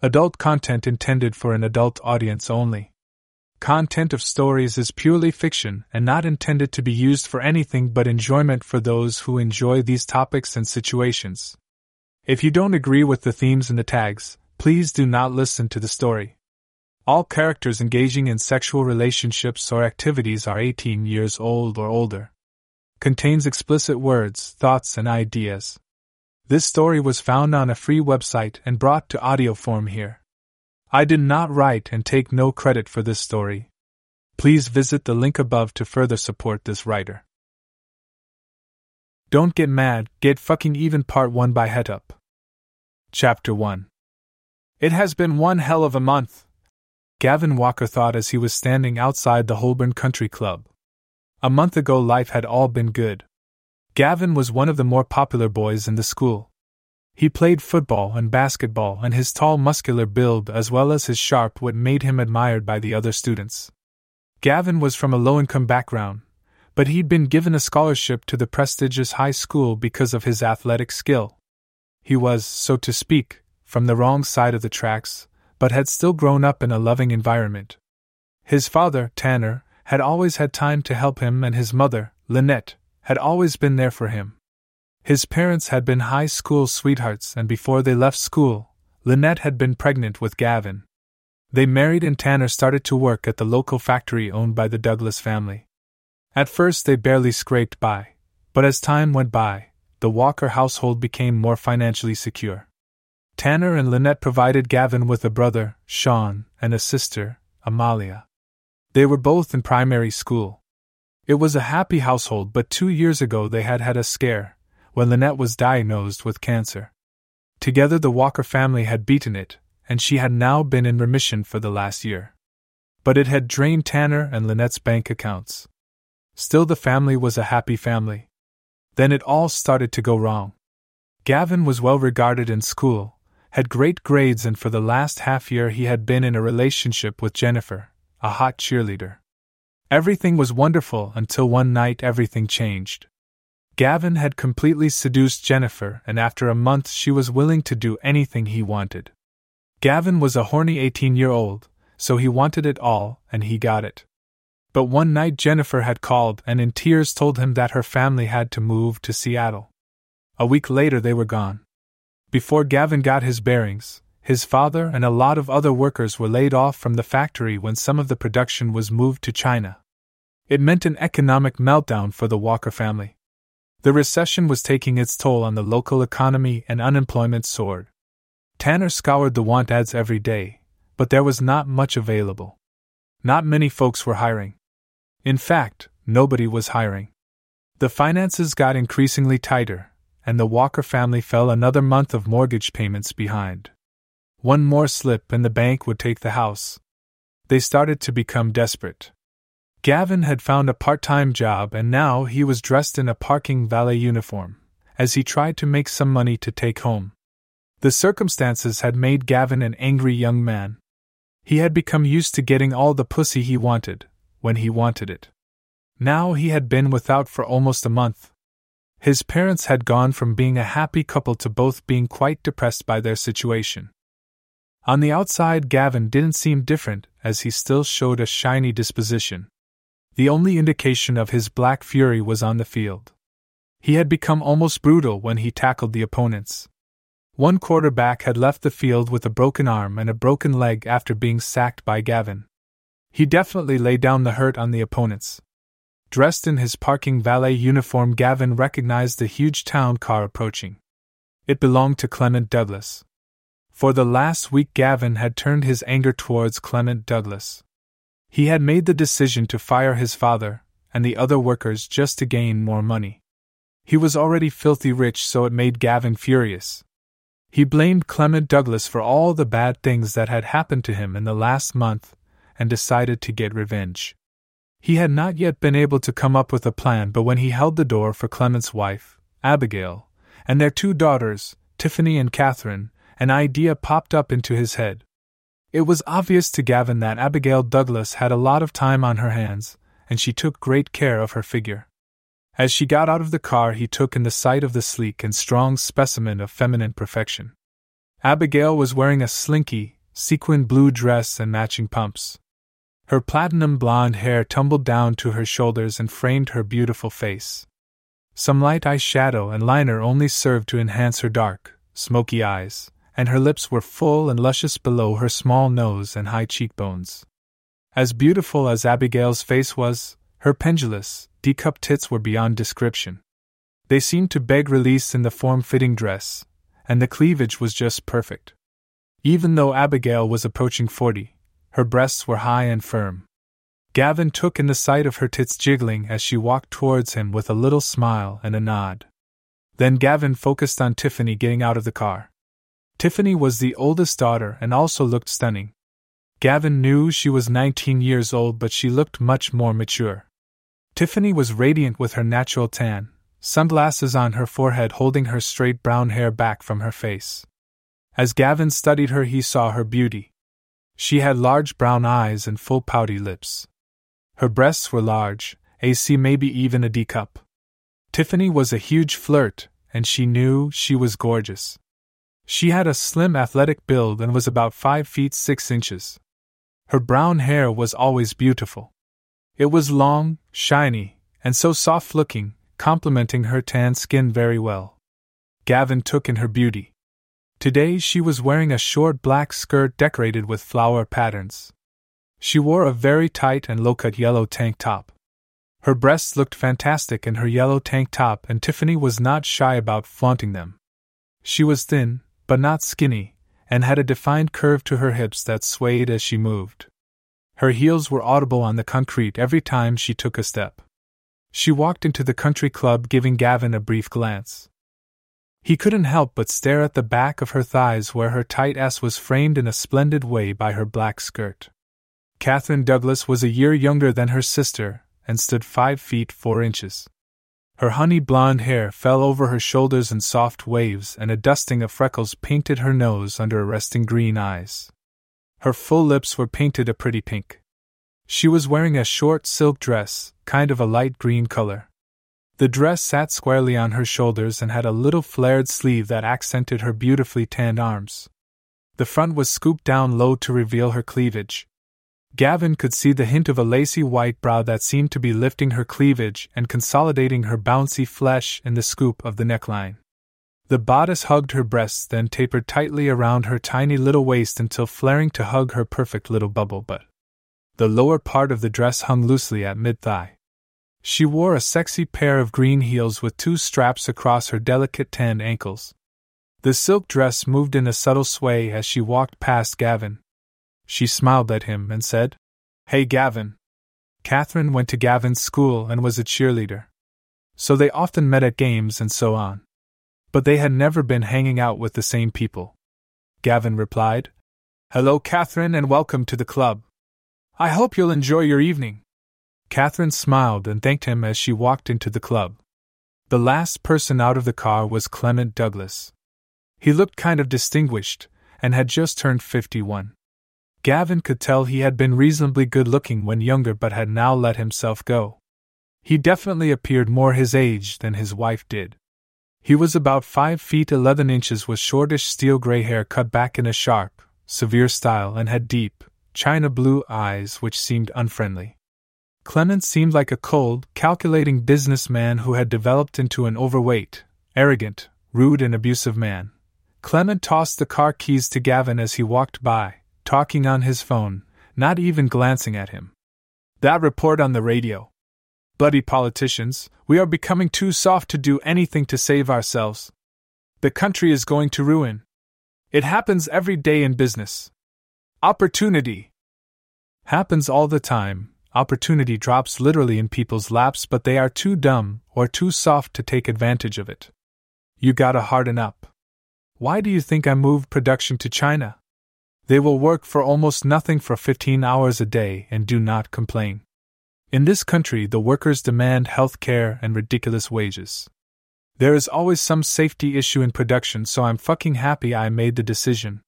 Adult content intended for an adult audience only. Content of stories is purely fiction and not intended to be used for anything but enjoyment for those who enjoy these topics and situations. If you don't agree with the themes and the tags, please do not listen to the story. All characters engaging in sexual relationships or activities are 18 years old or older. Contains explicit words, thoughts, and ideas. This story was found on a free website and brought to audio form here. I did not write and take no credit for this story. Please visit the link above to further support this writer. Don't Get Mad, Get Fucking Even Part 1 by Hetup. Chapter 1. It has been one hell of a month, Gavin Walker thought as he was standing outside the Holborn Country Club. A month ago life had all been good. Gavin was one of the more popular boys in the school. He played football and basketball, and his tall muscular build as well as his sharp wit made him admired by the other students. Gavin was from a low-income background, but he'd been given a scholarship to the prestigious high school because of his athletic skill. He was, so to speak, from the wrong side of the tracks, but had still grown up in a loving environment. His father, Tanner, had always had time to help him, and his mother, Lynette, had always been there for him. His parents had been high school sweethearts, and before they left school, Lynette had been pregnant with Gavin. They married, and Tanner started to work at the local factory owned by the Douglas family. At first they barely scraped by, but as time went by, the Walker household became more financially secure. Tanner and Lynette provided Gavin with a brother, Sean, and a sister, Amalia. They were both in primary school. It was a happy household, but 2 years ago they had had a scare, when Lynette was diagnosed with cancer. Together the Walker family had beaten it, and she had now been in remission for the last year. But it had drained Tanner and Lynette's bank accounts. Still the family was a happy family. Then it all started to go wrong. Gavin was well regarded in school, had great grades, and for the last half year he had been in a relationship with Jennifer, a hot cheerleader. Everything was wonderful until one night everything changed. Gavin had completely seduced Jennifer, and after a month she was willing to do anything he wanted. Gavin was a horny 18-year-old, so he wanted it all, and he got it. But one night Jennifer had called and in tears told him that her family had to move to Seattle. A week later they were gone. Before Gavin got his bearings, his father and a lot of other workers were laid off from the factory when some of the production was moved to China. It meant an economic meltdown for the Walker family. The recession was taking its toll on the local economy, and unemployment soared. Tanner scoured the want ads every day, but there was not much available. Not many folks were hiring. In fact, nobody was hiring. The finances got increasingly tighter, and the Walker family fell another month of mortgage payments behind. One more slip and the bank would take the house. They started to become desperate. Gavin had found a part-time job, and now he was dressed in a parking valet uniform, as he tried to make some money to take home. The circumstances had made Gavin an angry young man. He had become used to getting all the pussy he wanted, when he wanted it. Now he had been without for almost a month. His parents had gone from being a happy couple to both being quite depressed by their situation. On the outside, Gavin didn't seem different, as he still showed a shiny disposition. The only indication of his black fury was on the field. He had become almost brutal when he tackled the opponents. One quarterback had left the field with a broken arm and a broken leg after being sacked by Gavin. He definitely laid down the hurt on the opponents. Dressed in his parking valet uniform, Gavin recognized the huge town car approaching. It belonged to Clement Douglas. For the last week, Gavin had turned his anger towards Clement Douglas. He had made the decision to fire his father and the other workers just to gain more money. He was already filthy rich, so it made Gavin furious. He blamed Clement Douglas for all the bad things that had happened to him in the last month and decided to get revenge. He had not yet been able to come up with a plan, but when he held the door for Clement's wife, Abigail, and their two daughters, Tiffany and Catherine, an idea popped up into his head. It was obvious to Gavin that Abigail Douglas had a lot of time on her hands, and she took great care of her figure. As she got out of the car, he took in the sight of the sleek and strong specimen of feminine perfection. Abigail was wearing a slinky, sequin blue dress and matching pumps. Her platinum blonde hair tumbled down to her shoulders and framed her beautiful face. Some light eyeshadow and liner only served to enhance her dark, smoky eyes, and her lips were full and luscious below her small nose and high cheekbones. As beautiful as Abigail's face was, her pendulous, D-cup tits were beyond description. They seemed to beg release in the form-fitting dress, and the cleavage was just perfect. Even though Abigail was approaching 40, her breasts were high and firm. Gavin took in the sight of her tits jiggling as she walked towards him with a little smile and a nod. Then Gavin focused on Tiffany getting out of the car. Tiffany was the oldest daughter and also looked stunning. Gavin knew she was 19 years old, but she looked much more mature. Tiffany was radiant with her natural tan, sunglasses on her forehead holding her straight brown hair back from her face. As Gavin studied her, he saw her beauty. She had large brown eyes and full pouty lips. Her breasts were large, maybe even a D cup. Tiffany was a huge flirt, and she knew she was gorgeous. She had a slim athletic build and was about 5 feet 6 inches. Her brown hair was always beautiful. It was long, shiny, and so soft-looking, complementing her tan skin very well. Gavin took in her beauty. Today she was wearing a short black skirt decorated with flower patterns. She wore a very tight and low-cut yellow tank top. Her breasts looked fantastic in her yellow tank top, and Tiffany was not shy about flaunting them. She was thin, but not skinny, and had a defined curve to her hips that swayed as she moved. Her heels were audible on the concrete every time she took a step. She walked into the country club, giving Gavin a brief glance. He couldn't help but stare at the back of her thighs, where her tight ass was framed in a splendid way by her black skirt. Catherine Douglas was a year younger than her sister and stood 5 feet 4 inches. Her honey blonde hair fell over her shoulders in soft waves, and a dusting of freckles painted her nose under arresting green eyes. Her full lips were painted a pretty pink. She was wearing a short silk dress, kind of a light green color. The dress sat squarely on her shoulders and had a little flared sleeve that accented her beautifully tanned arms. The front was scooped down low to reveal her cleavage. Gavin could see the hint of a lacy white brow that seemed to be lifting her cleavage and consolidating her bouncy flesh in the scoop of the neckline. The bodice hugged her breasts, then tapered tightly around her tiny little waist until flaring to hug her perfect little bubble butt. The lower part of the dress hung loosely at mid-thigh. She wore a sexy pair of green heels with 2 straps across her delicate tanned ankles. The silk dress moved in a subtle sway as she walked past Gavin. She smiled at him and said, "Hey, Gavin." Catherine went to Gavin's school and was a cheerleader, so they often met at games and so on. But they had never been hanging out with the same people. Gavin replied, "Hello, Catherine, and welcome to the club. I hope you'll enjoy your evening." Catherine smiled and thanked him as she walked into the club. The last person out of the car was Clement Douglas. He looked kind of distinguished and had just turned 51. Gavin could tell he had been reasonably good-looking when younger, but had now let himself go. He definitely appeared more his age than his wife did. He was about 5 feet 11 inches, with shortish steel gray hair cut back in a sharp, severe style, and had deep, China blue eyes which seemed unfriendly. Clement seemed like a cold, calculating businessman who had developed into an overweight, arrogant, rude and abusive man. Clement tossed the car keys to Gavin as he walked by, talking on his phone, not even glancing at him. "That report on the radio. Bloody politicians, we are becoming too soft to do anything to save ourselves. The country is going to ruin. It happens every day in business. Opportunity happens all the time. Opportunity drops literally in people's laps, but they are too dumb or too soft to take advantage of it. You gotta harden up. Why do you think I moved production to China? They will work for almost nothing for 15 hours a day and do not complain. In this country, the workers demand health care and ridiculous wages. There is always some safety issue in production, so I'm fucking happy I made the decision.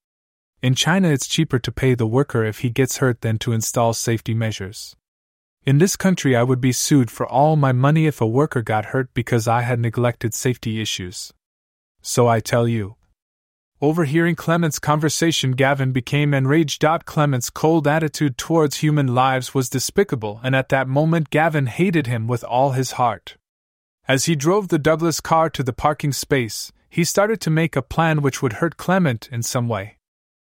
In China, it's cheaper to pay the worker if he gets hurt than to install safety measures. In this country, I would be sued for all my money if a worker got hurt because I had neglected safety issues. So I tell you, Overhearing Clement's conversation, Gavin became enraged. Clement's cold attitude towards human lives was despicable, and at that moment Gavin hated him with all his heart. As he drove the Douglas car to the parking space, he started to make a plan which would hurt Clement in some way.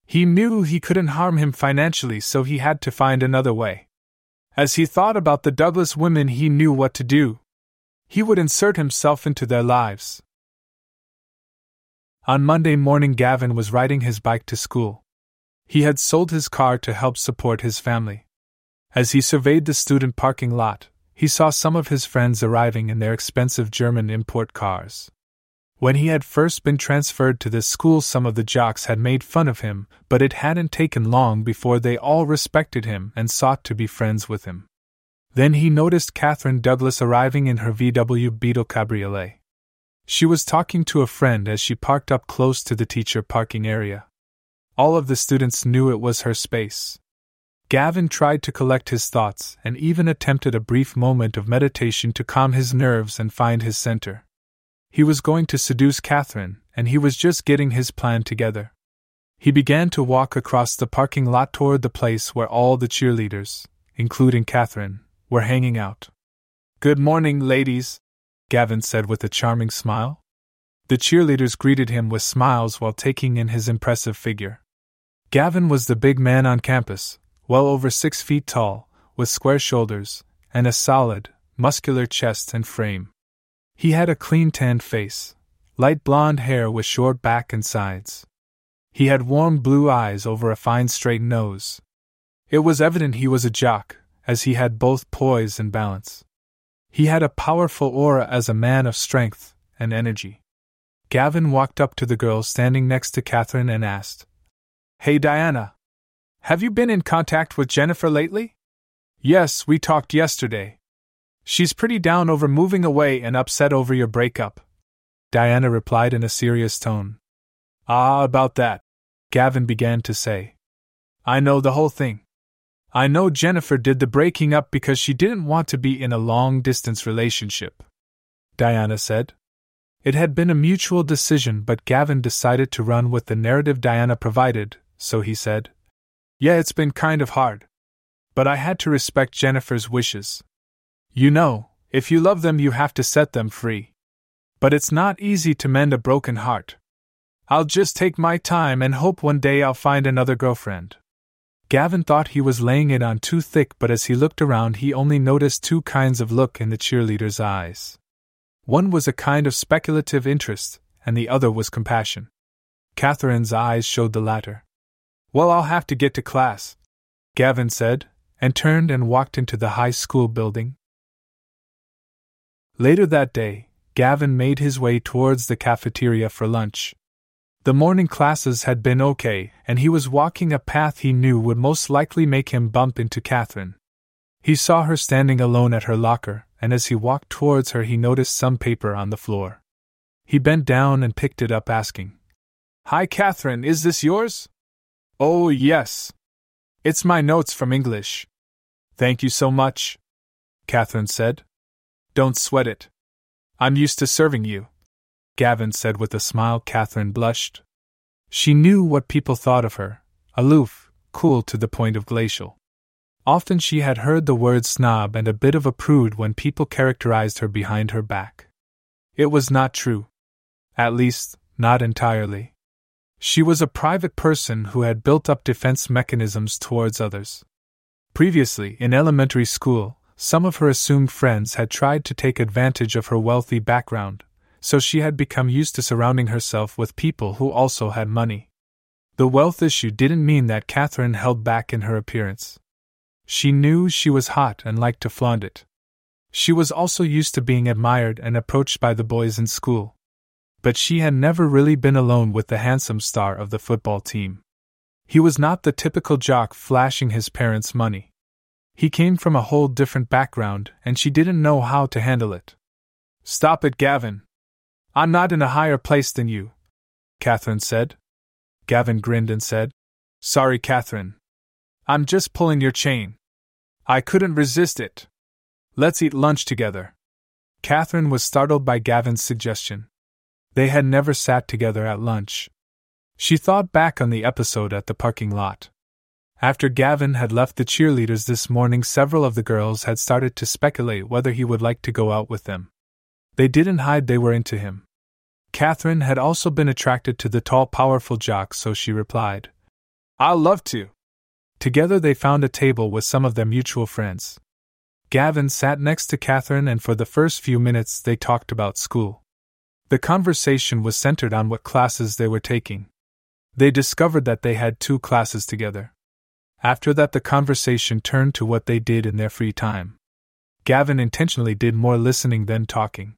He knew he couldn't harm him financially, so he had to find another way. As he thought about the Douglas women, he knew what to do. He would insert himself into their lives. On Monday morning, Gavin was riding his bike to school. He had sold his car to help support his family. As he surveyed the student parking lot, he saw some of his friends arriving in their expensive German import cars. When he had first been transferred to this school, some of the jocks had made fun of him, but it hadn't taken long before they all respected him and sought to be friends with him. Then he noticed Catherine Douglas arriving in her VW Beetle Cabriolet. She was talking to a friend as she parked up close to the teacher parking area. All of the students knew it was her space. Gavin tried to collect his thoughts and even attempted a brief moment of meditation to calm his nerves and find his center. He was going to seduce Catherine, and he was just getting his plan together. He began to walk across the parking lot toward the place where all the cheerleaders, including Catherine, were hanging out. "Good morning, ladies," Gavin said with a charming smile. The cheerleaders greeted him with smiles while taking in his impressive figure. Gavin was the big man on campus, well over 6 feet tall, with square shoulders, and a solid, muscular chest and frame. He had a clean tanned face, light blonde hair with short back and sides. He had warm blue eyes over a fine straight nose. It was evident he was a jock, as he had both poise and balance. He had a powerful aura as a man of strength and energy. Gavin walked up to the girl standing next to Catherine and asked, "Hey Diana, have you been in contact with Jennifer lately?" "Yes, we talked yesterday. She's pretty down over moving away and upset over your breakup," Diana replied in a serious tone. "Ah, about that," Gavin began to say. "I know the whole thing. I know Jennifer did the breaking up because she didn't want to be in a long-distance relationship," Diana said. It had been a mutual decision, but Gavin decided to run with the narrative Diana provided, so he said, "Yeah, it's been kind of hard. But I had to respect Jennifer's wishes. You know, if you love them you have to set them free. But it's not easy to mend a broken heart. I'll just take my time and hope one day I'll find another girlfriend." Gavin thought he was laying it on too thick, but as he looked around he only noticed two kinds of look in the cheerleaders' eyes. One was a kind of speculative interest, and the other was compassion. Catherine's eyes showed the latter. "Well, I'll have to get to class," Gavin said, and turned and walked into the high school building. Later that day, Gavin made his way towards the cafeteria for lunch. The morning classes had been okay, and he was walking a path he knew would most likely make him bump into Catherine. He saw her standing alone at her locker, and as he walked towards her he noticed some paper on the floor. He bent down and picked it up, asking, "Hi Catherine, is this yours?" "Oh yes. It's my notes from English." "Thank you so much," Catherine said. "Don't sweat it. I'm used to serving you," Gavin said with a smile. Catherine blushed. She knew what people thought of her, aloof, cool to the point of glacial. Often she had heard the word snob and a bit of a prude when people characterized her behind her back. It was not true. At least, not entirely. She was a private person who had built up defense mechanisms towards others. Previously, in elementary school, some of her assumed friends had tried to take advantage of her wealthy background, so she had become used to surrounding herself with people who also had money. The wealth issue didn't mean that Catherine held back in her appearance. She knew she was hot and liked to flaunt it. She was also used to being admired and approached by the boys in school. But she had never really been alone with the handsome star of the football team. He was not the typical jock flashing his parents' money. He came from a whole different background, and she didn't know how to handle it. "Stop it, Gavin. I'm not in a higher place than you," Catherine said. Gavin grinned and said, "Sorry, Catherine. I'm just pulling your chain. I couldn't resist it. Let's eat lunch together." Catherine was startled by Gavin's suggestion. They had never sat together at lunch. She thought back on the episode at the parking lot. After Gavin had left the cheerleaders this morning, several of the girls had started to speculate whether he would like to go out with them. They didn't hide they were into him. Catherine had also been attracted to the tall, powerful jock, so she replied, "I'll love to." Together they found a table with some of their mutual friends. Gavin sat next to Catherine, and for the first few minutes they talked about school. The conversation was centered on what classes they were taking. They discovered that they had 2 classes together. After that, the conversation turned to what they did in their free time. Gavin intentionally did more listening than talking.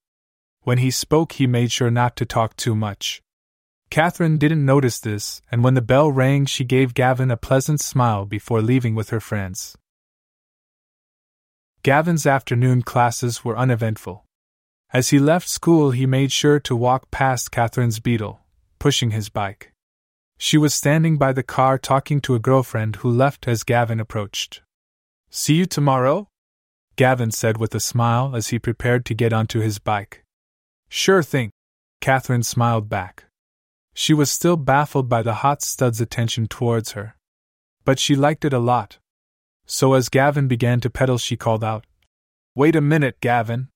When he spoke, he made sure not to talk too much. Catherine didn't notice this, and when the bell rang, she gave Gavin a pleasant smile before leaving with her friends. Gavin's afternoon classes were uneventful. As he left school, he made sure to walk past Catherine's Beetle, pushing his bike. She was standing by the car talking to a girlfriend who left as Gavin approached. "See you tomorrow?" Gavin said with a smile as he prepared to get onto his bike. "Sure thing," Catherine smiled back. She was still baffled by the hot stud's attention towards her, but she liked it a lot. So as Gavin began to pedal, she called out, "Wait a minute, Gavin."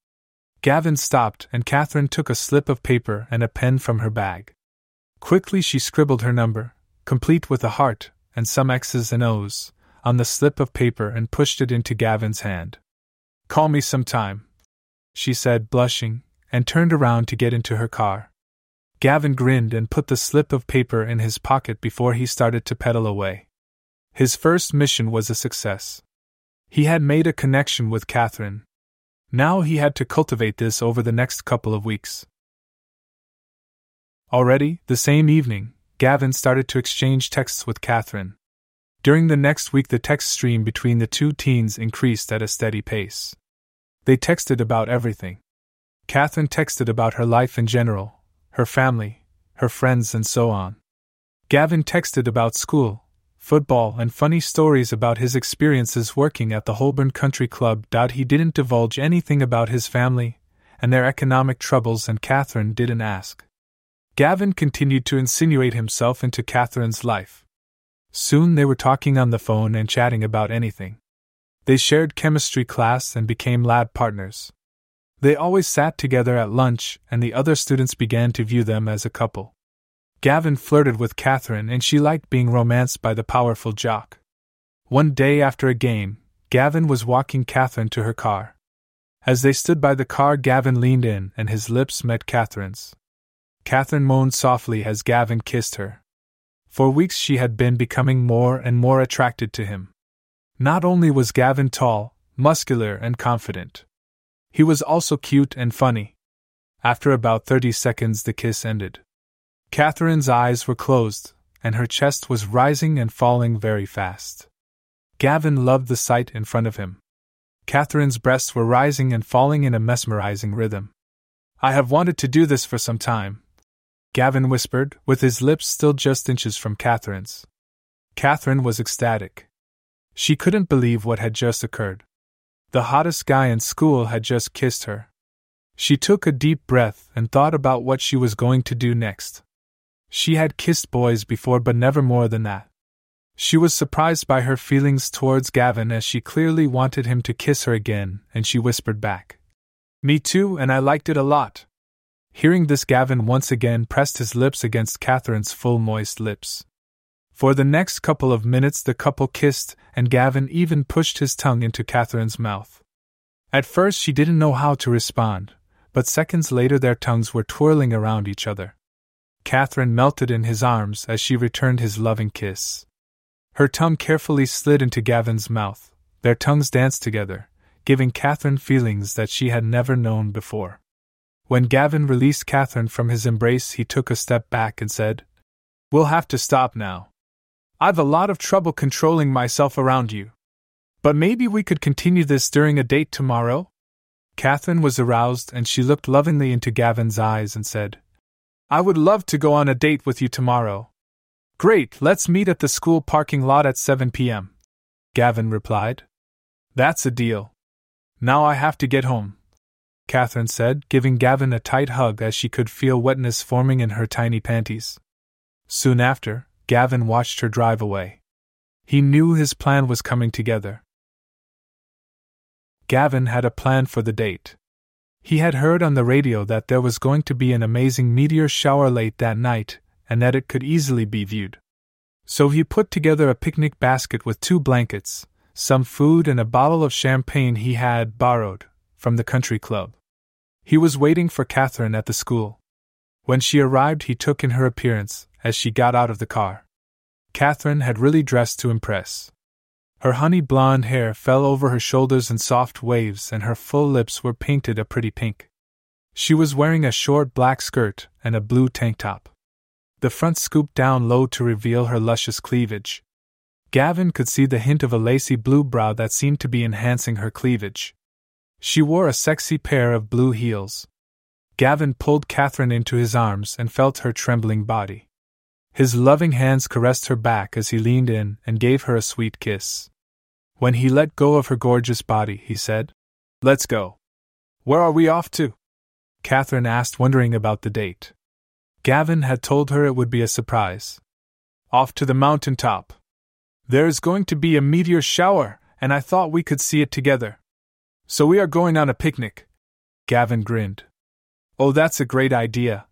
Gavin stopped, and Catherine took a slip of paper and a pen from her bag. Quickly she scribbled her number, complete with a heart and some X's and O's, on the slip of paper and pushed it into Gavin's hand. "Call me sometime," she said, blushing, and turned around to get into her car. Gavin grinned and put the slip of paper in his pocket before he started to pedal away. His first mission was a success. He had made a connection with Catherine. Now he had to cultivate this over the next couple of weeks. Already, the same evening, Gavin started to exchange texts with Catherine. During the next week, the text stream between the 2 teens increased at a steady pace. They texted about everything. Catherine texted about her life in general, her family, her friends, and so on. Gavin texted about school, football, and funny stories about his experiences working at the Holborn Country Club. He didn't divulge anything about his family and their economic troubles, and Catherine didn't ask. Gavin continued to insinuate himself into Catherine's life. Soon they were talking on the phone and chatting about anything. They shared chemistry class and became lab partners. They always sat together at lunch, and the other students began to view them as a couple. Gavin flirted with Catherine, and she liked being romanced by the powerful jock. One day after a game, Gavin was walking Catherine to her car. As they stood by the car, Gavin leaned in, and his lips met Catherine's. Catherine moaned softly as Gavin kissed her. For weeks she had been becoming more and more attracted to him. Not only was Gavin tall, muscular, and confident, he was also cute and funny. After about 30 seconds, the kiss ended. Catherine's eyes were closed, and her chest was rising and falling very fast. Gavin loved the sight in front of him. Catherine's breasts were rising and falling in a mesmerizing rhythm. "I have wanted to do this for some time," Gavin whispered, with his lips still just inches from Catherine's. Catherine was ecstatic. She couldn't believe what had just occurred. The hottest guy in school had just kissed her. She took a deep breath and thought about what she was going to do next. She had kissed boys before, but never more than that. She was surprised by her feelings towards Gavin, as she clearly wanted him to kiss her again, and she whispered back, "Me too, and I liked it a lot." Hearing this, Gavin once again pressed his lips against Catherine's full, moist lips. For the next couple of minutes the couple kissed, and Gavin even pushed his tongue into Catherine's mouth. At first she didn't know how to respond, but seconds later their tongues were twirling around each other. Catherine melted in his arms as she returned his loving kiss. Her tongue carefully slid into Gavin's mouth. Their tongues danced together, giving Catherine feelings that she had never known before. When Gavin released Catherine from his embrace, he took a step back and said, "We'll have to stop now. I've a lot of trouble controlling myself around you. But maybe we could continue this during a date tomorrow?" Catherine was aroused, and she looked lovingly into Gavin's eyes and said, "I would love to go on a date with you tomorrow." "Great, let's meet at the school parking lot at 7 p.m. Gavin replied. "That's a deal. Now I have to get home," Catherine said, giving Gavin a tight hug as she could feel wetness forming in her tiny panties. Soon after, Gavin watched her drive away. He knew his plan was coming together. Gavin had a plan for the date. He had heard on the radio that there was going to be an amazing meteor shower late that night, and that it could easily be viewed. So he put together a picnic basket with 2 blankets, some food and a bottle of champagne he had borrowed from the country club. He was waiting for Catherine at the school. When she arrived, he took in her appearance as she got out of the car. Catherine had really dressed to impress. Her honey blonde hair fell over her shoulders in soft waves, and her full lips were painted a pretty pink. She was wearing a short black skirt and a blue tank top. The front scooped down low to reveal her luscious cleavage. Gavin could see the hint of a lacy blue bra that seemed to be enhancing her cleavage. She wore a sexy pair of blue heels. Gavin pulled Catherine into his arms and felt her trembling body. His loving hands caressed her back as he leaned in and gave her a sweet kiss. When he let go of her gorgeous body, he said, "Let's go." "Where are we off to?" Catherine asked, wondering about the date. Gavin had told her it would be a surprise. "Off to the mountain top. There's going to be a meteor shower, and I thought we could see it together. So we are going on a picnic." Gavin grinned. "Oh, that's a great idea,"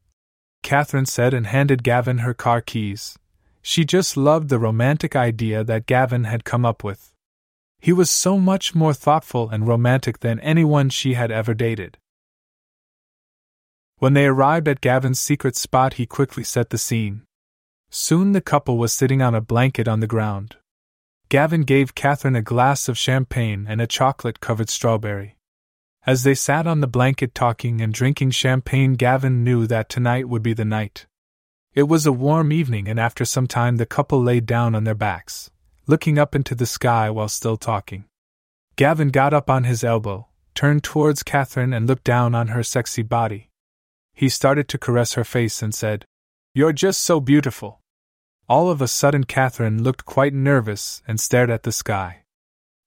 Catherine said, and handed Gavin her car keys. She just loved the romantic idea that Gavin had come up with. He was so much more thoughtful and romantic than anyone she had ever dated. When they arrived at Gavin's secret spot, he quickly set the scene. Soon the couple was sitting on a blanket on the ground. Gavin gave Catherine a glass of champagne and a chocolate-covered strawberry. As they sat on the blanket talking and drinking champagne, Gavin knew that tonight would be the night. It was a warm evening, and after some time the couple lay down on their backs, looking up into the sky while still talking. Gavin got up on his elbow, turned towards Catherine and looked down on her sexy body. He started to caress her face and said, "You're just so beautiful." All of a sudden Catherine looked quite nervous and stared at the sky.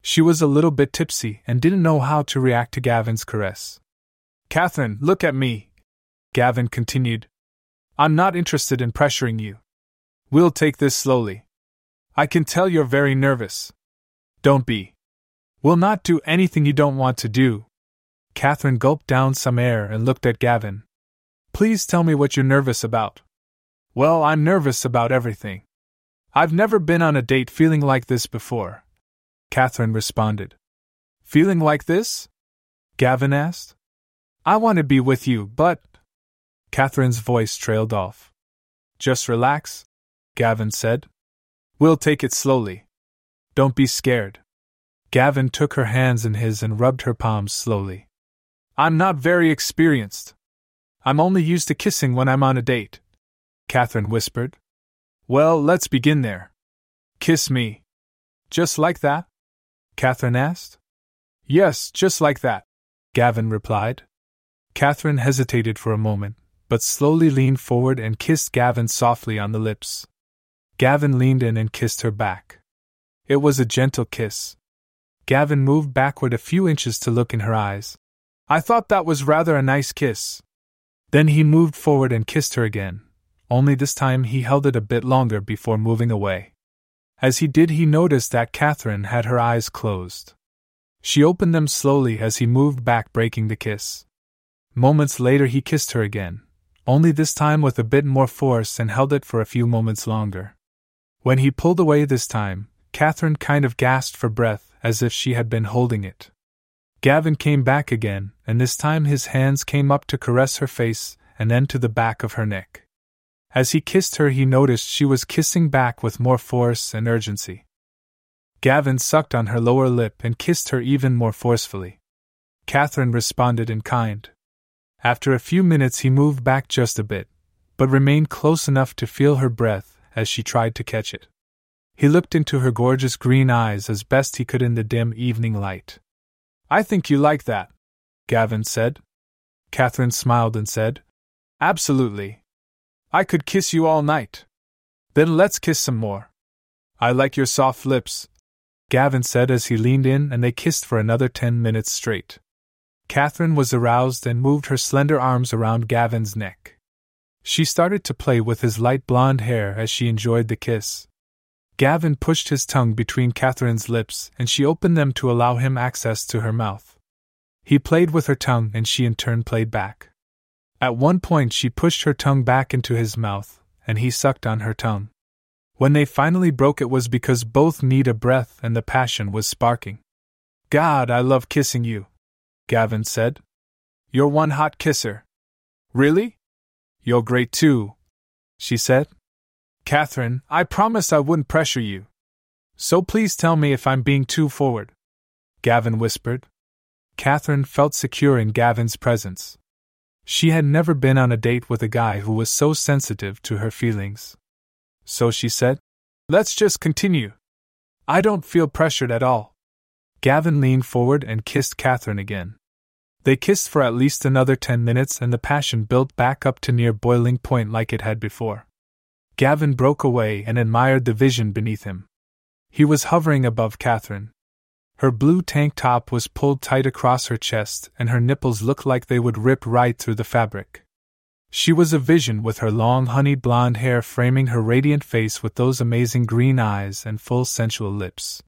She was a little bit tipsy and didn't know how to react to Gavin's caress. "Catherine, look at me," Gavin continued. "I'm not interested in pressuring you. We'll take this slowly. I can tell you're very nervous. Don't be. We'll not do anything you don't want to do." Catherine gulped down some air and looked at Gavin. "Please tell me what you're nervous about." "Well, I'm nervous about everything. I've never been on a date feeling like this before," Catherine responded. "Feeling like this?" Gavin asked. "I want to be with you, but—" Catherine's voice trailed off. "Just relax," Gavin said. "We'll take it slowly. Don't be scared." Gavin took her hands in his and rubbed her palms slowly. "I'm not very experienced. I'm only used to kissing when I'm on a date," Catherine whispered. "Well, let's begin there. Kiss me." "Just like that?" Catherine asked. "Yes, just like that," Gavin replied. Catherine hesitated for a moment, but slowly leaned forward and kissed Gavin softly on the lips. Gavin leaned in and kissed her back. It was a gentle kiss. Gavin moved backward a few inches to look in her eyes. "I thought that was rather a nice kiss." Then he moved forward and kissed her again, only this time he held it a bit longer before moving away. As he did, he noticed that Catherine had her eyes closed. She opened them slowly as he moved back, breaking the kiss. Moments later he kissed her again, only this time with a bit more force, and held it for a few moments longer. When he pulled away this time, Catherine kind of gasped for breath, as if she had been holding it. Gavin came back again, and this time his hands came up to caress her face and then to the back of her neck. As he kissed her, he noticed she was kissing back with more force and urgency. Gavin sucked on her lower lip and kissed her even more forcefully. Catherine responded in kind. After a few minutes he moved back just a bit, but remained close enough to feel her breath as she tried to catch it. He looked into her gorgeous green eyes as best he could in the dim evening light. "I think you like that," Gavin said. Catherine smiled and said, "Absolutely. I could kiss you all night. Then let's kiss some more. I like your soft lips," Gavin said as he leaned in, and they kissed for another 10 minutes straight. Catherine was aroused and moved her slender arms around Gavin's neck. She started to play with his light blonde hair as she enjoyed the kiss. Gavin pushed his tongue between Catherine's lips and she opened them to allow him access to her mouth. He played with her tongue and she in turn played back. At one point she pushed her tongue back into his mouth, and he sucked on her tongue. When they finally broke it was because both need a breath and the passion was sparking. "God, I love kissing you," Gavin said. "You're one hot kisser." "Really? You're great too," she said. "Catherine, I promised I wouldn't pressure you. So please tell me if I'm being too forward," Gavin whispered. Catherine felt secure in Gavin's presence. She had never been on a date with a guy who was so sensitive to her feelings. So she said, "Let's just continue. I don't feel pressured at all." Gavin leaned forward and kissed Catherine again. They kissed for at least another 10 minutes and the passion built back up to near boiling point like it had before. Gavin broke away and admired the vision beneath him. He was hovering above Catherine. Her blue tank top was pulled tight across her chest and her nipples looked like they would rip right through the fabric. She was a vision with her long honey blonde hair framing her radiant face with those amazing green eyes and full sensual lips.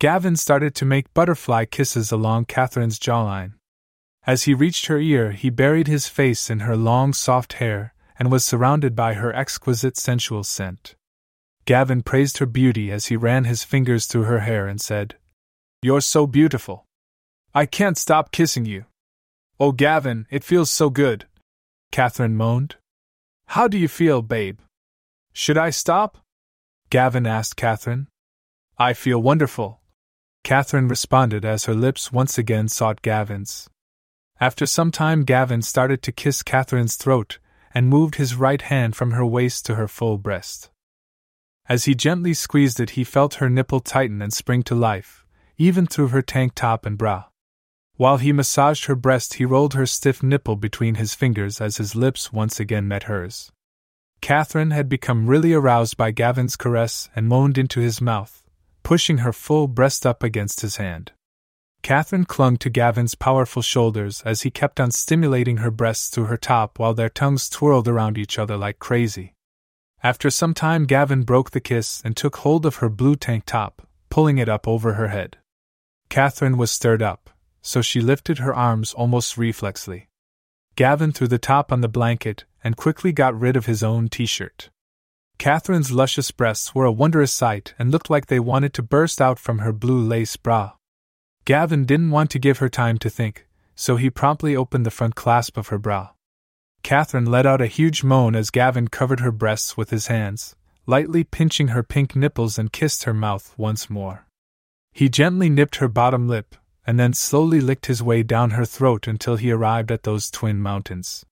Gavin started to make butterfly kisses along Catherine's jawline. As he reached her ear, he buried his face in her long soft hair and was surrounded by her exquisite sensual scent. Gavin praised her beauty as he ran his fingers through her hair and said, "You're so beautiful. I can't stop kissing you." "Oh, Gavin, it feels so good," Catherine moaned. "How do you feel, babe?" "Should I stop?" Gavin asked Catherine. "I feel wonderful," Catherine responded as her lips once again sought Gavin's. After some time, Gavin started to kiss Catherine's throat and moved his right hand from her waist to her full breast. As he gently squeezed it, he felt her nipple tighten and spring to life, even through her tank top and bra. While he massaged her breast, he rolled her stiff nipple between his fingers as his lips once again met hers. Catherine had become really aroused by Gavin's caress and moaned into his mouth, pushing her full breast up against his hand. Catherine clung to Gavin's powerful shoulders as he kept on stimulating her breasts through her top while their tongues twirled around each other like crazy. After some time, Gavin broke the kiss and took hold of her blue tank top, pulling it up over her head. Catherine was stirred up, so she lifted her arms almost reflexly. Gavin threw the top on the blanket and quickly got rid of his own t-shirt. Catherine's luscious breasts were a wondrous sight and looked like they wanted to burst out from her blue lace bra. Gavin didn't want to give her time to think, so he promptly opened the front clasp of her bra. Catherine let out a huge moan as Gavin covered her breasts with his hands, lightly pinching her pink nipples and kissed her mouth once more. He gently nipped her bottom lip, and then slowly licked his way down her throat until he arrived at those twin mountains.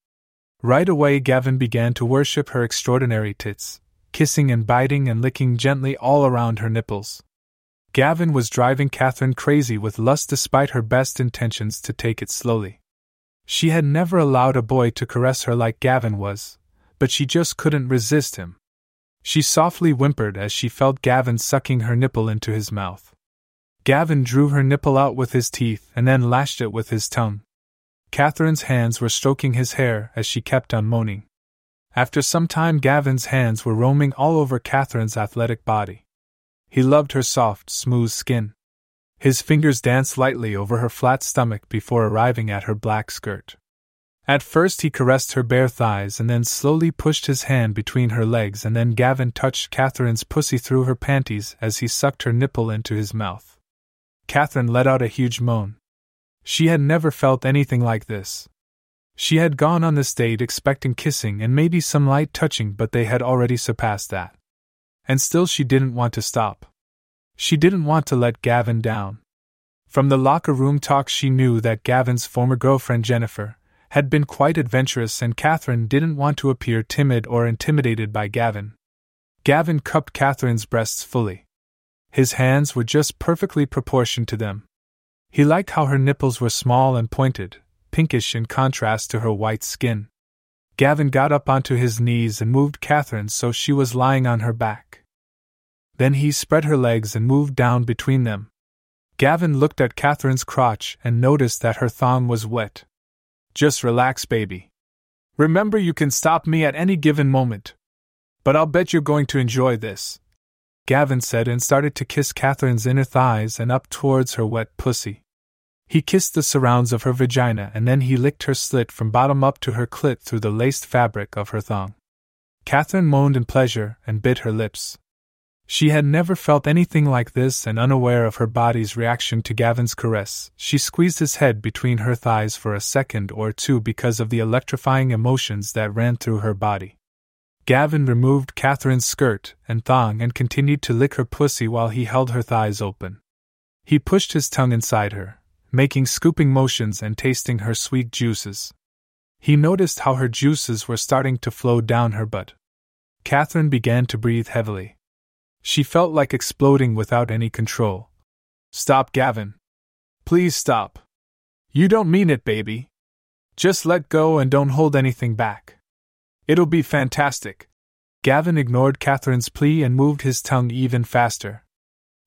Right away, Gavin began to worship her extraordinary tits, kissing and biting and licking gently all around her nipples. Gavin was driving Catherine crazy with lust despite her best intentions to take it slowly. She had never allowed a boy to caress her like Gavin was, but she just couldn't resist him. She softly whimpered as she felt Gavin sucking her nipple into his mouth. Gavin drew her nipple out with his teeth and then lashed it with his tongue. Catherine's hands were stroking his hair as she kept on moaning. After some time, Gavin's hands were roaming all over Catherine's athletic body. He loved her soft, smooth skin. His fingers danced lightly over her flat stomach before arriving at her black skirt. At first he caressed her bare thighs and then slowly pushed his hand between her legs, and then Gavin touched Catherine's pussy through her panties as he sucked her nipple into his mouth. Catherine let out a huge moan. She had never felt anything like this. She had gone on this date expecting kissing and maybe some light touching, but they had already surpassed that. And still she didn't want to stop. She didn't want to let Gavin down. From the locker room talk, she knew that Gavin's former girlfriend Jennifer had been quite adventurous, and Catherine didn't want to appear timid or intimidated by Gavin. Gavin cupped Catherine's breasts fully. His hands were just perfectly proportioned to them. He liked how her nipples were small and pointed, pinkish in contrast to her white skin. Gavin got up onto his knees and moved Catherine so she was lying on her back. Then he spread her legs and moved down between them. Gavin looked at Catherine's crotch and noticed that her thong was wet. "Just relax, baby. Remember, you can stop me at any given moment. But I'll bet you're going to enjoy this," Gavin said and started to kiss Catherine's inner thighs and up towards her wet pussy. He kissed the surrounds of her vagina and then he licked her slit from bottom up to her clit through the laced fabric of her thong. Catherine moaned in pleasure and bit her lips. She had never felt anything like this, and unaware of her body's reaction to Gavin's caress, she squeezed his head between her thighs for a second or two because of the electrifying emotions that ran through her body. Gavin removed Catherine's skirt and thong and continued to lick her pussy while he held her thighs open. He pushed his tongue inside her, making scooping motions and tasting her sweet juices. He noticed how her juices were starting to flow down her butt. Catherine began to breathe heavily. She felt like exploding without any control. "Stop, Gavin. Please stop. You don't mean it, baby. Just let go and don't hold anything back. It'll be fantastic." Gavin ignored Catherine's plea and moved his tongue even faster.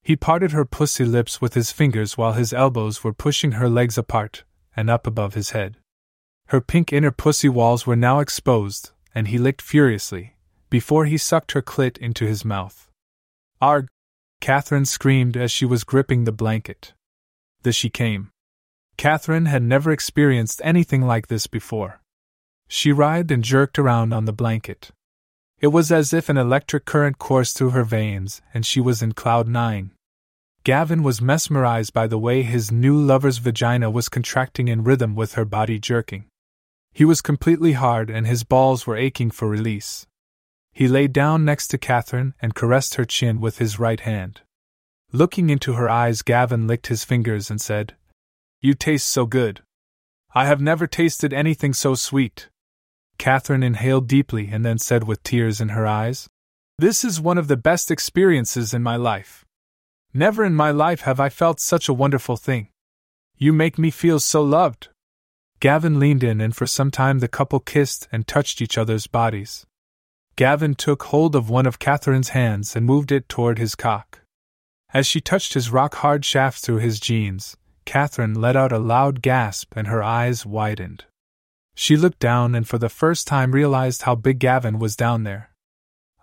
He parted her pussy lips with his fingers while his elbows were pushing her legs apart and up above his head. Her pink inner pussy walls were now exposed, and he licked furiously before he sucked her clit into his mouth. "Arg!" Catherine screamed as she was gripping the blanket. Then she came. Catherine had never experienced anything like this before. She writhed and jerked around on the blanket. It was as if an electric current coursed through her veins, and she was in cloud nine. Gavin was mesmerized by the way his new lover's vagina was contracting in rhythm with her body jerking. He was completely hard and his balls were aching for release. He lay down next to Catherine and caressed her chin with his right hand. Looking into her eyes, Gavin licked his fingers and said, "You taste so good. I have never tasted anything so sweet." Catherine inhaled deeply and then said with tears in her eyes, "This is one of the best experiences in my life. Never in my life have I felt such a wonderful thing. You make me feel so loved." Gavin leaned in and for some time the couple kissed and touched each other's bodies. Gavin took hold of one of Catherine's hands and moved it toward his cock. As she touched his rock-hard shaft through his jeans, Catherine let out a loud gasp and her eyes widened. She looked down and for the first time realized how big Gavin was down there.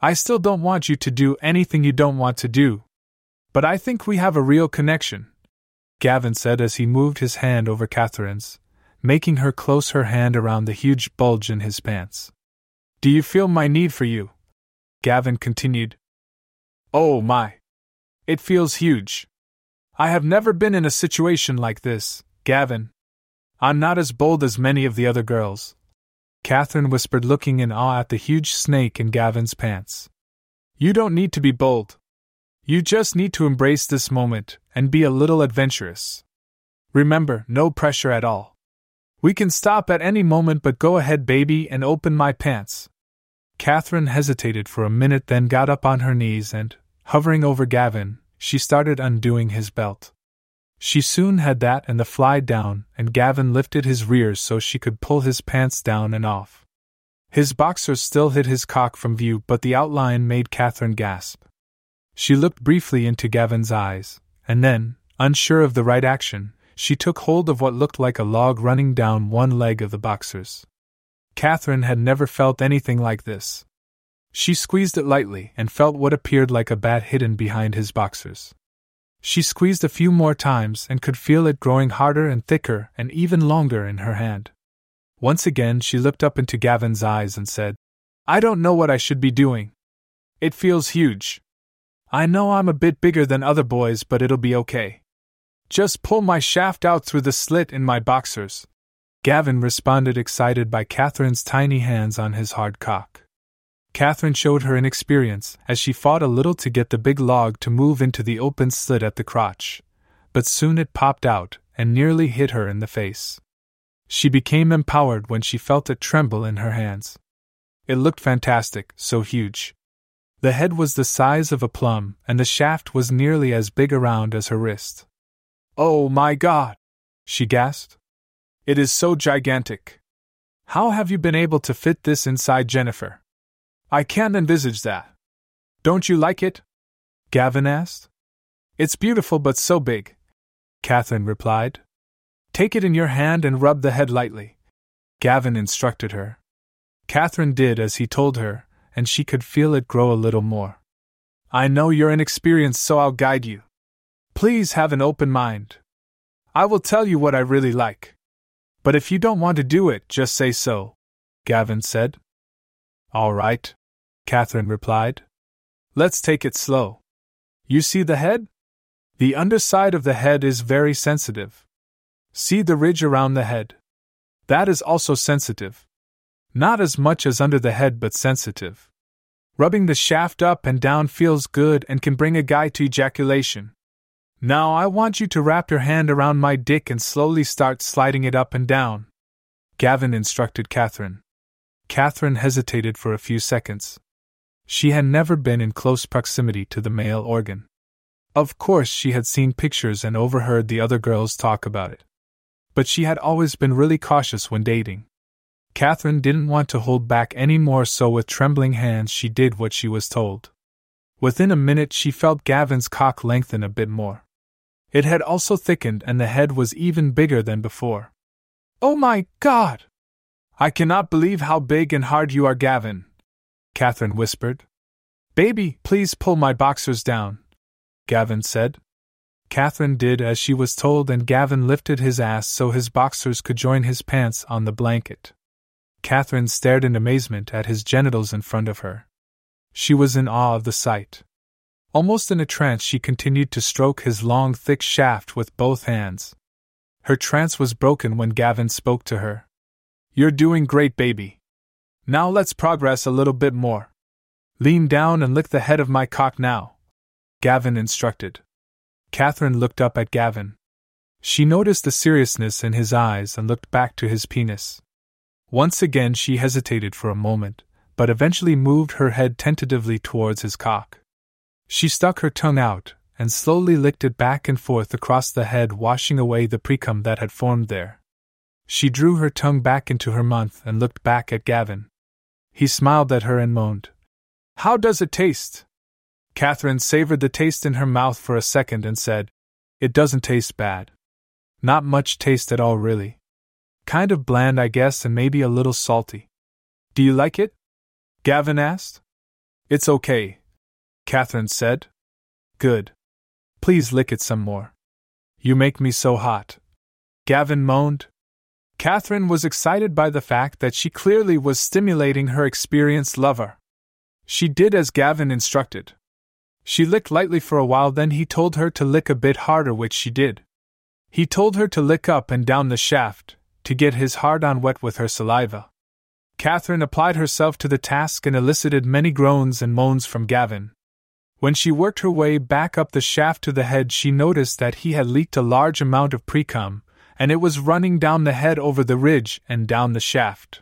"I still don't want you to do anything you don't want to do. But I think we have a real connection," Gavin said as he moved his hand over Catherine's, making her close her hand around the huge bulge in his pants. "Do you feel my need for you?" Gavin continued. "Oh my. It feels huge. I have never been in a situation like this, Gavin. I'm not as bold as many of the other girls," Catherine whispered, looking in awe at the huge snake in Gavin's pants. "You don't need to be bold. You just need to embrace this moment and be a little adventurous. Remember, no pressure at all. We can stop at any moment, but go ahead, baby, and open my pants." Catherine hesitated for a minute, then got up on her knees and, hovering over Gavin, she started undoing his belt. She soon had that and the fly down, and Gavin lifted his rears so she could pull his pants down and off. His boxers still hid his cock from view, but the outline made Catherine gasp. She looked briefly into Gavin's eyes, and then, unsure of the right action, she took hold of what looked like a log running down one leg of the boxers. Catherine had never felt anything like this. She squeezed it lightly and felt what appeared like a bat hidden behind his boxers. She squeezed a few more times and could feel it growing harder and thicker and even longer in her hand. Once again she looked up into Gavin's eyes and said, "I don't know what I should be doing. It feels huge. I know I'm a bit bigger than other boys, but it'll be okay. Just pull my shaft out through the slit in my boxers." Gavin responded, excited by Catherine's tiny hands on his hard cock. Catherine showed her inexperience as she fought a little to get the big log to move into the open slit at the crotch, but soon it popped out and nearly hit her in the face. She became empowered when she felt it tremble in her hands. It looked fantastic, so huge. The head was the size of a plum, and the shaft was nearly as big around as her wrist. "Oh my God!" she gasped. "It is so gigantic. How have you been able to fit this inside, Jennifer? I can't envisage that. Don't you like it?" Gavin asked. "It's beautiful but so big," Catherine replied. "Take it in your hand and rub the head lightly," Gavin instructed her. Catherine did as he told her, and she could feel it grow a little more. I know you're inexperienced, so I'll guide you. Please have an open mind. I will tell you what I really like. But if you don't want to do it, just say so, Gavin said. All right, Catherine replied. Let's take it slow. You see the head? The underside of the head is very sensitive. See the ridge around the head? That is also sensitive. Not as much as under the head, but sensitive. Rubbing the shaft up and down feels good and can bring a guy to ejaculation. Now I want you to wrap your hand around my dick and slowly start sliding it up and down, Gavin instructed Catherine. Catherine hesitated for a few seconds. She had never been in close proximity to the male organ. Of course, she had seen pictures and overheard the other girls talk about it. But she had always been really cautious when dating. Catherine didn't want to hold back any more, so with trembling hands she did what she was told. Within a minute she felt Gavin's cock lengthen a bit more. It had also thickened and the head was even bigger than before. Oh my God! I cannot believe how big and hard you are, Gavin, Catherine whispered. Baby, please pull my boxers down, Gavin said. Catherine did as she was told, and Gavin lifted his ass so his boxers could join his pants on the blanket. Catherine stared in amazement at his genitals in front of her. She was in awe of the sight. Almost in a trance, she continued to stroke his long, thick shaft with both hands. Her trance was broken when Gavin spoke to her. You're doing great, baby. Now let's progress a little bit more. Lean down and lick the head of my cock now, Gavin instructed. Catherine looked up at Gavin. She noticed the seriousness in his eyes and looked back to his penis. Once again she hesitated for a moment, but eventually moved her head tentatively towards his cock. She stuck her tongue out, and slowly licked it back and forth across the head, washing away the precum that had formed there. She drew her tongue back into her mouth and looked back at Gavin. He smiled at her and moaned, How does it taste? Catherine savored the taste in her mouth for a second and said, It doesn't taste bad. Not much taste at all, really. Kind of bland, I guess, and maybe a little salty. Do you like it? Gavin asked. It's okay, Catherine said. Good. Please lick it some more. You make me so hot, Gavin moaned. Catherine was excited by the fact that she clearly was stimulating her experienced lover. She did as Gavin instructed. She licked lightly for a while, then he told her to lick a bit harder, which she did. He told her to lick up and down the shaft, to get his hard-on wet with her saliva. Catherine applied herself to the task and elicited many groans and moans from Gavin. When she worked her way back up the shaft to the head, she noticed that he had leaked a large amount of precum, and it was running down the head over the ridge and down the shaft.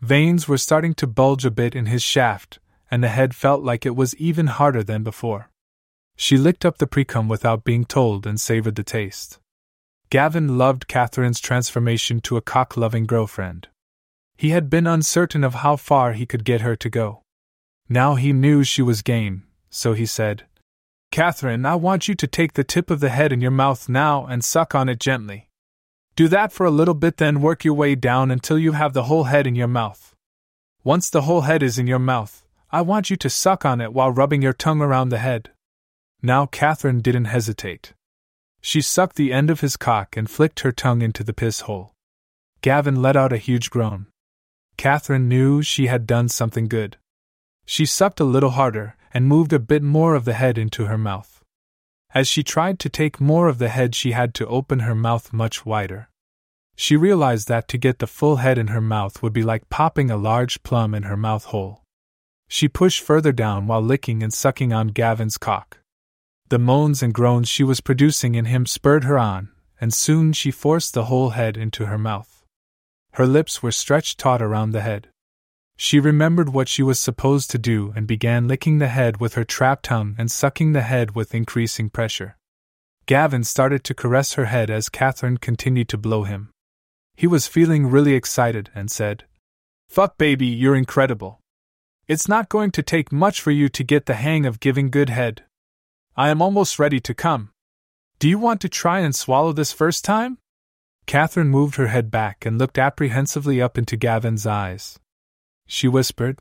Veins were starting to bulge a bit in his shaft, and the head felt like it was even harder than before. She licked up the precum without being told and savored the taste. Gavin loved Catherine's transformation to a cock-loving girlfriend. He had been uncertain of how far he could get her to go. Now he knew she was game, so he said, Catherine, I want you to take the tip of the head in your mouth now and suck on it gently. Do that for a little bit, then work your way down until you have the whole head in your mouth. Once the whole head is in your mouth, I want you to suck on it while rubbing your tongue around the head. Now Catherine didn't hesitate. She sucked the end of his cock and flicked her tongue into the piss hole. Gavin let out a huge groan. Catherine knew she had done something good. She sucked a little harder and moved a bit more of the head into her mouth. As she tried to take more of the head, she had to open her mouth much wider. She realized that to get the full head in her mouth would be like popping a large plum in her mouth hole. She pushed further down while licking and sucking on Gavin's cock. The moans and groans she was producing in him spurred her on, and soon she forced the whole head into her mouth. Her lips were stretched taut around the head. She remembered what she was supposed to do and began licking the head with her trap tongue and sucking the head with increasing pressure. Gavin started to caress her head as Catherine continued to blow him. He was feeling really excited and said, Fuck, baby, you're incredible. It's not going to take much for you to get the hang of giving good head. I am almost ready to come. Do you want to try and swallow this first time? Catherine moved her head back and looked apprehensively up into Gavin's eyes. she whispered.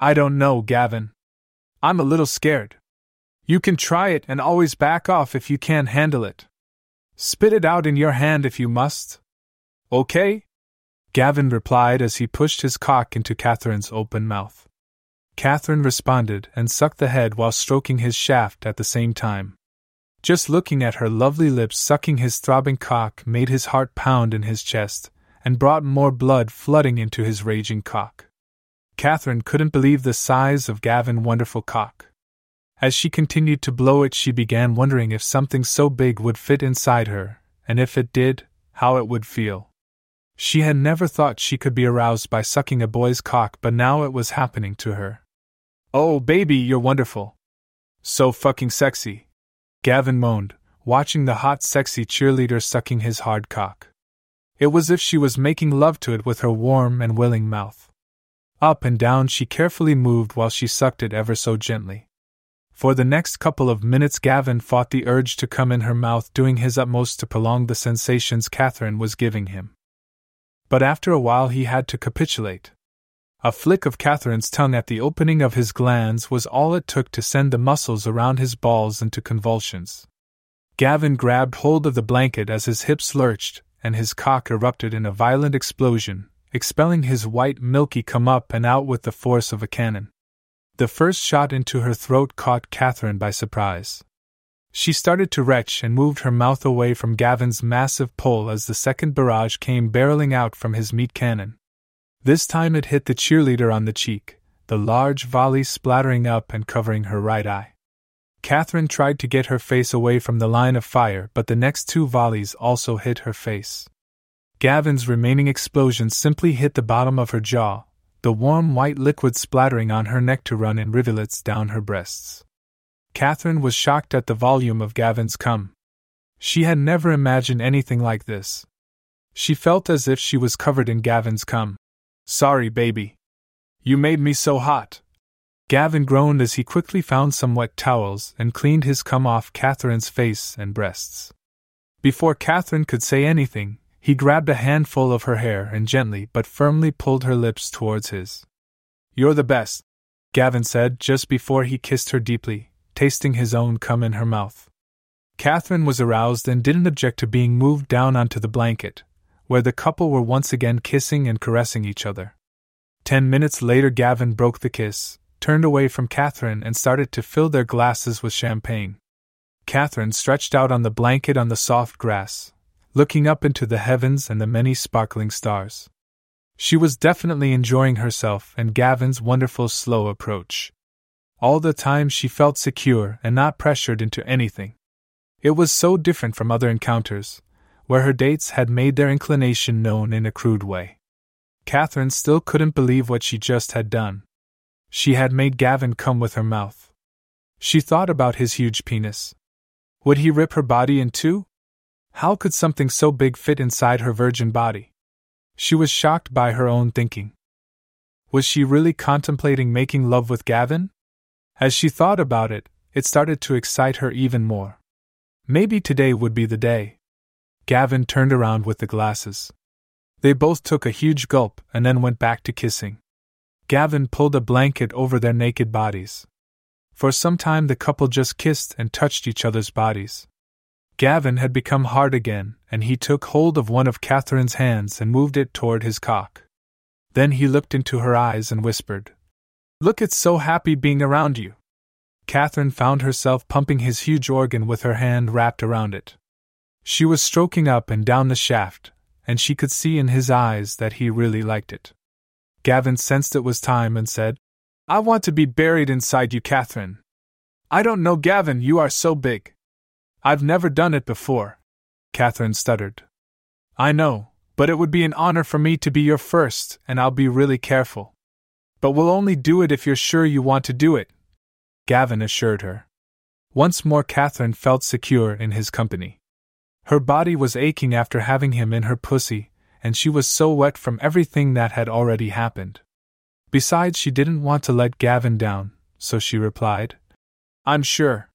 I don't know, Gavin. I'm a little scared. You can try it and always back off if you can't handle it. Spit it out in your hand if you must. Okay? Gavin replied as he pushed his cock into Catherine's open mouth. Catherine responded and sucked the head while stroking his shaft at the same time. Just looking at her lovely lips sucking his throbbing cock made his heart pound in his chest and brought more blood flooding into his raging cock. Catherine couldn't believe the size of Gavin's wonderful cock. As she continued to blow it, she began wondering if something so big would fit inside her, and if it did, how it would feel. She had never thought she could be aroused by sucking a boy's cock, but now it was happening to her. Oh, baby, you're wonderful. So fucking sexy. Gavin moaned, watching the hot, sexy cheerleader sucking his hard cock. It was as if she was making love to it with her warm and willing mouth. Up and down she carefully moved while she sucked it ever so gently. For the next couple of minutes Gavin fought the urge to come in her mouth, doing his utmost to prolong the sensations Catherine was giving him. But after a while he had to capitulate. A flick of Catherine's tongue at the opening of his glands was all it took to send the muscles around his balls into convulsions. Gavin grabbed hold of the blanket as his hips lurched, and his cock erupted in a violent explosion, expelling his white milky cum up and out with the force of a cannon. The first shot into her throat caught Catherine by surprise. She started to retch and moved her mouth away from Gavin's massive pole as the second barrage came barreling out from his meat cannon. This time it hit the cheerleader on the cheek, the large volley splattering up and covering her right eye. Catherine tried to get her face away from the line of fire, but the next two volleys also hit her face. Gavin's remaining explosion simply hit the bottom of her jaw, the warm white liquid splattering on her neck to run in rivulets down her breasts. Catherine was shocked at the volume of Gavin's cum. She had never imagined anything like this. She felt as if she was covered in Gavin's cum. Sorry, baby. You made me so hot. Gavin groaned as he quickly found some wet towels and cleaned his cum off Catherine's face and breasts. Before Catherine could say anything, he grabbed a handful of her hair and gently but firmly pulled her lips towards his. You're the best, Gavin said just before he kissed her deeply, tasting his own cum in her mouth. Catherine was aroused and didn't object to being moved down onto the blanket, where the couple were once again kissing and caressing each other. 10 minutes later Gavin broke the kiss, turned away from Catherine and started to fill their glasses with champagne. Catherine stretched out on the blanket on the soft grass, looking up into the heavens and the many sparkling stars. She was definitely enjoying herself and Gavin's wonderful slow approach. All the time she felt secure and not pressured into anything. It was so different from other encounters, where her dates had made their inclination known in a crude way. Catherine still couldn't believe what she just had done. She had made Gavin come with her mouth. She thought about his huge penis. Would he rip her body in two? How could something so big fit inside her virgin body? She was shocked by her own thinking. Was she really contemplating making love with Gavin? As she thought about it, it started to excite her even more. Maybe today would be the day. Gavin turned around with the glasses. They both took a huge gulp and then went back to kissing. Gavin pulled a blanket over their naked bodies. For some time the couple just kissed and touched each other's bodies. Gavin had become hard again, and he took hold of one of Catherine's hands and moved it toward his cock. Then he looked into her eyes and whispered, Look, it's so happy being around you. Catherine found herself pumping his huge organ with her hand wrapped around it. She was stroking up and down the shaft, and she could see in his eyes that he really liked it. Gavin sensed it was time and said, I want to be buried inside you, Catherine. I don't know, Gavin, you are so big. I've never done it before, Catherine stuttered. I know, but it would be an honor for me to be your first, and I'll be really careful. But we'll only do it if you're sure you want to do it, Gavin assured her. Once more Catherine felt secure in his company. Her body was aching after having him in her pussy, and she was so wet from everything that had already happened. Besides, she didn't want to let Gavin down, so she replied, I'm sure.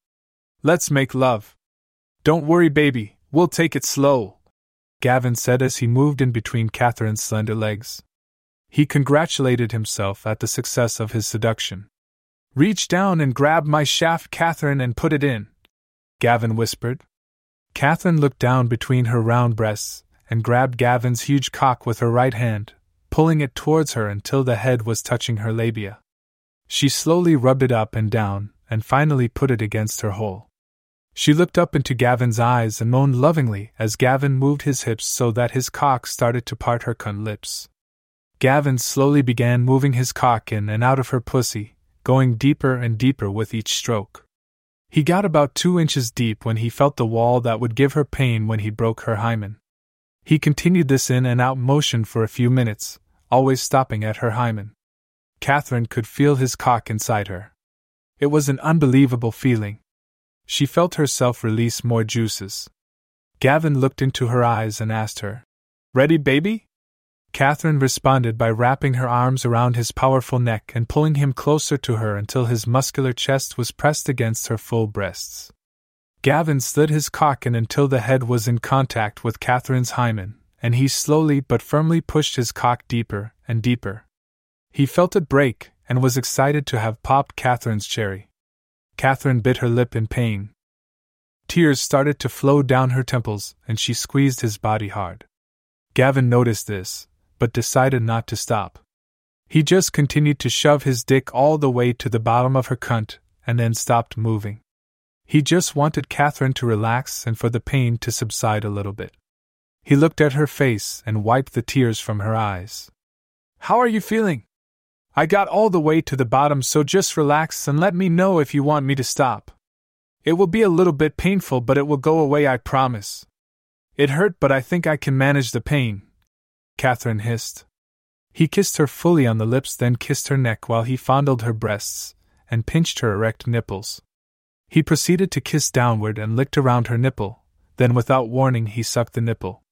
Let's make love. Don't worry, baby, we'll take it slow, Gavin said as he moved in between Catherine's slender legs. He congratulated himself at the success of his seduction. "Reach down and grab my shaft, Catherine, and put it in," Gavin whispered. Catherine looked down between her round breasts and grabbed Gavin's huge cock with her right hand, pulling it towards her until the head was touching her labia. She slowly rubbed it up and down and finally put it against her hole. She looked up into Gavin's eyes and moaned lovingly as Gavin moved his hips so that his cock started to part her cunt lips. Gavin slowly began moving his cock in and out of her pussy, going deeper and deeper with each stroke. He got about 2 inches deep when he felt the wall that would give her pain when he broke her hymen. He continued this in and out motion for a few minutes, always stopping at her hymen. Catherine could feel his cock inside her. It was an unbelievable feeling. She felt herself release more juices. Gavin looked into her eyes and asked her, "Ready, baby?" Catherine responded by wrapping her arms around his powerful neck and pulling him closer to her until his muscular chest was pressed against her full breasts. Gavin slid his cock in until the head was in contact with Catherine's hymen, and he slowly but firmly pushed his cock deeper and deeper. He felt it break and was excited to have popped Catherine's cherry. Catherine bit her lip in pain. Tears started to flow down her temples, and she squeezed his body hard. Gavin noticed this, but decided not to stop. He just continued to shove his dick all the way to the bottom of her cunt, and then stopped moving. He just wanted Catherine to relax and for the pain to subside a little bit. He looked at her face and wiped the tears from her eyes. "How are you feeling? I got all the way to the bottom, so just relax and let me know if you want me to stop. It will be a little bit painful, but it will go away, I promise. It hurt, but I think I can manage the pain," Catherine hissed. He kissed her fully on the lips, then kissed her neck while he fondled her breasts and pinched her erect nipples. He proceeded to kiss downward and licked around her nipple, then without warning he sucked the nipple.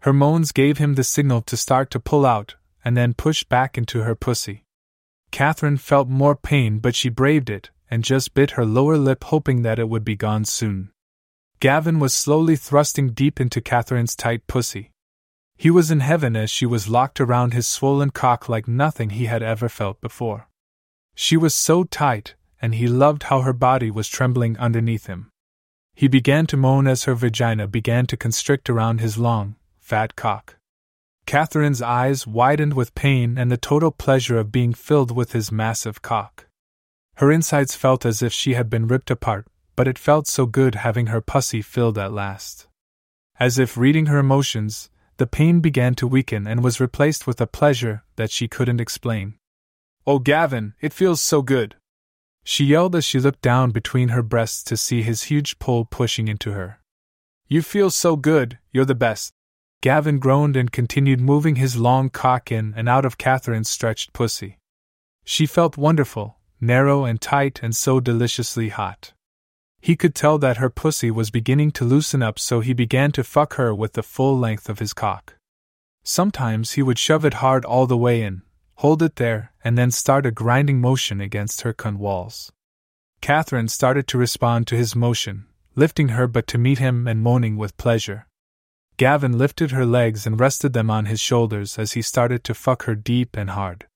Her moans gave him the signal to start to pull out, and then pushed back into her pussy. Catherine felt more pain, but she braved it and just bit her lower lip, hoping that it would be gone soon. Gavin was slowly thrusting deep into Catherine's tight pussy. He was in heaven as she was locked around his swollen cock like nothing he had ever felt before. She was so tight, and he loved how her body was trembling underneath him. He began to moan as her vagina began to constrict around his long, fat cock. Catherine's eyes widened with pain and the total pleasure of being filled with his massive cock. Her insides felt as if she had been ripped apart, but it felt so good having her pussy filled at last. As if reading her emotions, the pain began to weaken and was replaced with a pleasure that she couldn't explain. "Oh, Gavin, it feels so good!" she yelled as she looked down between her breasts to see his huge pole pushing into her. "You feel so good, you're the best!" Gavin groaned and continued moving his long cock in and out of Catherine's stretched pussy. She felt wonderful, narrow and tight and so deliciously hot. He could tell that her pussy was beginning to loosen up, so he began to fuck her with the full length of his cock. Sometimes he would shove it hard all the way in, hold it there, and then start a grinding motion against her cunt walls. Catherine started to respond to his motion, lifting her butt to meet him and moaning with pleasure. Gavin lifted her legs and rested them on his shoulders as he started to fuck her deep and hard.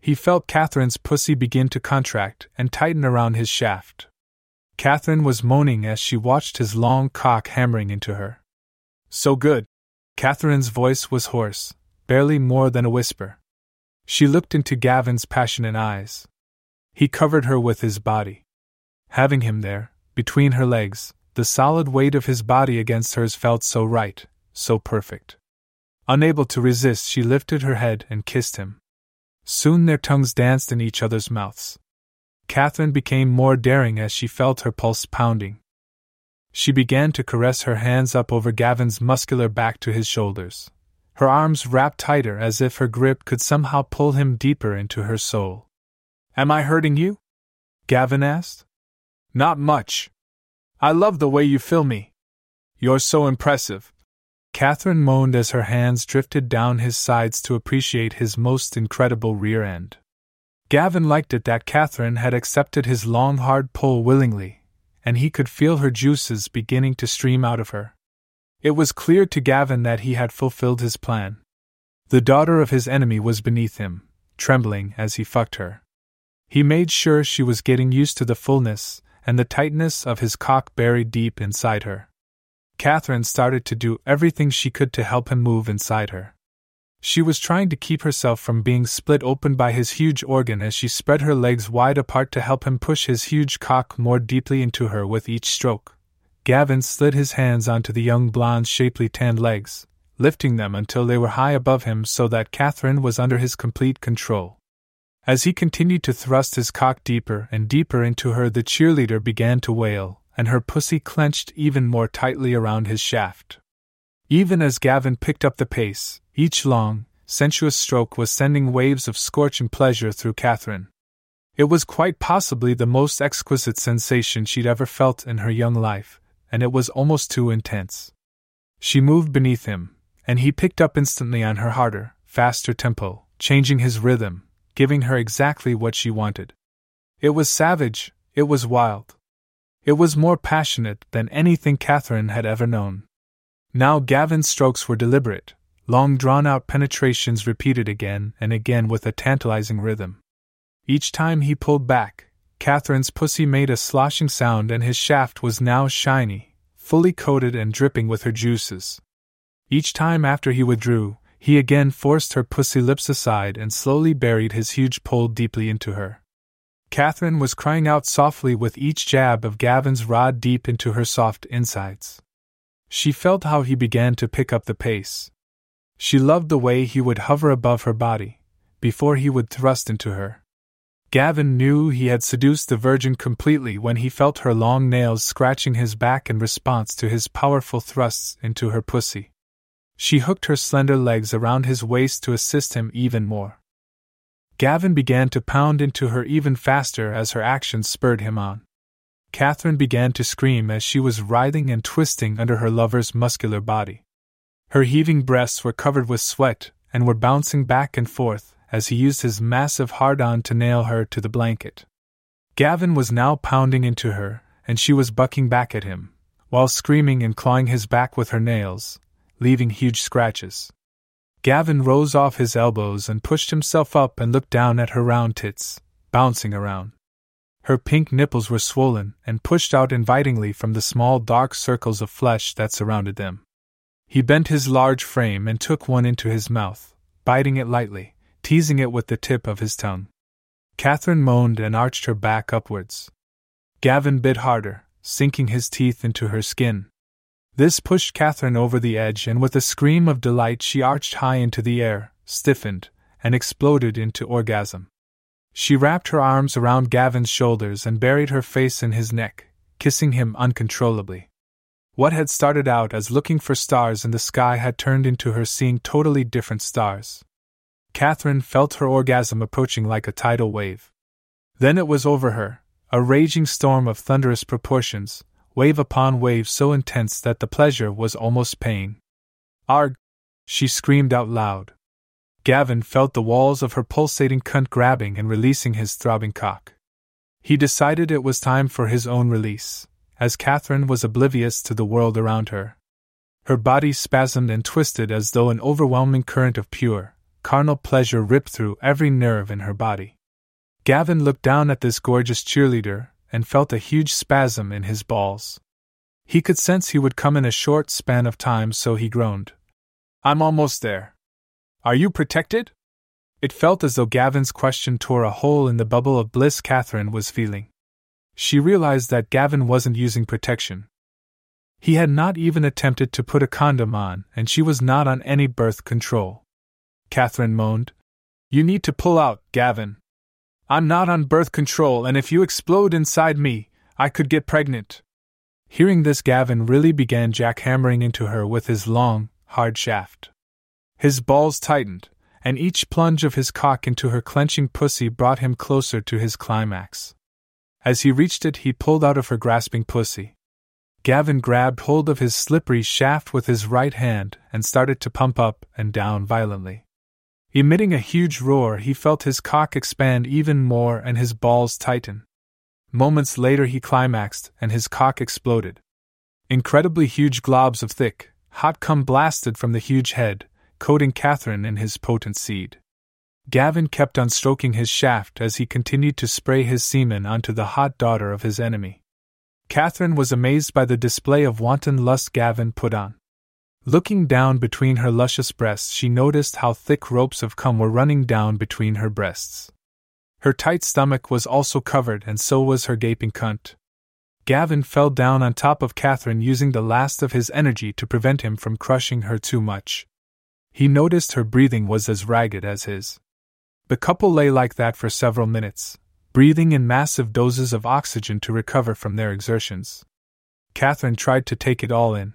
He felt Catherine's pussy begin to contract and tighten around his shaft. Catherine was moaning as she watched his long cock hammering into her. "So good." Catherine's voice was hoarse, barely more than a whisper. She looked into Gavin's passionate eyes. He covered her with his body. Having him there, between her legs, the solid weight of his body against hers felt so right, so perfect. Unable to resist, she lifted her head and kissed him. Soon their tongues danced in each other's mouths. Catherine became more daring as she felt her pulse pounding. She began to caress her hands up over Gavin's muscular back to his shoulders, her arms wrapped tighter as if her grip could somehow pull him deeper into her soul. "Am I hurting you?" Gavin asked. "Not much. I love the way you feel me. You're so impressive." Catherine moaned as her hands drifted down his sides to appreciate his most incredible rear end. Gavin liked it that Catherine had accepted his long hard pull willingly, and he could feel her juices beginning to stream out of her. It was clear to Gavin that he had fulfilled his plan. The daughter of his enemy was beneath him, trembling as he fucked her. He made sure she was getting used to the fullness and the tightness of his cock buried deep inside her. Catherine started to do everything she could to help him move inside her. She was trying to keep herself from being split open by his huge organ as she spread her legs wide apart to help him push his huge cock more deeply into her with each stroke. Gavin slid his hands onto the young blonde's shapely tanned legs, lifting them until they were high above him so that Catherine was under his complete control. As he continued to thrust his cock deeper and deeper into her, the cheerleader began to wail, and her pussy clenched even more tightly around his shaft. Even as Gavin picked up the pace, each long, sensuous stroke was sending waves of scorching pleasure through Catherine. It was quite possibly the most exquisite sensation she'd ever felt in her young life, and it was almost too intense. She moved beneath him, and he picked up instantly on her harder, faster tempo, changing his rhythm, giving her exactly what she wanted. It was savage, it was wild. It was more passionate than anything Catherine had ever known. Now Gavin's strokes were deliberate, long drawn-out penetrations repeated again and again with a tantalizing rhythm. Each time he pulled back, Catherine's pussy made a sloshing sound and his shaft was now shiny, fully coated and dripping with her juices. Each time after he withdrew, he again forced her pussy lips aside and slowly buried his huge pole deeply into her. Catherine was crying out softly with each jab of Gavin's rod deep into her soft insides. She felt how he began to pick up the pace. She loved the way he would hover above her body, before he would thrust into her. Gavin knew he had seduced the virgin completely when he felt her long nails scratching his back in response to his powerful thrusts into her pussy. She hooked her slender legs around his waist to assist him even more. Gavin began to pound into her even faster as her actions spurred him on. Catherine began to scream as she was writhing and twisting under her lover's muscular body. Her heaving breasts were covered with sweat and were bouncing back and forth as he used his massive hard-on to nail her to the blanket. Gavin was now pounding into her, and she was bucking back at him, while screaming and clawing his back with her nails, leaving huge scratches. Gavin rose off his elbows and pushed himself up and looked down at her round tits, bouncing around. Her pink nipples were swollen and pushed out invitingly from the small dark circles of flesh that surrounded them. He bent his large frame and took one into his mouth, biting it lightly, teasing it with the tip of his tongue. Catherine moaned and arched her back upwards. Gavin bit harder, sinking his teeth into her skin. This pushed Catherine over the edge, and with a scream of delight she arched high into the air, stiffened, and exploded into orgasm. She wrapped her arms around Gavin's shoulders and buried her face in his neck, kissing him uncontrollably. What had started out as looking for stars in the sky had turned into her seeing totally different stars. Catherine felt her orgasm approaching like a tidal wave. Then it was over her, a raging storm of thunderous proportions, wave upon wave so intense that the pleasure was almost pain. "Arg!" she screamed out loud. Gavin felt the walls of her pulsating cunt grabbing and releasing his throbbing cock. He decided it was time for his own release, as Catherine was oblivious to the world around her. Her body spasmed and twisted as though an overwhelming current of pure, carnal pleasure ripped through every nerve in her body. Gavin looked down at this gorgeous cheerleader and felt a huge spasm in his balls. He could sense he would come in a short span of time, so he groaned. "I'm almost there. Are you protected?" It felt as though Gavin's question tore a hole in the bubble of bliss Catherine was feeling. She realized that Gavin wasn't using protection. He had not even attempted to put a condom on, and she was not on any birth control. Catherine moaned, "You need to pull out, Gavin. I'm not on birth control, and if you explode inside me, I could get pregnant." Hearing this, Gavin really began jackhammering into her with his long, hard shaft. His balls tightened, and each plunge of his cock into her clenching pussy brought him closer to his climax. As he reached it, he pulled out of her grasping pussy. Gavin grabbed hold of his slippery shaft with his right hand and started to pump up and down violently. Emitting a huge roar, he felt his cock expand even more and his balls tighten. Moments later he climaxed and his cock exploded. Incredibly huge globs of thick, hot cum blasted from the huge head, coating Catherine in his potent seed. Gavin kept on stroking his shaft as he continued to spray his semen onto the hot daughter of his enemy. Catherine was amazed by the display of wanton lust Gavin put on. Looking down between her luscious breasts, she noticed how thick ropes of cum were running down between her breasts. Her tight stomach was also covered, and so was her gaping cunt. Gavin fell down on top of Catherine, using the last of his energy to prevent him from crushing her too much. He noticed her breathing was as ragged as his. The couple lay like that for several minutes, breathing in massive doses of oxygen to recover from their exertions. Catherine tried to take it all in.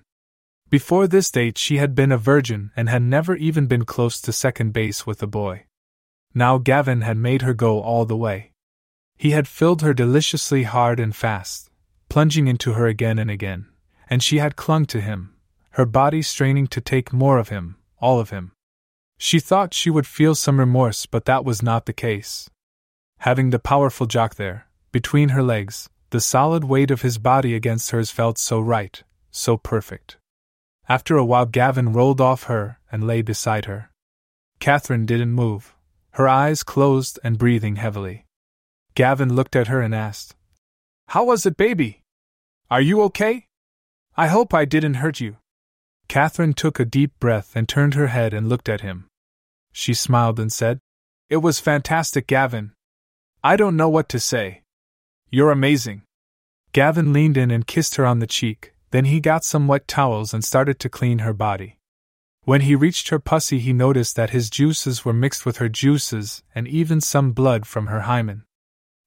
Before this date, she had been a virgin and had never even been close to second base with a boy. Now Gavin had made her go all the way. He had filled her deliciously hard and fast, plunging into her again and again, and she had clung to him, her body straining to take more of him, all of him. She thought she would feel some remorse, but that was not the case. Having the powerful jock there, between her legs, the solid weight of his body against hers felt so right, so perfect. After a while, Gavin rolled off her and lay beside her. Catherine didn't move, her eyes closed and breathing heavily. Gavin looked at her and asked, "How was it, baby? Are you okay? I hope I didn't hurt you." Catherine took a deep breath and turned her head and looked at him. She smiled and said, "It was fantastic, Gavin. I don't know what to say. You're amazing." Gavin leaned in and kissed her on the cheek, then he got some wet towels and started to clean her body. When he reached her pussy, he noticed that his juices were mixed with her juices and even some blood from her hymen.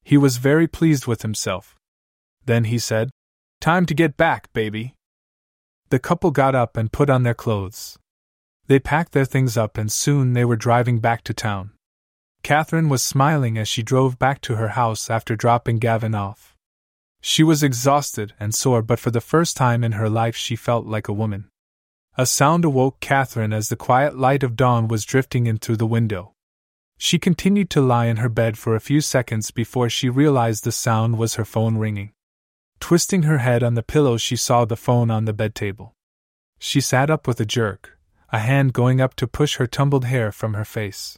He was very pleased with himself. Then he said, "Time to get back, baby." The couple got up and put on their clothes. They packed their things up, and soon they were driving back to town. Catherine was smiling as she drove back to her house after dropping Gavin off. She was exhausted and sore, but for the first time in her life she felt like a woman. A sound awoke Catherine as the quiet light of dawn was drifting in through the window. She continued to lie in her bed for a few seconds before she realized the sound was her phone ringing. Twisting her head on the pillow, she saw the phone on the bed table. She sat up with a jerk, a hand going up to push her tumbled hair from her face.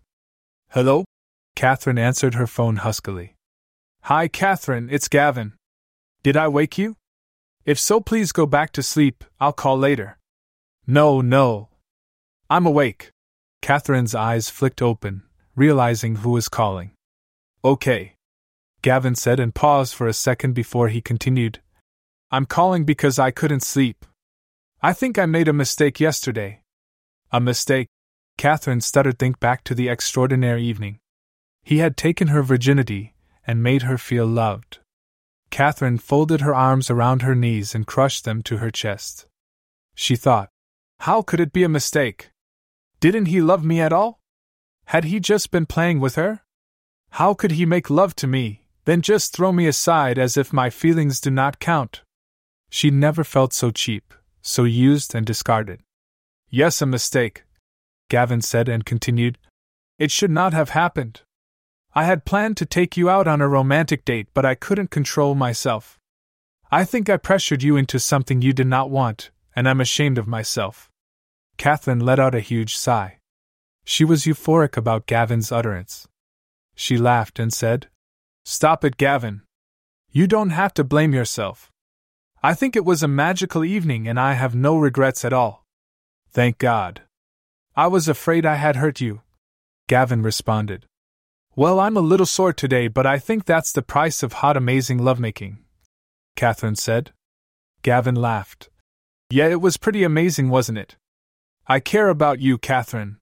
"Hello?" Catherine answered her phone huskily. "Hi, Catherine, it's Gavin. Did I wake you? If so, please go back to sleep, I'll call later." No. I'm awake." Catherine's eyes flicked open, realizing who was calling. "Okay," Gavin said and paused for a second before he continued. "I'm calling because I couldn't sleep. I think I made a mistake yesterday." "A mistake?" Catherine stuttered, think back to the extraordinary evening. He had taken her virginity and made her feel loved. Catherine folded her arms around her knees and crushed them to her chest. She thought, "How could it be a mistake? Didn't he love me at all? Had he just been playing with her? How could he make love to me, then just throw me aside as if my feelings do not count?" She never felt so cheap, so used and discarded. "Yes, a mistake," Gavin said and continued. "It should not have happened. I had planned to take you out on a romantic date, but I couldn't control myself. I think I pressured you into something you did not want, and I'm ashamed of myself." Catherine let out a huge sigh. She was euphoric about Gavin's utterance. She laughed and said, "Stop it, Gavin. You don't have to blame yourself. I think it was a magical evening and I have no regrets at all." "Thank God. I was afraid I had hurt you," Gavin responded. "Well, I'm a little sore today, but I think that's the price of hot, amazing lovemaking," Catherine said. Gavin laughed. "Yeah, it was pretty amazing, wasn't it? I care about you, Catherine.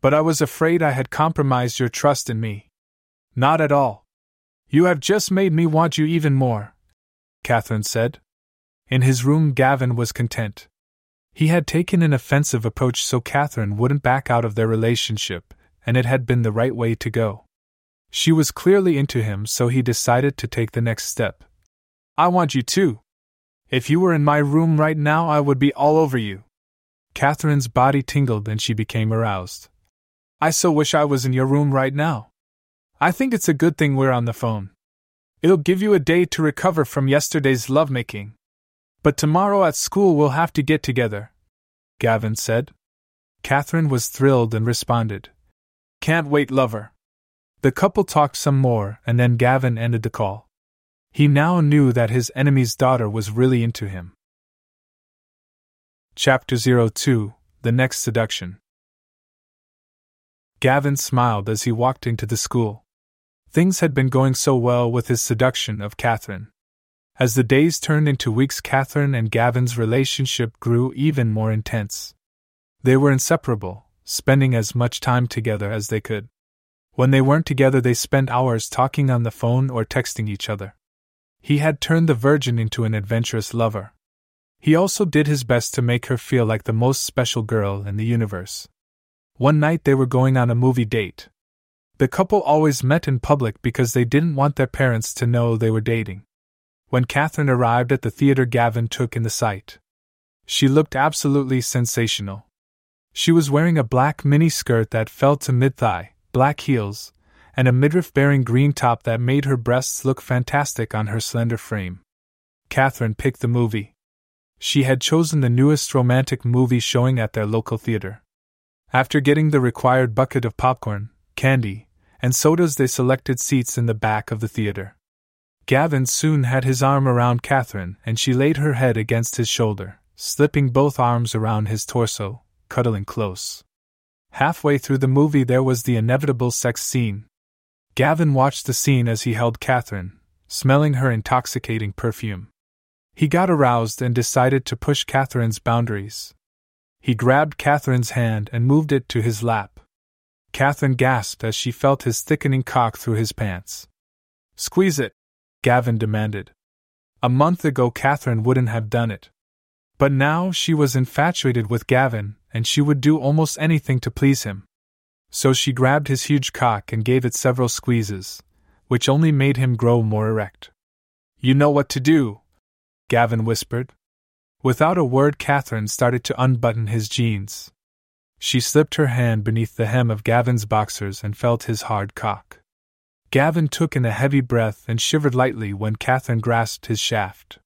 But I was afraid I had compromised your trust in me." "Not at all. You have just made me want you even more," Catherine said. In his room, Gavin was content. He had taken an offensive approach so Catherine wouldn't back out of their relationship, and it had been the right way to go. She was clearly into him, so he decided to take the next step. "I want you too. If you were in my room right now, I would be all over you." Catherine's body tingled and she became aroused. "I so wish I was in your room right now. I think it's a good thing we're on the phone. It'll give you a day to recover from yesterday's lovemaking. But tomorrow at school we'll have to get together," Gavin said. Catherine was thrilled and responded, "Can't wait, lover." The couple talked some more, and then Gavin ended the call. He now knew that his enemy's daughter was really into him. Chapter 02: The Next Seduction. Gavin smiled as he walked into the school. Things had been going so well with his seduction of Catherine. As the days turned into weeks, Catherine and Gavin's relationship grew even more intense. They were inseparable, spending as much time together as they could. When they weren't together, they spent hours talking on the phone or texting each other. He had turned the virgin into an adventurous lover. He also did his best to make her feel like the most special girl in the universe. One night they were going on a movie date. The couple always met in public because they didn't want their parents to know they were dating. When Catherine arrived at the theater, Gavin took in the sight. She looked absolutely sensational. She was wearing a black miniskirt that fell to mid-thigh, black heels, and a midriff-bearing green top that made her breasts look fantastic on her slender frame. Catherine picked the movie. She had chosen the newest romantic movie showing at their local theater. After getting the required bucket of popcorn, candy, and sodas, they selected seats in the back of the theater. Gavin soon had his arm around Catherine, and she laid her head against his shoulder, slipping both arms around his torso, cuddling close. Halfway through the movie, there was the inevitable sex scene. Gavin watched the scene as he held Catherine, smelling her intoxicating perfume. He got aroused and decided to push Catherine's boundaries. He grabbed Catherine's hand and moved it to his lap. Catherine gasped as she felt his thickening cock through his pants. "Squeeze it," Gavin demanded. A month ago, Catherine wouldn't have done it. But now she was infatuated with Gavin, and she would do almost anything to please him. So she grabbed his huge cock and gave it several squeezes, which only made him grow more erect. "You know what to do," Gavin whispered. Without a word, Catherine started to unbutton his jeans. She slipped her hand beneath the hem of Gavin's boxers and felt his hard cock. Gavin took in a heavy breath and shivered lightly when Catherine grasped his shaft.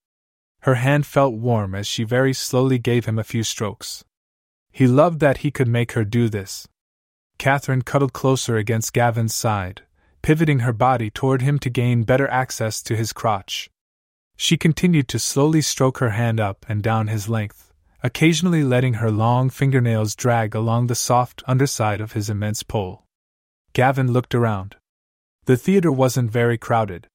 Her hand felt warm as she very slowly gave him a few strokes. He loved that he could make her do this. Catherine cuddled closer against Gavin's side, pivoting her body toward him to gain better access to his crotch. She continued to slowly stroke her hand up and down his length, occasionally letting her long fingernails drag along the soft underside of his immense pole. Gavin looked around. The theater wasn't very crowded.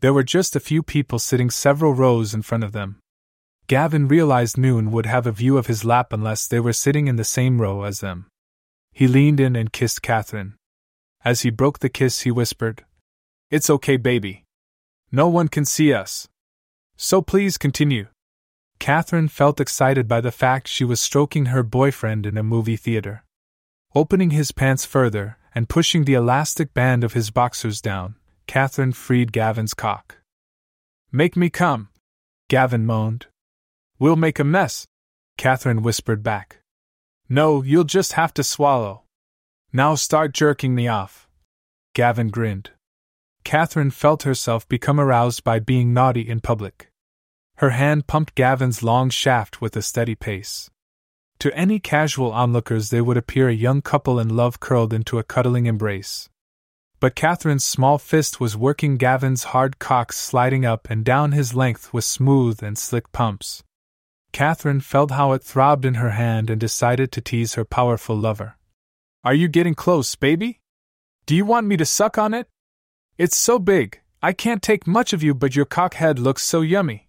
There were just a few people sitting several rows in front of them. Gavin realized no one would have a view of his lap unless they were sitting in the same row as them. He leaned in and kissed Catherine. As he broke the kiss, he whispered, "It's okay, baby. No one can see us. So please continue." Catherine felt excited by the fact she was stroking her boyfriend in a movie theater. Opening his pants further and pushing the elastic band of his boxers down, Catherine freed Gavin's cock. "Make me come," Gavin moaned. "We'll make a mess," Catherine whispered back. "No, you'll just have to swallow. Now start jerking me off." Gavin grinned. Catherine felt herself become aroused by being naughty in public. Her hand pumped Gavin's long shaft with a steady pace. To any casual onlookers, they would appear a young couple in love curled into a cuddling embrace. But Catherine's small fist was working Gavin's hard cock, sliding up and down his length with smooth and slick pumps. Catherine felt how it throbbed in her hand and decided to tease her powerful lover. "Are you getting close, baby? Do you want me to suck on it? It's so big, I can't take much of you, but your cockhead looks so yummy.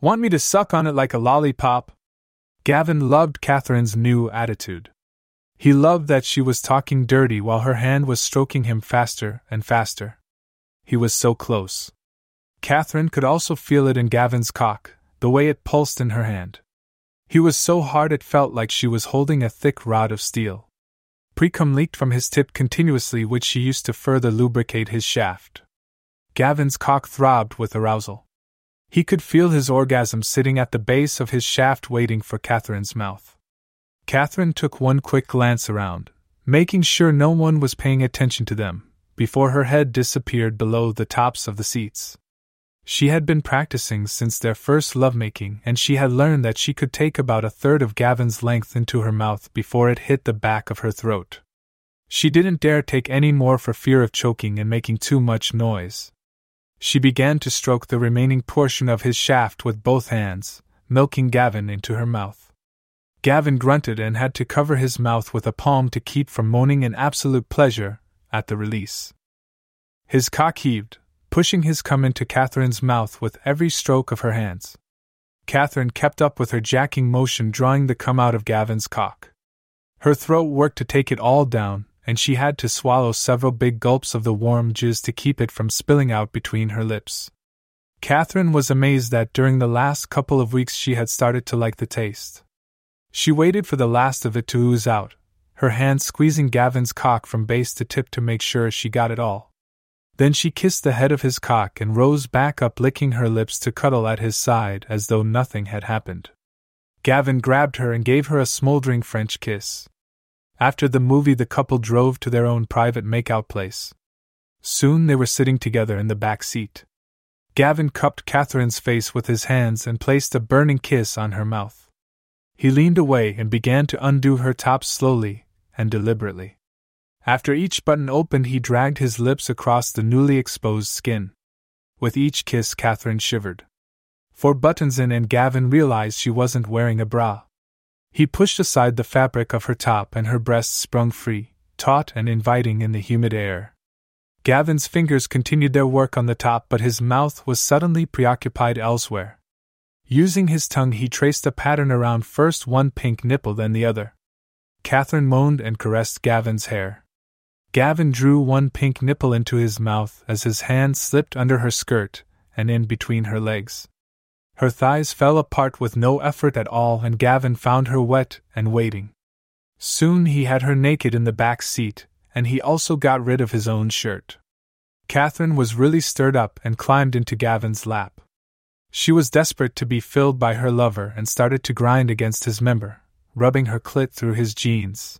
Want me to suck on it like a lollipop?" Gavin loved Catherine's new attitude. He loved that she was talking dirty while her hand was stroking him faster and faster. He was so close. Catherine could also feel it in Gavin's cock, the way it pulsed in her hand. He was so hard it felt like she was holding a thick rod of steel. Precum leaked from his tip continuously, which she used to further lubricate his shaft. Gavin's cock throbbed with arousal. He could feel his orgasm sitting at the base of his shaft waiting for Catherine's mouth. Catherine took one quick glance around, making sure no one was paying attention to them, before her head disappeared below the tops of the seats. She had been practicing since their first lovemaking, and she had learned that she could take about a third of Gavin's length into her mouth before it hit the back of her throat. She didn't dare take any more for fear of choking and making too much noise. She began to stroke the remaining portion of his shaft with both hands, milking Gavin into her mouth. Gavin grunted and had to cover his mouth with a palm to keep from moaning in absolute pleasure at the release. His cock heaved, pushing his cum into Catherine's mouth with every stroke of her hands. Catherine kept up with her jacking motion, drawing the cum out of Gavin's cock. Her throat worked to take it all down, and she had to swallow several big gulps of the warm jizz to keep it from spilling out between her lips. Catherine was amazed that during the last couple of weeks she had started to like the taste. She waited for the last of it to ooze out, her hand squeezing Gavin's cock from base to tip to make sure she got it all. Then she kissed the head of his cock and rose back up, licking her lips to cuddle at his side as though nothing had happened. Gavin grabbed her and gave her a smoldering French kiss. After the movie, the couple drove to their own private makeout place. Soon they were sitting together in the back seat. Gavin cupped Catherine's face with his hands and placed a burning kiss on her mouth. He leaned away and began to undo her top slowly and deliberately. After each button opened, he dragged his lips across the newly exposed skin. With each kiss, Catherine shivered. 4 buttons in, and Gavin realized she wasn't wearing a bra. He pushed aside the fabric of her top, and her breasts sprung free, taut and inviting in the humid air. Gavin's fingers continued their work on the top, but his mouth was suddenly preoccupied elsewhere. Using his tongue, he traced a pattern around first one pink nipple, then the other. Catherine moaned and caressed Gavin's hair. Gavin drew one pink nipple into his mouth as his hand slipped under her skirt and in between her legs. Her thighs fell apart with no effort at all, and Gavin found her wet and waiting. Soon he had her naked in the back seat, and he also got rid of his own shirt. Catherine was really stirred up and climbed into Gavin's lap. She was desperate to be filled by her lover and started to grind against his member, rubbing her clit through his jeans.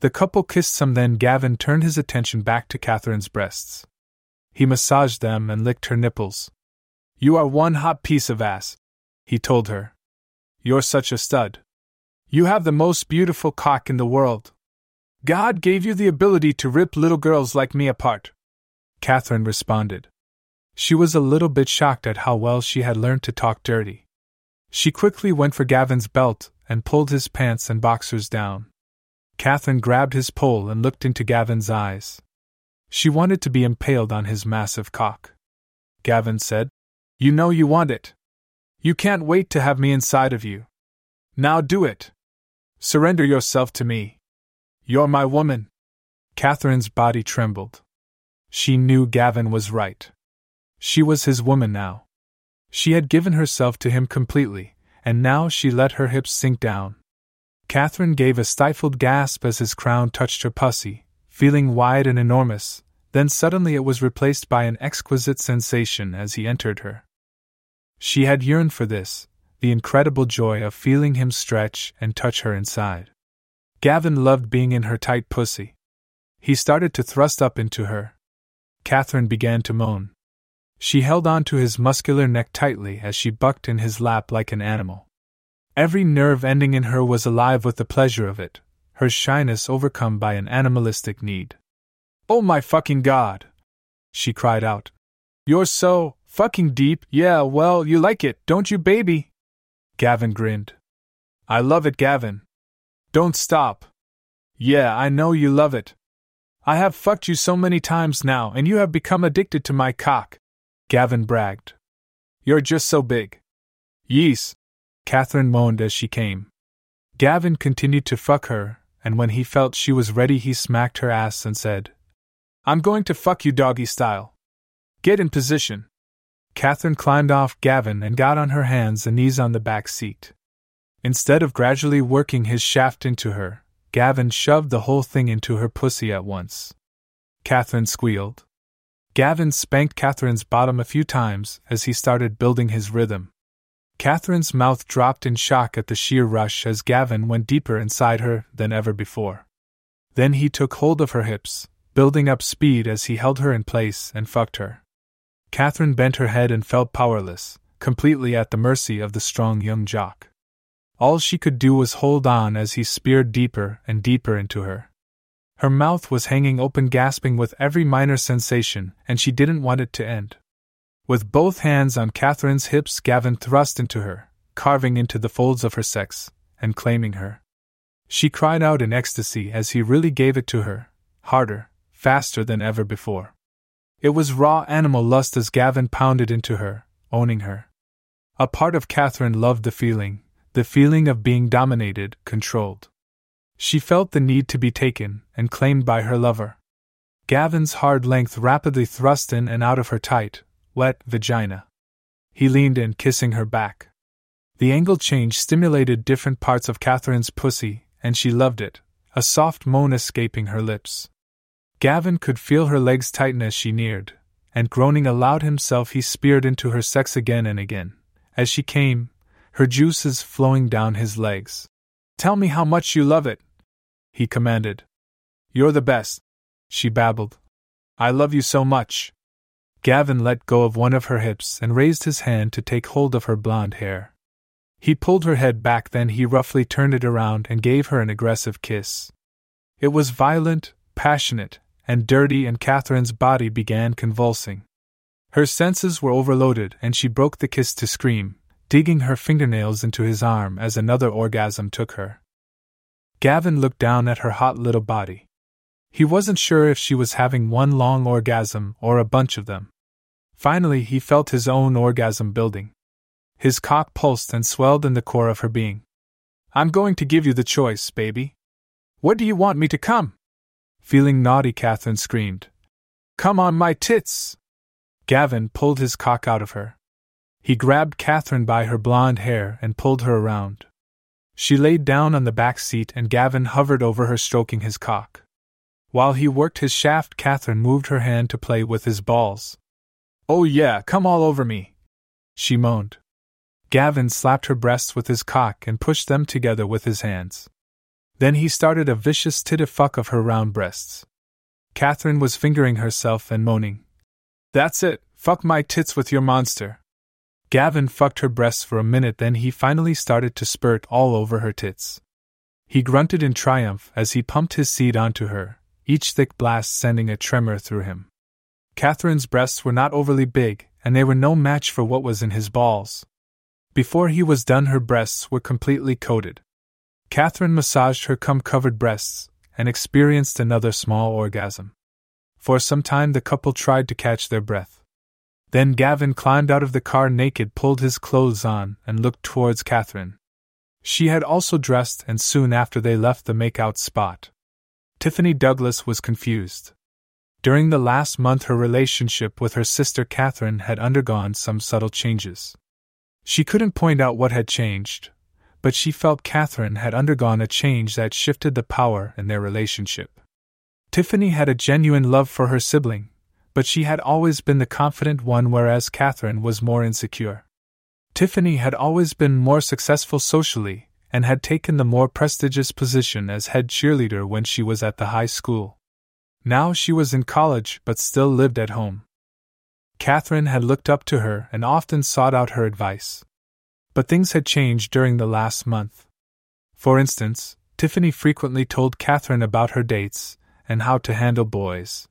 The couple kissed some, then Gavin turned his attention back to Catherine's breasts. He massaged them and licked her nipples. "You are one hot piece of ass," he told her. "You're such a stud. You have the most beautiful cock in the world. God gave you the ability to rip little girls like me apart." Catherine responded. She was a little bit shocked at how well she had learned to talk dirty. She quickly went for Gavin's belt and pulled his pants and boxers down. Catherine grabbed his pole and looked into Gavin's eyes. She wanted to be impaled on his massive cock. Gavin said, "You know you want it. You can't wait to have me inside of you. Now do it. Surrender yourself to me. You're my woman." Catherine's body trembled. She knew Gavin was right. She was his woman now. She had given herself to him completely, and now she let her hips sink down. Catherine gave a stifled gasp as his crown touched her pussy, feeling wide and enormous, then suddenly it was replaced by an exquisite sensation as he entered her. She had yearned for this, the incredible joy of feeling him stretch and touch her inside. Gavin loved being in her tight pussy. He started to thrust up into her. Catherine began to moan. She held on to his muscular neck tightly as she bucked in his lap like an animal. Every nerve ending in her was alive with the pleasure of it, her shyness overcome by an animalistic need. "Oh my fucking God!" she cried out. "You're so fucking deep. Yeah, well, you like it, don't you, baby?" Gavin grinned. "I love it, Gavin. Don't stop. Yeah, I know you love it. I have fucked you so many times now, and you have become addicted to my cock," Gavin bragged. "You're just so big." "Yees," Catherine moaned as she came. Gavin continued to fuck her, and when he felt she was ready, he smacked her ass and said, "I'm going to fuck you doggy style. Get in position." Catherine climbed off Gavin and got on her hands and knees on the back seat. Instead of gradually working his shaft into her, Gavin shoved the whole thing into her pussy at once. Catherine squealed. Gavin spanked Catherine's bottom a few times as he started building his rhythm. Catherine's mouth dropped in shock at the sheer rush as Gavin went deeper inside her than ever before. Then he took hold of her hips, building up speed as he held her in place and fucked her. Catherine bent her head and felt powerless, completely at the mercy of the strong young jock. All she could do was hold on as he speared deeper and deeper into her. Her mouth was hanging open, gasping with every minor sensation, and she didn't want it to end. With both hands on Catherine's hips, Gavin thrust into her, carving into the folds of her sex, and claiming her. She cried out in ecstasy as he really gave it to her, harder, faster than ever before. It was raw animal lust as Gavin pounded into her, owning her. A part of Catherine loved the feeling of being dominated, controlled. She felt the need to be taken and claimed by her lover. Gavin's hard length rapidly thrust in and out of her tight, wet vagina. He leaned in, kissing her back. The angle change stimulated different parts of Catherine's pussy, and she loved it, a soft moan escaping her lips. Gavin could feel her legs tighten as she neared, and groaning aloud himself, he speared into her sex again and again, as she came, her juices flowing down his legs. "Tell me how much you love it," he commanded. "You're the best," she babbled. "I love you so much." Gavin let go of one of her hips and raised his hand to take hold of her blonde hair. He pulled her head back, then he roughly turned it around and gave her an aggressive kiss. It was violent, passionate, and dirty, and Catherine's body began convulsing. Her senses were overloaded, and she broke the kiss to scream, digging her fingernails into his arm as another orgasm took her. Gavin looked down at her hot little body. He wasn't sure if she was having one long orgasm or a bunch of them. Finally, he felt his own orgasm building. His cock pulsed and swelled in the core of her being. "I'm going to give you the choice, baby. What do you want me to come?" Feeling naughty, Catherine screamed, "Come on my tits!" Gavin pulled his cock out of her. He grabbed Catherine by her blonde hair and pulled her around. She laid down on the back seat, and Gavin hovered over her, stroking his cock. While he worked his shaft, Catherine moved her hand to play with his balls. "Oh yeah, come all over me," she moaned. Gavin slapped her breasts with his cock and pushed them together with his hands. Then he started a vicious tit-a-fuck of her round breasts. Catherine was fingering herself and moaning, "That's it, fuck my tits with your monster." Gavin fucked her breasts for a minute, then he finally started to spurt all over her tits. He grunted in triumph as he pumped his seed onto her, each thick blast sending a tremor through him. Catherine's breasts were not overly big, and they were no match for what was in his balls. Before he was done, her breasts were completely coated. Catherine massaged her cum-covered breasts and experienced another small orgasm. For some time the couple tried to catch their breath. Then Gavin climbed out of the car naked, pulled his clothes on, and looked towards Catherine. She had also dressed, and soon after they left the makeout spot. Tiffany Douglas was confused. During the last month, her relationship with her sister Catherine had undergone some subtle changes. She couldn't point out what had changed, but she felt Catherine had undergone a change that shifted the power in their relationship. Tiffany had a genuine love for her sibling, but she had always been the confident one, whereas Catherine was more insecure. Tiffany had always been more successful socially and had taken the more prestigious position as head cheerleader when she was at the high school. Now she was in college but still lived at home. Catherine had looked up to her and often sought out her advice. But things had changed during the last month. For instance, Tiffany frequently told Catherine about her dates and how to handle boys.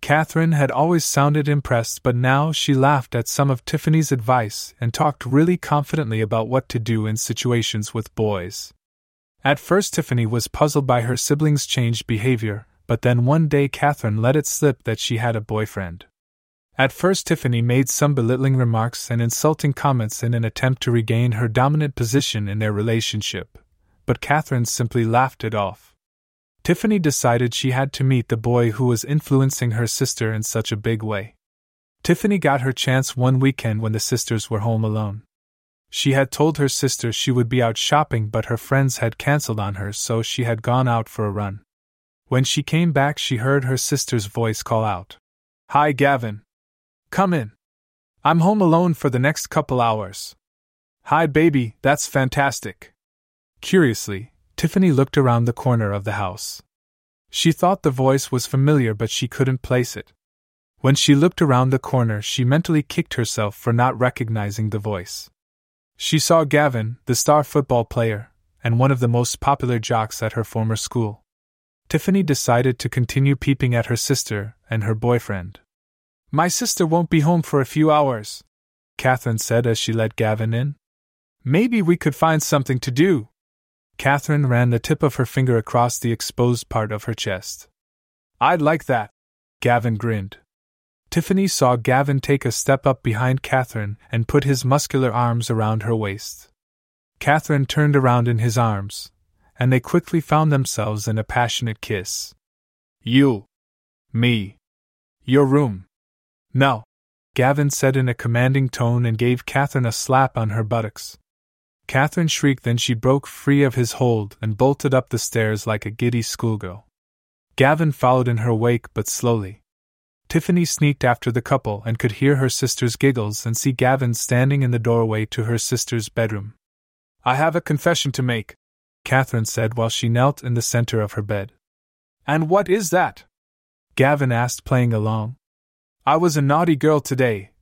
Catherine had always sounded impressed, but now she laughed at some of Tiffany's advice and talked really confidently about what to do in situations with boys. At first, Tiffany was puzzled by her siblings' changed behavior, but then one day Catherine let it slip that she had a boyfriend. At first, Tiffany made some belittling remarks and insulting comments in an attempt to regain her dominant position in their relationship, but Catherine simply laughed it off. Tiffany decided she had to meet the boy who was influencing her sister in such a big way. Tiffany got her chance one weekend when the sisters were home alone. She had told her sister she would be out shopping, but her friends had canceled on her, so she had gone out for a run. When she came back, she heard her sister's voice call out, "Hi, Gavin. Come in. I'm home alone for the next couple hours." "Hi, baby, that's fantastic." Curiously, Tiffany looked around the corner of the house. She thought the voice was familiar, but she couldn't place it. When she looked around the corner, she mentally kicked herself for not recognizing the voice. She saw Gavin, the star football player, and one of the most popular jocks at her former school. Tiffany decided to continue peeping at her sister and her boyfriend. "My sister won't be home for a few hours," Catherine said as she let Gavin in. "Maybe we could find something to do." Catherine ran the tip of her finger across the exposed part of her chest. "I'd like that," Gavin grinned. Tiffany saw Gavin take a step up behind Catherine and put his muscular arms around her waist. Catherine turned around in his arms, and they quickly found themselves in a passionate kiss. "You. Me. Your room. Now," Gavin said in a commanding tone and gave Catherine a slap on her buttocks. Catherine shrieked, then she broke free of his hold and bolted up the stairs like a giddy schoolgirl. Gavin followed in her wake, but slowly. Tiffany sneaked after the couple and could hear her sister's giggles and see Gavin standing in the doorway to her sister's bedroom. "I have a confession to make," Catherine said while she knelt in the center of her bed. "And what is that?" Gavin asked, playing along. "I was a naughty girl today."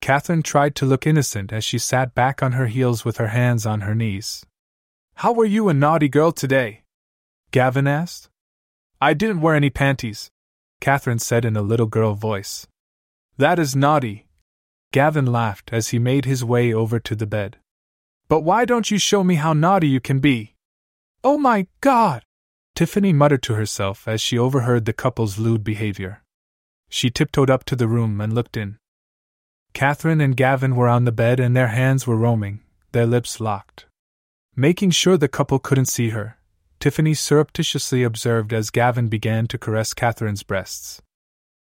Catherine tried to look innocent as she sat back on her heels with her hands on her knees. "How were you a naughty girl today?" Gavin asked. "I didn't wear any panties," Catherine said in a little girl voice. "That is naughty." Gavin laughed as he made his way over to the bed. "But why don't you show me how naughty you can be?" "Oh my God!" Tiffany muttered to herself as she overheard the couple's lewd behavior. She tiptoed up to the room and looked in. Catherine and Gavin were on the bed and their hands were roaming, their lips locked. Making sure the couple couldn't see her, Tiffany surreptitiously observed as Gavin began to caress Catherine's breasts.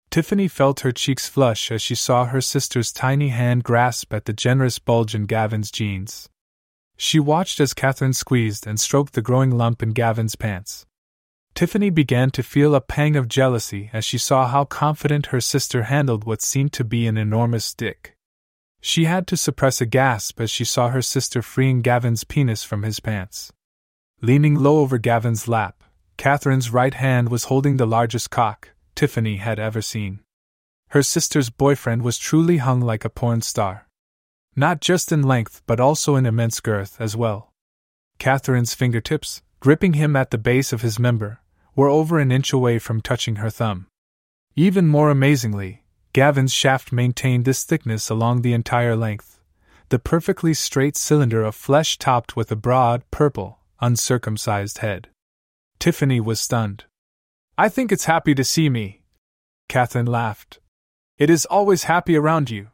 Tiffany felt her cheeks flush as she saw her sister's tiny hand grasp at the generous bulge in Gavin's jeans. She watched as Catherine squeezed and stroked the growing lump in Gavin's pants. Tiffany began to feel a pang of jealousy as she saw how confident her sister handled what seemed to be an enormous dick. She had to suppress a gasp as she saw her sister freeing Gavin's penis from his pants. Leaning low over Gavin's lap, Catherine's right hand was holding the largest cock Tiffany had ever seen. Her sister's boyfriend was truly hung like a porn star. Not just in length but also in immense girth as well. Catherine's fingertips, gripping him at the base of his member, were over an inch away from touching her thumb. Even more amazingly, Gavin's shaft maintained this thickness along the entire length, the perfectly straight cylinder of flesh topped with a broad, purple, uncircumcised head. Tiffany was stunned. "I think it's happy to see me," Catherine laughed. "It is always happy around you.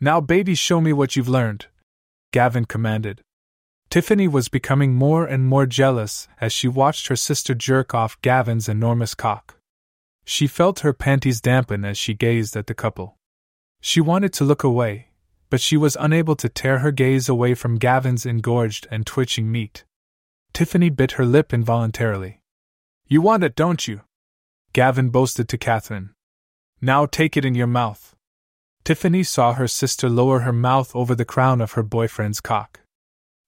Now, baby, show me what you've learned," Gavin commanded. Tiffany was becoming more and more jealous as she watched her sister jerk off Gavin's enormous cock. She felt her panties dampen as she gazed at the couple. She wanted to look away, but she was unable to tear her gaze away from Gavin's engorged and twitching meat. Tiffany bit her lip involuntarily. "You want it, don't you?" Gavin boasted to Catherine. "Now take it in your mouth." Tiffany saw her sister lower her mouth over the crown of her boyfriend's cock.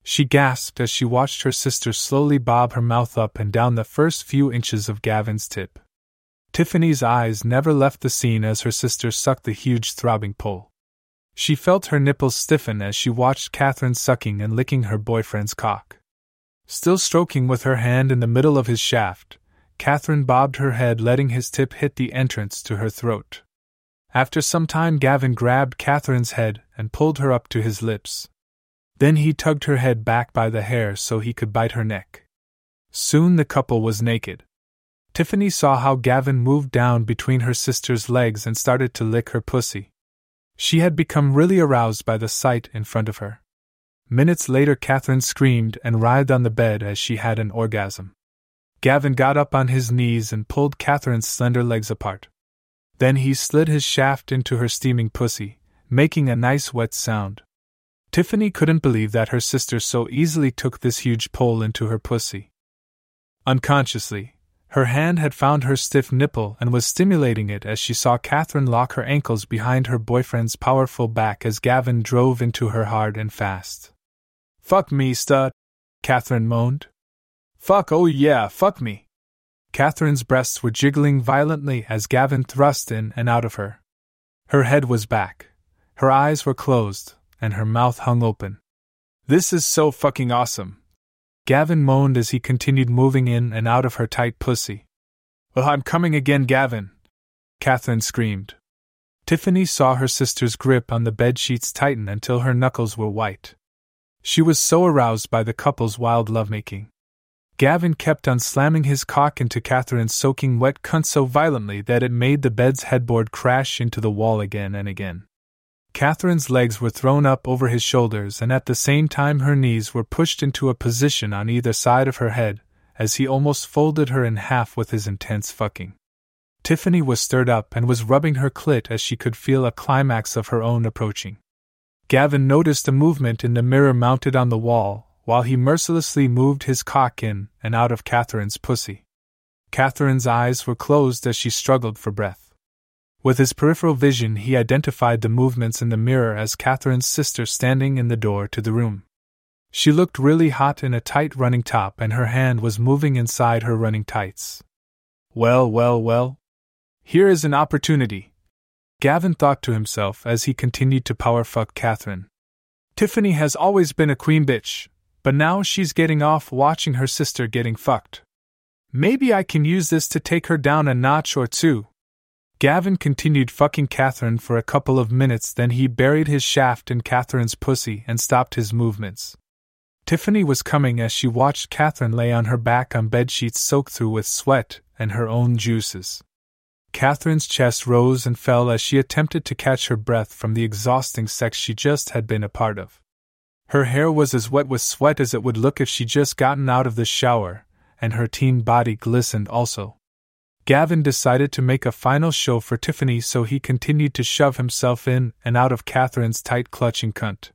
She gasped as she watched her sister slowly bob her mouth up and down the first few inches of Gavin's tip. Tiffany's eyes never left the scene as her sister sucked the huge throbbing pole. She felt her nipples stiffen as she watched Catherine sucking and licking her boyfriend's cock. Still stroking with her hand in the middle of his shaft, Catherine bobbed her head, letting his tip hit the entrance to her throat. After some time, Gavin grabbed Catherine's head and pulled her up to his lips. Then he tugged her head back by the hair so he could bite her neck. Soon the couple was naked. Tiffany saw how Gavin moved down between her sister's legs and started to lick her pussy. She had become really aroused by the sight in front of her. Minutes later, Catherine screamed and writhed on the bed as she had an orgasm. Gavin got up on his knees and pulled Catherine's slender legs apart. Then he slid his shaft into her steaming pussy, making a nice wet sound. Tiffany couldn't believe that her sister so easily took this huge pole into her pussy. Unconsciously, her hand had found her stiff nipple and was stimulating it as she saw Catherine lock her ankles behind her boyfriend's powerful back as Gavin drove into her hard and fast. "Fuck me, stud," Catherine moaned. "Fuck, oh yeah, fuck me." Catherine's breasts were jiggling violently as Gavin thrust in and out of her. Her head was back. Her eyes were closed, and her mouth hung open. This is so fucking awesome. Gavin moaned as he continued moving in and out of her tight pussy. Well, I'm coming again, Gavin, Catherine screamed. Tiffany saw her sister's grip on the bedsheets tighten until her knuckles were white. She was so aroused by the couple's wild lovemaking. Gavin kept on slamming his cock into Catherine's soaking wet cunt so violently that it made the bed's headboard crash into the wall again and again. Catherine's legs were thrown up over his shoulders, and at the same time her knees were pushed into a position on either side of her head, as he almost folded her in half with his intense fucking. Tiffany was stirred up and was rubbing her clit as she could feel a climax of her own approaching. Gavin noticed a movement in the mirror mounted on the wall, while he mercilessly moved his cock in and out of Catherine's pussy. Catherine's eyes were closed as she struggled for breath. With his peripheral vision, he identified the movements in the mirror as Catherine's sister standing in the door to the room. She looked really hot in a tight running top, and her hand was moving inside her running tights. Well, well, well. Here is an opportunity, Gavin thought to himself as he continued to powerfuck Catherine. Tiffany has always been a queen bitch, but now she's getting off watching her sister getting fucked. Maybe I can use this to take her down a notch or two. Gavin continued fucking Catherine for a couple of minutes, then he buried his shaft in Catherine's pussy and stopped his movements. Tiffany was coming as she watched Catherine lay on her back on bedsheets soaked through with sweat and her own juices. Catherine's chest rose and fell as she attempted to catch her breath from the exhausting sex she just had been a part of. Her hair was as wet with sweat as it would look if she'd just gotten out of the shower, and her teen body glistened also. Gavin decided to make a final show for Tiffany, so he continued to shove himself in and out of Catherine's tight clutching cunt.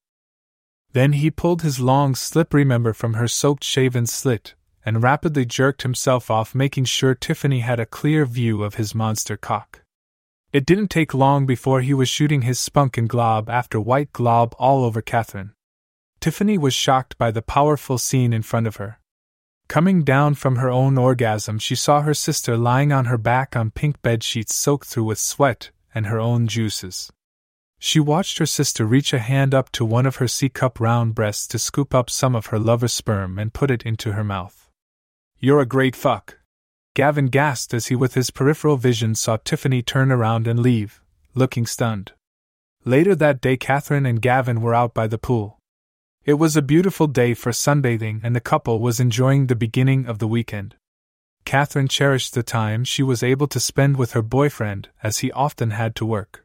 Then he pulled his long slippery member from her soaked shaven slit and rapidly jerked himself off, making sure Tiffany had a clear view of his monster cock. It didn't take long before he was shooting his spunk and glob after white glob all over Catherine. Tiffany was shocked by the powerful scene in front of her. Coming down from her own orgasm, she saw her sister lying on her back on pink bedsheets soaked through with sweat and her own juices. She watched her sister reach a hand up to one of her C-cup round breasts to scoop up some of her lover's sperm and put it into her mouth. You're a great fuck, Gavin gasped as he with his peripheral vision saw Tiffany turn around and leave, looking stunned. Later that day, Catherine and Gavin were out by the pool. It was a beautiful day for sunbathing, and the couple was enjoying the beginning of the weekend. Catherine cherished the time she was able to spend with her boyfriend, as he often had to work.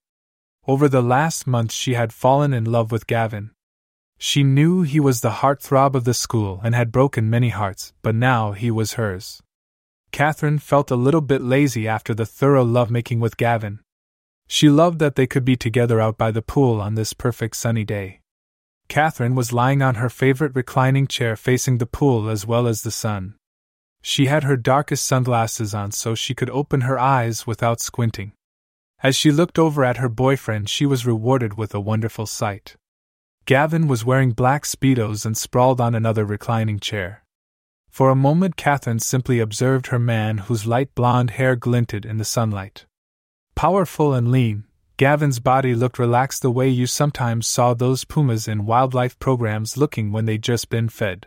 Over the last month, she had fallen in love with Gavin. She knew he was the heartthrob of the school and had broken many hearts, but now he was hers. Catherine felt a little bit lazy after the thorough lovemaking with Gavin. She loved that they could be together out by the pool on this perfect sunny day. Catherine was lying on her favorite reclining chair facing the pool as well as the sun. She had her darkest sunglasses on so she could open her eyes without squinting. As she looked over at her boyfriend, she was rewarded with a wonderful sight. Gavin was wearing black Speedos and sprawled on another reclining chair. For a moment, Catherine simply observed her man, whose light blonde hair glinted in the sunlight. Powerful and lean, Gavin's body looked relaxed, the way you sometimes saw those pumas in wildlife programs looking when they'd just been fed.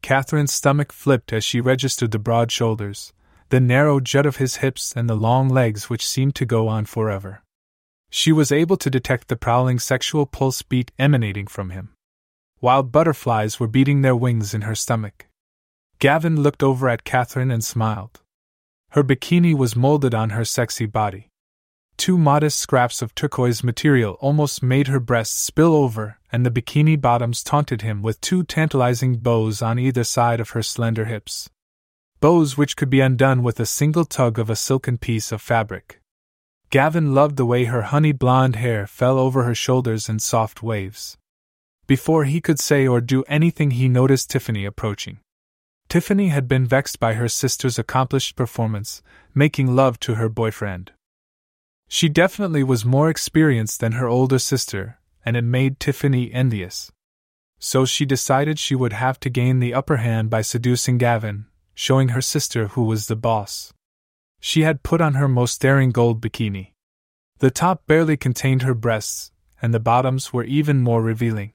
Catherine's stomach flipped as she registered the broad shoulders, the narrow jut of his hips, and the long legs which seemed to go on forever. She was able to detect the prowling sexual pulse beat emanating from him. Wild butterflies were beating their wings in her stomach. Gavin looked over at Catherine and smiled. Her bikini was molded on her sexy body. Two modest scraps of turquoise material almost made her breasts spill over, and the bikini bottoms taunted him with two tantalizing bows on either side of her slender hips. Bows which could be undone with a single tug of a silken piece of fabric. Gavin loved the way her honey blonde hair fell over her shoulders in soft waves. Before he could say or do anything, he noticed Tiffany approaching. Tiffany had been vexed by her sister's accomplished performance, making love to her boyfriend. She definitely was more experienced than her older sister, and it made Tiffany envious. So she decided she would have to gain the upper hand by seducing Gavin, showing her sister who was the boss. She had put on her most daring gold bikini. The top barely contained her breasts, and the bottoms were even more revealing.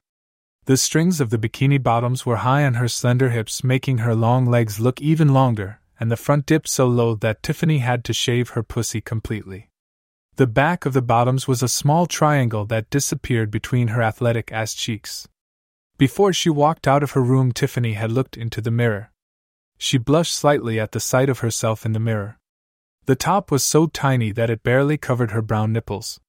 The strings of the bikini bottoms were high on her slender hips, making her long legs look even longer, and the front dipped so low that Tiffany had to shave her pussy completely. The back of the bottoms was a small triangle that disappeared between her athletic ass cheeks. Before she walked out of her room, Tiffany had looked into the mirror. She blushed slightly at the sight of herself in the mirror. The top was so tiny that it barely covered her brown nipples.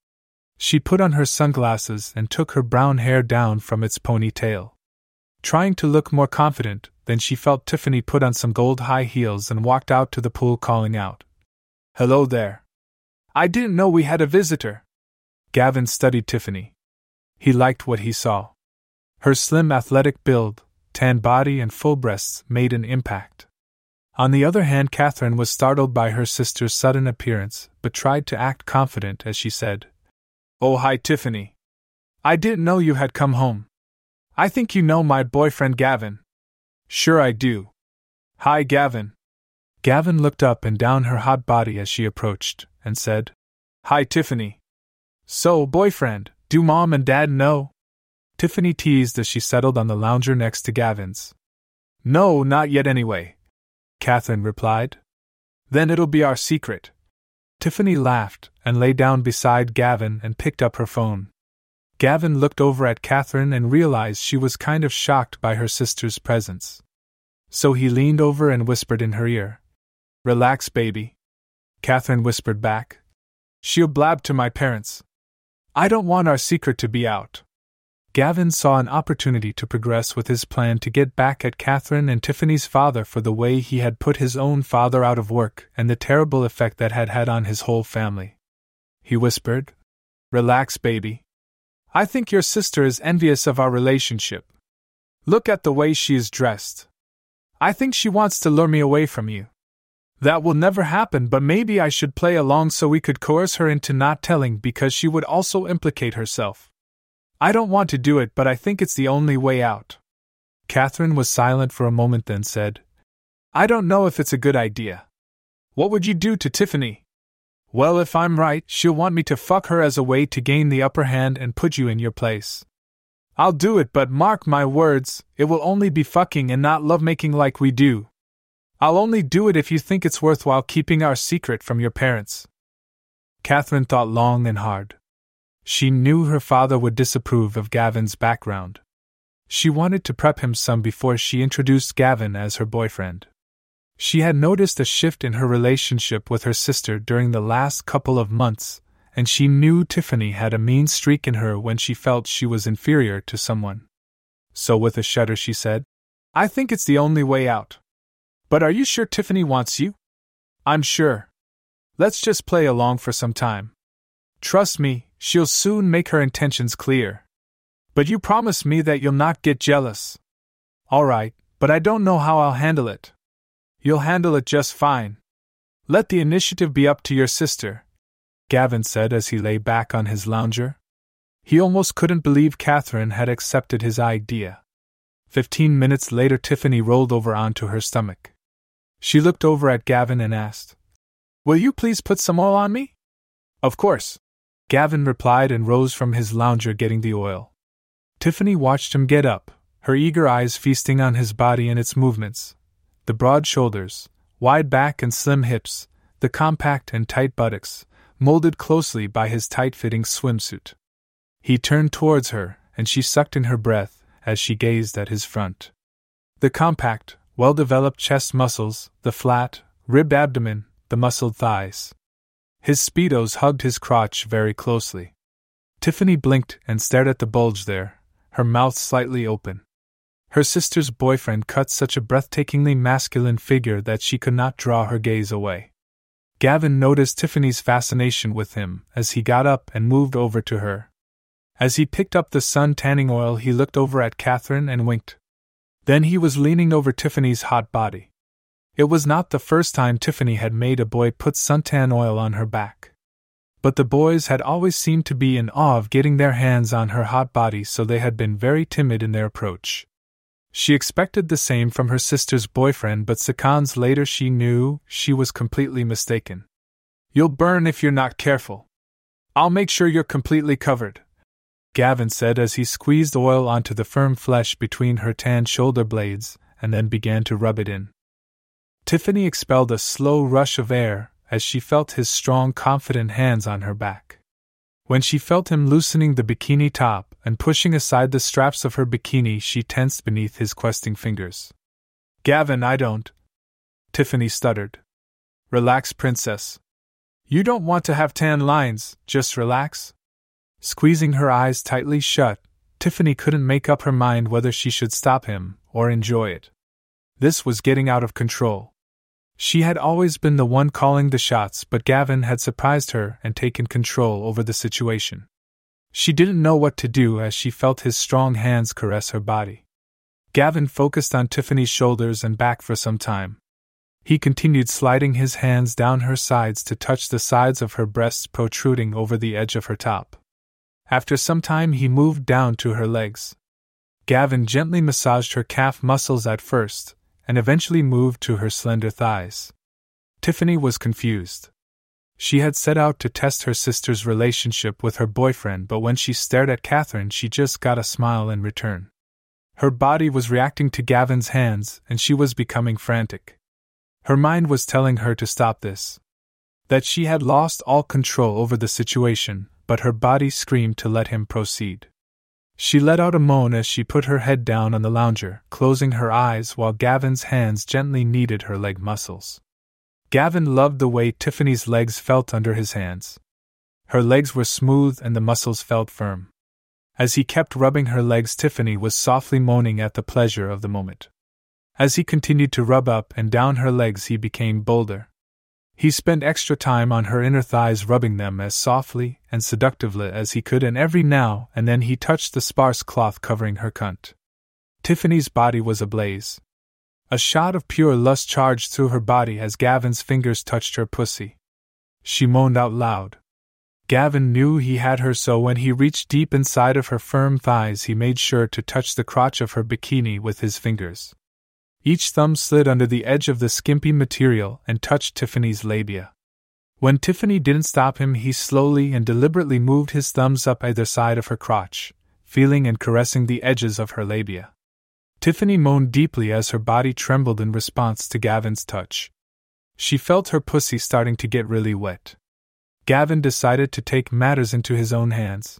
She put on her sunglasses and took her brown hair down from its ponytail. Trying to look more confident than she felt, Tiffany put on some gold high heels and walked out to the pool, calling out, "Hello there. I didn't know we had a visitor." Gavin studied Tiffany. He liked what he saw. Her slim athletic build, tan body and full breasts made an impact. On the other hand, Catherine was startled by her sister's sudden appearance, but tried to act confident as she said, "Oh, hi, Tiffany. I didn't know you had come home. I think you know my boyfriend Gavin." "Sure I do. Hi, Gavin." Gavin looked up and down her hot body as she approached, and said, "Hi, Tiffany. So, boyfriend, do Mom and Dad know?" Tiffany teased as she settled on the lounger next to Gavin's. "No, not yet anyway," Catherine replied. "Then it'll be our secret." Tiffany laughed and lay down beside Gavin and picked up her phone. Gavin looked over at Catherine and realized she was kind of shocked by her sister's presence. So he leaned over and whispered in her ear, "Relax, baby." Catherine whispered back, "She'll blab to my parents. I don't want our secret to be out." Gavin saw an opportunity to progress with his plan to get back at Catherine and Tiffany's father for the way he had put his own father out of work and the terrible effect that had had on his whole family. He whispered, "Relax, baby. I think your sister is envious of our relationship. Look at the way she is dressed. I think she wants to lure me away from you. That will never happen, but maybe I should play along so we could coerce her into not telling, because she would also implicate herself. I don't want to do it, but I think it's the only way out." Catherine was silent for a moment, then said, "I don't know if it's a good idea. What would you do to Tiffany?" "Well, if I'm right, she'll want me to fuck her as a way to gain the upper hand and put you in your place. I'll do it, but mark my words, it will only be fucking and not lovemaking like we do. I'll only do it if you think it's worthwhile keeping our secret from your parents." Catherine thought long and hard. She knew her father would disapprove of Gavin's background. She wanted to prep him some before she introduced Gavin as her boyfriend. She had noticed a shift in her relationship with her sister during the last couple of months, and she knew Tiffany had a mean streak in her when she felt she was inferior to someone. So with a shudder she said, "I think it's the only way out. But are you sure Tiffany wants you?" "I'm sure. Let's just play along for some time. Trust me, she'll soon make her intentions clear. But you promise me that you'll not get jealous." "All right, but I don't know how I'll handle it." "You'll handle it just fine. Let the initiative be up to your sister," Gavin said as he lay back on his lounger. He almost couldn't believe Catherine had accepted his idea. 15 minutes later, Tiffany rolled over onto her stomach. She looked over at Gavin and asked, "Will you please put some oil on me?" "Of course," Gavin replied and rose from his lounger, getting the oil. Tiffany watched him get up, her eager eyes feasting on his body and its movements. The broad shoulders, wide back and slim hips, the compact and tight buttocks, molded closely by his tight-fitting swimsuit. He turned towards her, and she sucked in her breath as she gazed at his front. The compact, well-developed chest muscles, the flat, ribbed abdomen, the muscled thighs. His speedos hugged his crotch very closely. Tiffany blinked and stared at the bulge there, her mouth slightly open. Her sister's boyfriend cut such a breathtakingly masculine figure that she could not draw her gaze away. Gavin noticed Tiffany's fascination with him as he got up and moved over to her. As he picked up the sun tanning oil, he looked over at Catherine and winked. Then he was leaning over Tiffany's hot body. It was not the first time Tiffany had made a boy put suntan oil on her back. But the boys had always seemed to be in awe of getting their hands on her hot body, so they had been very timid in their approach. She expected the same from her sister's boyfriend, but seconds later she knew she was completely mistaken. "You'll burn if you're not careful. I'll make sure you're completely covered, Gavin said as he squeezed oil onto the firm flesh between her tan shoulder blades and then began to rub it in. Tiffany expelled a slow rush of air as she felt his strong, confident hands on her back. When she felt him loosening the bikini top and pushing aside the straps of her bikini, she tensed beneath his questing fingers. Gavin, I don't. Tiffany stuttered. Relax, princess. You don't want to have tan lines, just relax. Squeezing her eyes tightly shut, Tiffany couldn't make up her mind whether she should stop him or enjoy it. This was getting out of control. She had always been the one calling the shots, but Gavin had surprised her and taken control over the situation. She didn't know what to do as she felt his strong hands caress her body. Gavin focused on Tiffany's shoulders and back for some time. He continued sliding his hands down her sides to touch the sides of her breasts protruding over the edge of her top. After some time, he moved down to her legs. Gavin gently massaged her calf muscles at first, and eventually moved to her slender thighs. Tiffany was confused. She had set out to test her sister's relationship with her boyfriend, but when she stared at Catherine, she just got a smile in return. Her body was reacting to Gavin's hands, and she was becoming frantic. Her mind was telling her to stop this. That she had lost all control over the situation, but her body screamed to let him proceed. She let out a moan as she put her head down on the lounger, closing her eyes while Gavin's hands gently kneaded her leg muscles. Gavin loved the way Tiffany's legs felt under his hands. Her legs were smooth and the muscles felt firm. As he kept rubbing her legs, Tiffany was softly moaning at the pleasure of the moment. As he continued to rub up and down her legs, he became bolder. He spent extra time on her inner thighs, rubbing them as softly and seductively as he could, and every now and then he touched the sparse cloth covering her cunt. Tiffany's body was ablaze. A shot of pure lust charged through her body as Gavin's fingers touched her pussy. She moaned out loud. Gavin knew he had her, so when he reached deep inside of her firm thighs, he made sure to touch the crotch of her bikini with his fingers. Each thumb slid under the edge of the skimpy material and touched Tiffany's labia. When Tiffany didn't stop him, he slowly and deliberately moved his thumbs up either side of her crotch, feeling and caressing the edges of her labia. Tiffany moaned deeply as her body trembled in response to Gavin's touch. She felt her pussy starting to get really wet. Gavin decided to take matters into his own hands.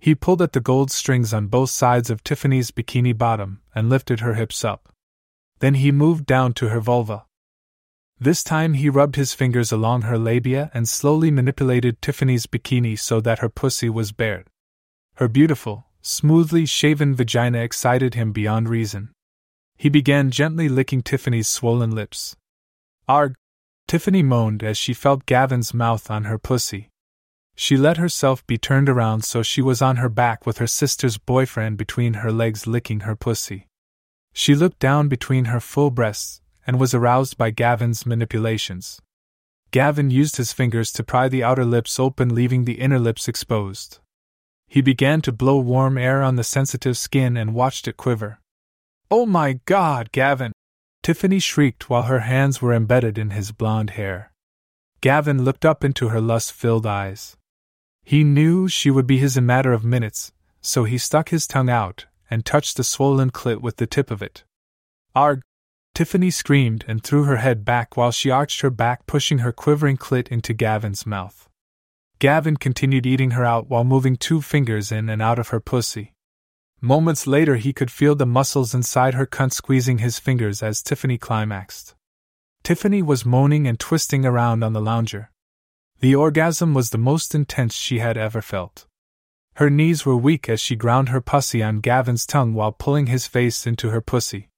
He pulled at the gold strings on both sides of Tiffany's bikini bottom and lifted her hips up. Then he moved down to her vulva. This time he rubbed his fingers along her labia and slowly manipulated Tiffany's bikini so that her pussy was bared. Her beautiful, smoothly shaven vagina excited him beyond reason. He began gently licking Tiffany's swollen lips. Arg! Tiffany moaned as she felt Gavin's mouth on her pussy. She let herself be turned around so she was on her back with her sister's boyfriend between her legs licking her pussy. She looked down between her full breasts and was aroused by Gavin's manipulations. Gavin used his fingers to pry the outer lips open, leaving the inner lips exposed. He began to blow warm air on the sensitive skin and watched it quiver. Oh my God, Gavin! Tiffany shrieked while her hands were embedded in his blonde hair. Gavin looked up into her lust-filled eyes. He knew she would be his in a matter of minutes, so he stuck his tongue out and touched the swollen clit with the tip of it. Arg! Tiffany screamed and threw her head back while she arched her back, pushing her quivering clit into Gavin's mouth. Gavin continued eating her out while moving two fingers in and out of her pussy. Moments later, he could feel the muscles inside her cunt squeezing his fingers as Tiffany climaxed. Tiffany was moaning and twisting around on the lounger. The orgasm was the most intense she had ever felt. Her knees were weak as she ground her pussy on Gavin's tongue while pulling his face into her pussy.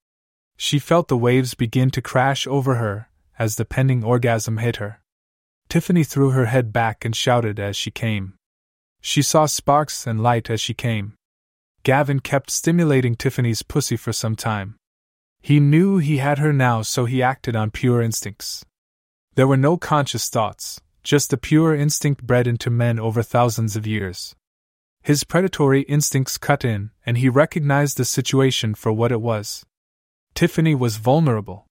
She felt the waves begin to crash over her as the pending orgasm hit her. Tiffany threw her head back and shouted as she came. She saw sparks and light as she came. Gavin kept stimulating Tiffany's pussy for some time. He knew he had her now, so he acted on pure instincts. There were no conscious thoughts, just the pure instinct bred into men over thousands of years. His predatory instincts cut in, and he recognized the situation for what it was. Tiffany was vulnerable.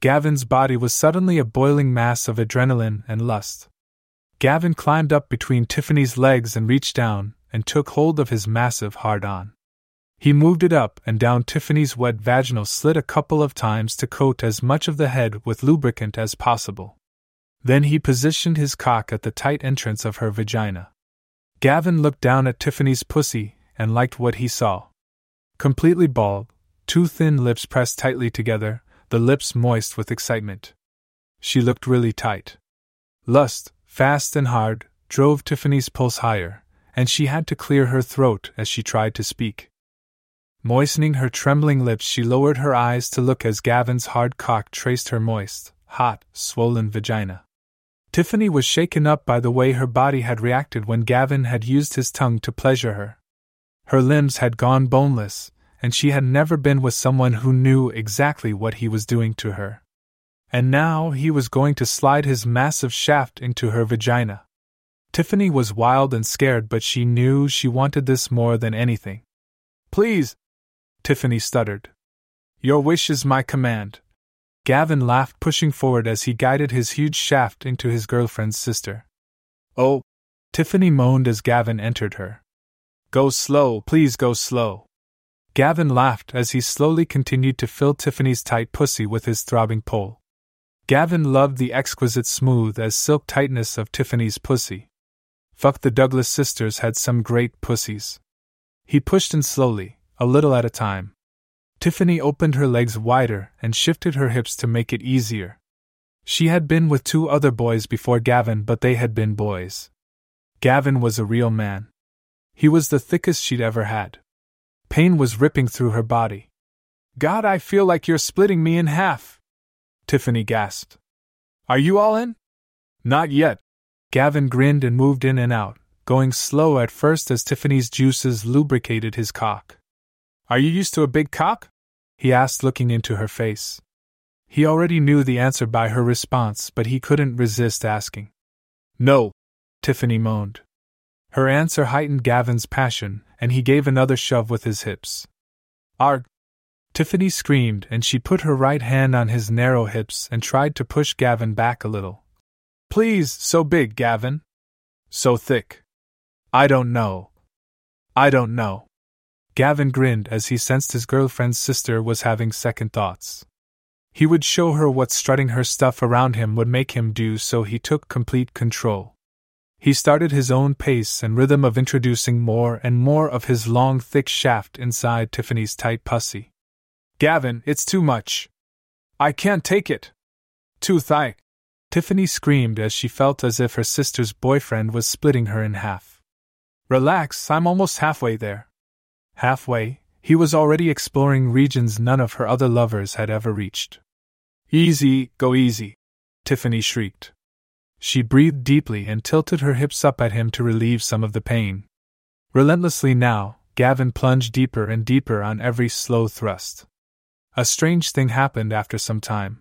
Gavin's body was suddenly a boiling mass of adrenaline and lust. Gavin climbed up between Tiffany's legs and reached down and took hold of his massive hard-on. He moved it up and down Tiffany's wet vaginal slit a couple of times to coat as much of the head with lubricant as possible. Then he positioned his cock at the tight entrance of her vagina. Gavin looked down at Tiffany's pussy and liked what he saw. Completely bald, two thin lips pressed tightly together, the lips moist with excitement. She looked really tight. Lust, fast and hard, drove Tiffany's pulse higher, and she had to clear her throat as she tried to speak. Moistening her trembling lips, she lowered her eyes to look as Gavin's hard cock traced her moist, hot, swollen vagina. Tiffany was shaken up by the way her body had reacted when Gavin had used his tongue to pleasure her. Her limbs had gone boneless, and she had never been with someone who knew exactly what he was doing to her. And now he was going to slide his massive shaft into her vagina. Tiffany was wild and scared, but she knew she wanted this more than anything. "Please," Tiffany stuttered. "Your wish is my command." Gavin laughed, pushing forward as he guided his huge shaft into his girlfriend's sister. "Oh," Tiffany moaned as Gavin entered her. "Go slow, please go slow." Gavin laughed as he slowly continued to fill Tiffany's tight pussy with his throbbing pole. Gavin loved the exquisite smooth as silk tightness of Tiffany's pussy. Fuck, the Douglas sisters had some great pussies. He pushed in slowly, a little at a time. Tiffany opened her legs wider and shifted her hips to make it easier. She had been with two other boys before Gavin, but they had been boys. Gavin was a real man. He was the thickest she'd ever had. Pain was ripping through her body. "God, I feel like you're splitting me in half," Tiffany gasped. "Are you all in?" "Not yet." Gavin grinned and moved in and out, going slow at first as Tiffany's juices lubricated his cock. "Are you used to a big cock?" he asked, looking into her face. He already knew the answer by her response, but he couldn't resist asking. "No," Tiffany moaned. Her answer heightened Gavin's passion, and he gave another shove with his hips. "Arg!" Tiffany screamed, and she put her right hand on his narrow hips and tried to push Gavin back a little. "Please, so big, Gavin." "So thick." I don't know. Gavin grinned as he sensed his girlfriend's sister was having second thoughts. He would show her what strutting her stuff around him would make him do, so he took complete control. He started his own pace and rhythm of introducing more and more of his long, thick shaft inside Tiffany's tight pussy. "Gavin, it's too much. I can't take it. Too thick." Tiffany screamed as she felt as if her sister's boyfriend was splitting her in half. "Relax, I'm almost halfway there." Halfway, he was already exploring regions none of her other lovers had ever reached. "Easy, go easy," Tiffany shrieked. She breathed deeply and tilted her hips up at him to relieve some of the pain. Relentlessly now, Gavin plunged deeper and deeper on every slow thrust. A strange thing happened after some time.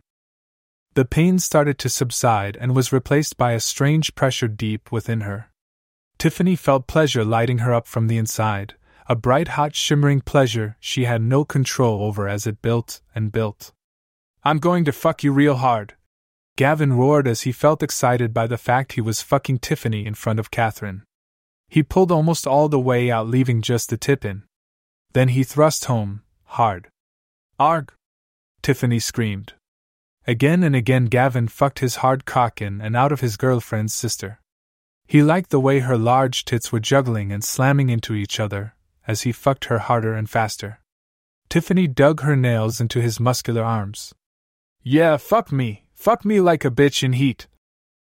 The pain started to subside and was replaced by a strange pressure deep within her. Tiffany felt pleasure lighting her up from the inside, a bright, hot, shimmering pleasure she had no control over as it built and built. "I'm going to fuck you real hard," Gavin roared as he felt excited by the fact he was fucking Tiffany in front of Catherine. He pulled almost all the way out, leaving just the tip in. Then he thrust home, hard. "Arg!" Tiffany screamed. Again and again Gavin fucked his hard cock in and out of his girlfriend's sister. He liked the way her large tits were juggling and slamming into each other as he fucked her harder and faster. Tiffany dug her nails into his muscular arms. "Yeah, fuck me like a bitch in heat,"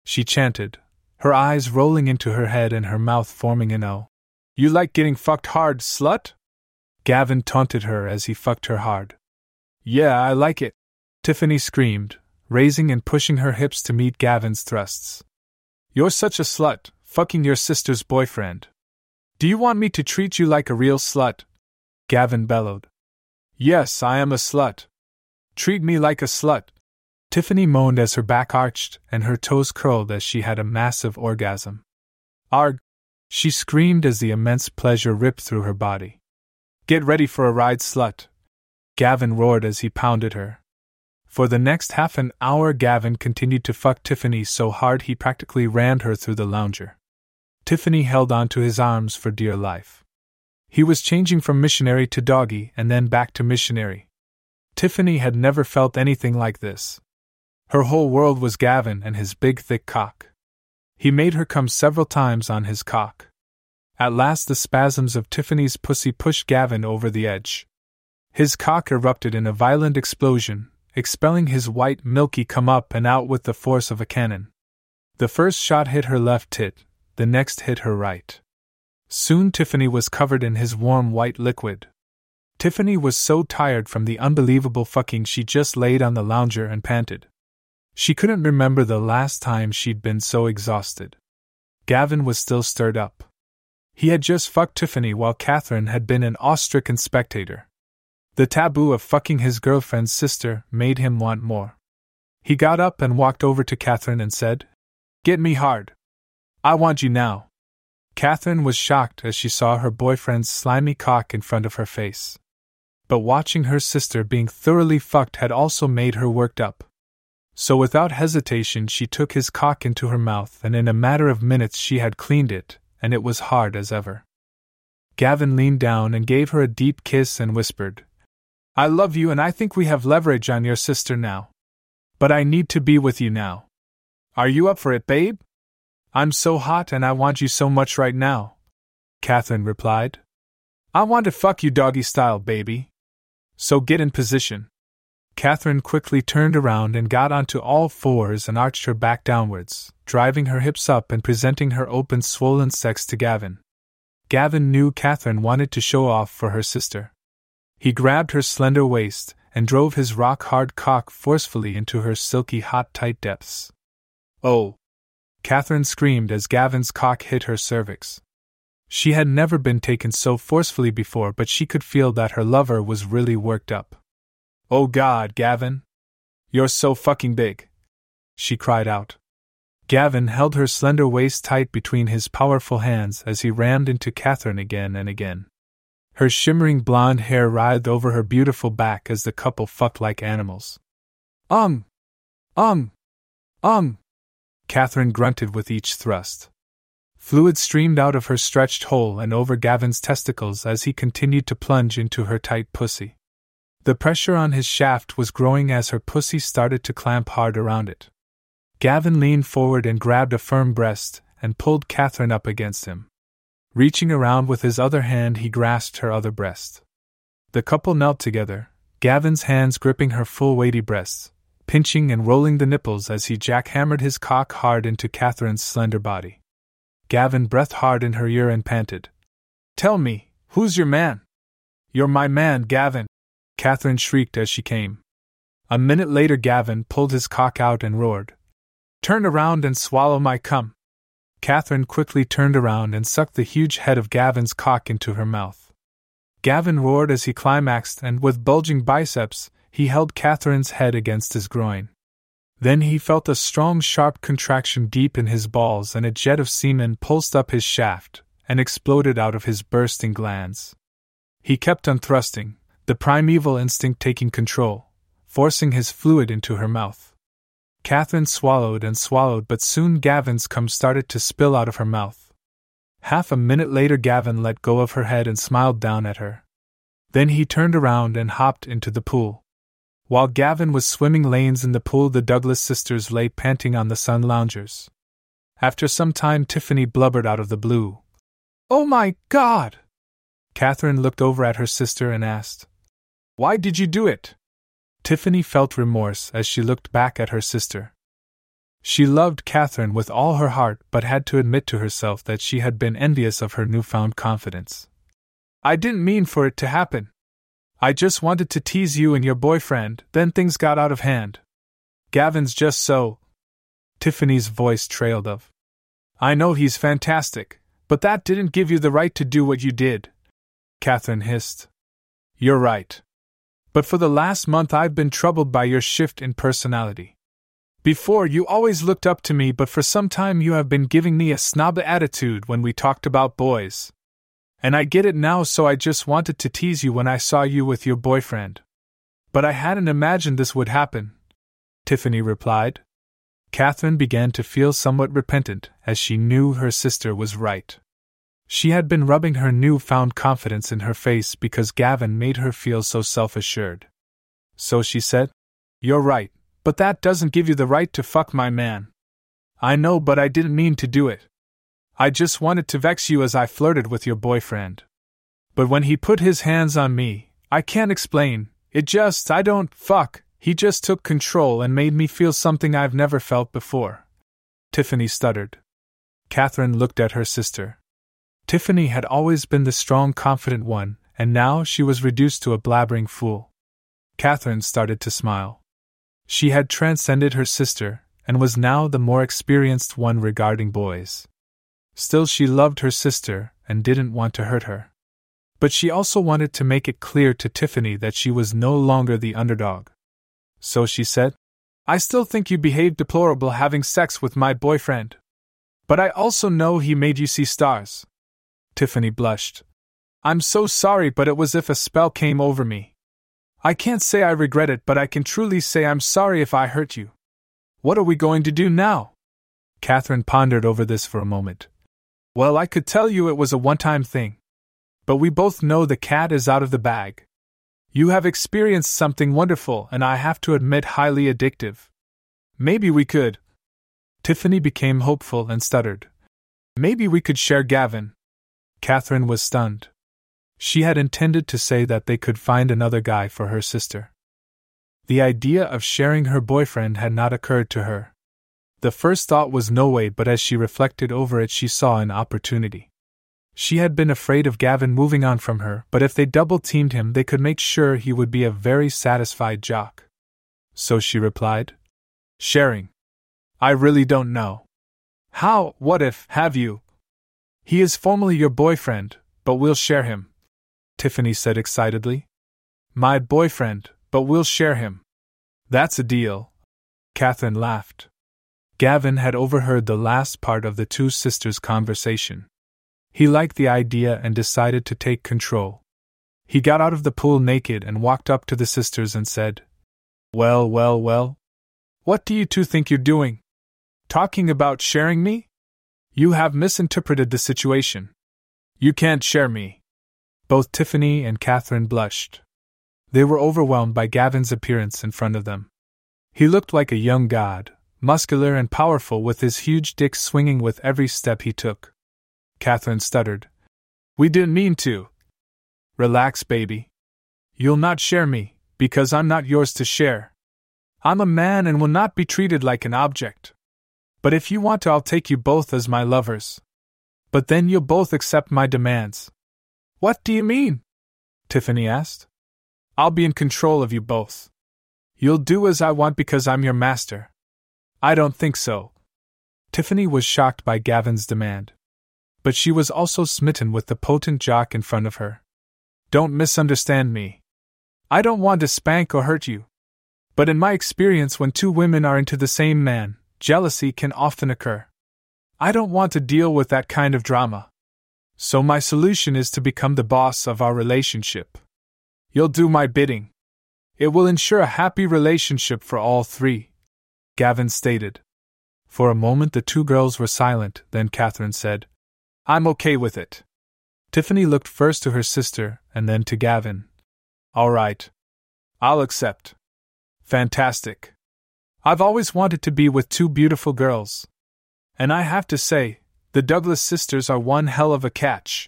she chanted, her eyes rolling into her head and her mouth forming an O. "You like getting fucked hard, slut?" Gavin taunted her as he fucked her hard. "Yeah, I like it," Tiffany screamed, raising and pushing her hips to meet Gavin's thrusts. "You're such a slut, fucking your sister's boyfriend. Do you want me to treat you like a real slut?" Gavin bellowed. "Yes, I am a slut. Treat me like a slut," Tiffany moaned as her back arched and her toes curled as she had a massive orgasm. "Arg!" she screamed as the immense pleasure ripped through her body. "Get ready for a ride, slut," Gavin roared as he pounded her. For the next half an hour, Gavin continued to fuck Tiffany so hard he practically rammed her through the lounger. Tiffany held on to his arms for dear life. He was changing from missionary to doggy and then back to missionary. Tiffany had never felt anything like this. Her whole world was Gavin and his big thick cock. He made her come several times on his cock. At last the spasms of Tiffany's pussy pushed Gavin over the edge. His cock erupted in a violent explosion, expelling his white milky come up and out with the force of a cannon. The first shot hit her left tit, the next hit her right. Soon Tiffany was covered in his warm white liquid. Tiffany was so tired from the unbelievable fucking she just laid on the lounger and panted. She couldn't remember the last time she'd been so exhausted. Gavin was still stirred up. He had just fucked Tiffany while Catherine had been an awe-stricken spectator. The taboo of fucking his girlfriend's sister made him want more. He got up and walked over to Catherine and said, "Get me hard. I want you now." Catherine was shocked as she saw her boyfriend's slimy cock in front of her face. But watching her sister being thoroughly fucked had also made her worked up. So without hesitation she took his cock into her mouth, and in a matter of minutes she had cleaned it, and it was hard as ever. Gavin leaned down and gave her a deep kiss and whispered, "I love you, and I think we have leverage on your sister now. But I need to be with you now. Are you up for it, babe? I'm so hot and I want you so much right now." Catherine replied, "I want to fuck you doggy style, baby. So get in position." Catherine quickly turned around and got onto all fours and arched her back downwards, driving her hips up and presenting her open swollen sex to Gavin. Gavin knew Catherine wanted to show off for her sister. He grabbed her slender waist and drove his rock-hard cock forcefully into her silky hot tight depths. "Oh!" Catherine screamed as Gavin's cock hit her cervix. She had never been taken so forcefully before, but she could feel that her lover was really worked up. "Oh God, Gavin! You're so fucking big!" she cried out. Gavin held her slender waist tight between his powerful hands as he rammed into Catherine again and again. Her shimmering blonde hair writhed over her beautiful back as the couple fucked like animals. Catherine grunted with each thrust. Fluid streamed out of her stretched hole and over Gavin's testicles as he continued to plunge into her tight pussy. The pressure on his shaft was growing as her pussy started to clamp hard around it. Gavin leaned forward and grabbed a firm breast and pulled Catherine up against him. Reaching around with his other hand, he grasped her other breast. The couple knelt together, Gavin's hands gripping her full weighty breasts, pinching and rolling the nipples as he jackhammered his cock hard into Catherine's slender body. Gavin breathed hard in her ear and panted, "Tell me, who's your man?" "You're my man, Gavin!" Catherine shrieked as she came. A minute later Gavin pulled his cock out and roared, "Turn around and swallow my cum!" Catherine quickly turned around and sucked the huge head of Gavin's cock into her mouth. Gavin roared as he climaxed, and with bulging biceps, he held Catherine's head against his groin. Then he felt a strong sharp contraction deep in his balls, and a jet of semen pulsed up his shaft and exploded out of his bursting glands. He kept on thrusting, the primeval instinct taking control, forcing his fluid into her mouth. Catherine swallowed and swallowed, but soon Gavin's cum started to spill out of her mouth. Half a minute later Gavin let go of her head and smiled down at her. Then he turned around and hopped into the pool. While Gavin was swimming lanes in the pool, the Douglas sisters lay panting on the sun loungers. After some time Tiffany blubbered out of the blue, "Oh my God!" Catherine looked over at her sister and asked, "Why did you do it?" Tiffany felt remorse as she looked back at her sister. She loved Catherine with all her heart, but had to admit to herself that she had been envious of her newfound confidence. "I didn't mean for it to happen. I just wanted to tease you and your boyfriend, then things got out of hand. Gavin's just so—" Tiffany's voice trailed off. "I know he's fantastic, but that didn't give you the right to do what you did," Catherine hissed. "You're right. But for the last month I've been troubled by your shift in personality. Before you always looked up to me, but for some time you have been giving me a snob attitude when we talked about boys. And I get it now, so I just wanted to tease you when I saw you with your boyfriend. But I hadn't imagined this would happen, Tiffany replied. Catherine began to feel somewhat repentant, as she knew her sister was right. She had been rubbing her newfound confidence in her face because Gavin made her feel so self-assured. So she said, "You're right, but that doesn't give you the right to fuck my man." "I know, but I didn't mean to do it. I just wanted to vex you as I flirted with your boyfriend. But when he put his hands on me, I can't explain, it just, I don't, fuck, he just took control and made me feel something I've never felt before." Tiffany stuttered. Catherine looked at her sister. Tiffany had always been the strong, confident one, and now she was reduced to a blabbering fool. Catherine started to smile. She had transcended her sister, and was now the more experienced one regarding boys. Still, she loved her sister, and didn't want to hurt her. But she also wanted to make it clear to Tiffany that she was no longer the underdog. So she said, "I still think you behaved deplorable having sex with my boyfriend. But I also know he made you see stars." Tiffany blushed. "I'm so sorry, but it was as if a spell came over me. I can't say I regret it, but I can truly say I'm sorry if I hurt you." "What are we going to do now?" Catherine pondered over this for a moment. "Well, I could tell you it was a one-time thing. But we both know the cat is out of the bag. You have experienced something wonderful and I have to admit highly addictive. Maybe we could—" Tiffany became hopeful and stuttered. "Maybe we could share Gavin." Catherine was stunned. She had intended to say that they could find another guy for her sister. The idea of sharing her boyfriend had not occurred to her. The first thought was no way, but as she reflected over it, she saw an opportunity. She had been afraid of Gavin moving on from her, but if they double-teamed him, they could make sure he would be a very satisfied jock. So she replied, "Sharing? I really don't know. How, what if, have you? He is formally your boyfriend, but we'll share him," Tiffany said excitedly. "My boyfriend, but we'll share him. That's a deal." Catherine laughed. Gavin had overheard the last part of the two sisters' conversation. He liked the idea and decided to take control. He got out of the pool naked and walked up to the sisters and said, "Well, well, well. What do you two think you're doing? Talking about sharing me? You have misinterpreted the situation. You can't share me." Both Tiffany and Catherine blushed. They were overwhelmed by Gavin's appearance in front of them. He looked like a young god, muscular and powerful with his huge dick swinging with every step he took. Catherine stuttered. "We didn't mean to." "Relax, baby. You'll not share me, because I'm not yours to share. I'm a man and will not be treated like an object. But if you want to, I'll take you both as my lovers. But then you'll both accept my demands." "What do you mean?" Tiffany asked. "I'll be in control of you both. You'll do as I want because I'm your master." "I don't think so." Tiffany was shocked by Gavin's demand. But she was also smitten with the potent jock in front of her. "Don't misunderstand me. I don't want to spank or hurt you. But in my experience, when two women are into the same man, jealousy can often occur. I don't want to deal with that kind of drama. So my solution is to become the boss of our relationship. You'll do my bidding. It will ensure a happy relationship for all three," Gavin stated. For a moment the two girls were silent, then Catherine said, "I'm okay with it." Tiffany looked first to her sister and then to Gavin. "All right. I'll accept." "Fantastic. I've always wanted to be with two beautiful girls. And I have to say, the Douglas sisters are one hell of a catch,"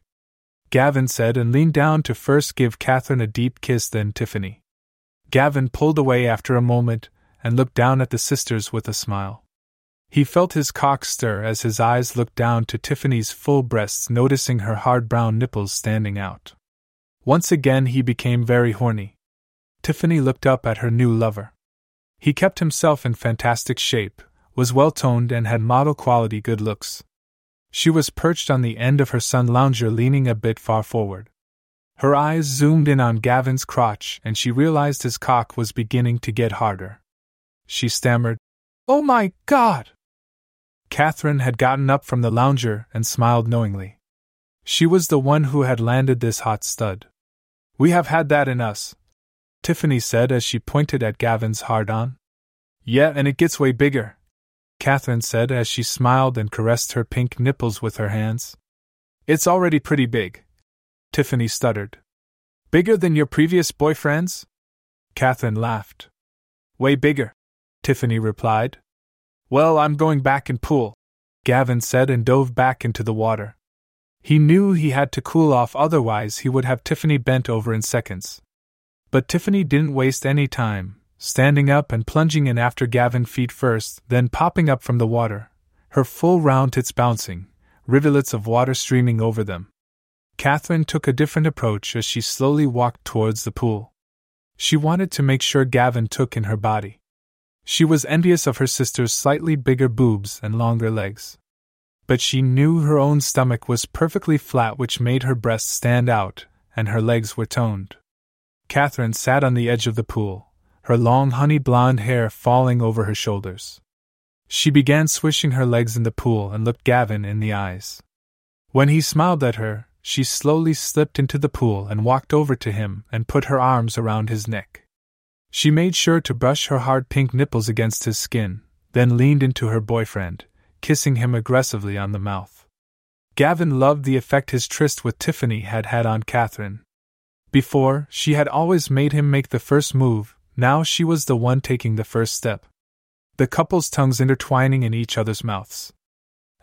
Gavin said and leaned down to first give Catherine a deep kiss, then Tiffany. Gavin pulled away after a moment and looked down at the sisters with a smile. He felt his cock stir as his eyes looked down to Tiffany's full breasts, noticing her hard brown nipples standing out. Once again he became very horny. Tiffany looked up at her new lover. He kept himself in fantastic shape, was well-toned and had model-quality good looks. She was perched on the end of her sun lounger, leaning a bit far forward. Her eyes zoomed in on Gavin's crotch and she realized his cock was beginning to get harder. She stammered, "Oh my God!" Catherine had gotten up from the lounger and smiled knowingly. She was the one who had landed this hot stud. "We have had that in us," Tiffany said as she pointed at Gavin's hard-on. Yeah, and it gets way bigger, Catherine said as she smiled and caressed her pink nipples with her hands. It's already pretty big, Tiffany stuttered. Bigger than your previous boyfriends? Catherine laughed. Way bigger, Tiffany replied. Well, I'm going back and pool, Gavin said and dove back into the water. He knew he had to cool off, otherwise he would have Tiffany bent over in seconds. But Tiffany didn't waste any time, standing up and plunging in after Gavin feet first, then popping up from the water, her full round tits bouncing, rivulets of water streaming over them. Catherine took a different approach as she slowly walked towards the pool. She wanted to make sure Gavin took in her body. She was envious of her sister's slightly bigger boobs and longer legs. But she knew her own stomach was perfectly flat, which made her breasts stand out, and her legs were toned. Catherine sat on the edge of the pool, her long honey blonde hair falling over her shoulders. She began swishing her legs in the pool and looked Gavin in the eyes. When he smiled at her, she slowly slipped into the pool and walked over to him and put her arms around his neck. She made sure to brush her hard pink nipples against his skin, then leaned into her boyfriend, kissing him aggressively on the mouth. Gavin loved the effect his tryst with Tiffany had had on Catherine. Before, she had always made him make the first move, now she was the one taking the first step. The couple's tongues intertwining in each other's mouths.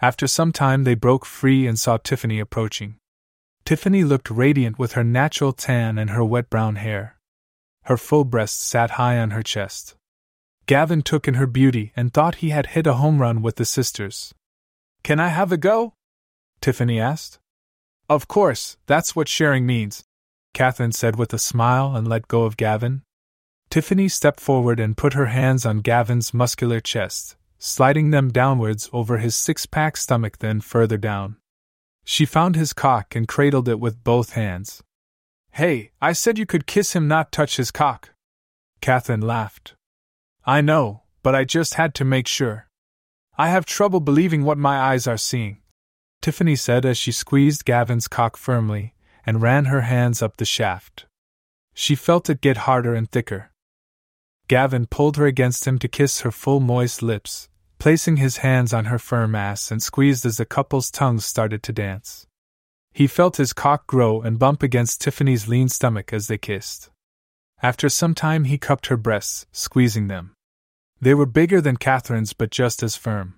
After some time they broke free and saw Tiffany approaching. Tiffany looked radiant with her natural tan and her wet brown hair. Her full breast sat high on her chest. Gavin took in her beauty and thought he had hit a home run with the sisters. Can I have a go? Tiffany asked. Of course, that's what sharing means, Catherine said with a smile and let go of Gavin. Tiffany stepped forward and put her hands on Gavin's muscular chest, sliding them downwards over his six-pack stomach then further down. She found his cock and cradled it with both hands. Hey, I said you could kiss him, not touch his cock. Catherine laughed. I know, but I just had to make sure. I have trouble believing what my eyes are seeing, Tiffany said as she squeezed Gavin's cock firmly and ran her hands up the shaft. She felt it get harder and thicker. Gavin pulled her against him to kiss her full moist lips, placing his hands on her firm ass and squeezed as the couple's tongues started to dance. He felt his cock grow and bump against Tiffany's lean stomach as they kissed. After some time he cupped her breasts, squeezing them. They were bigger than Catherine's but just as firm.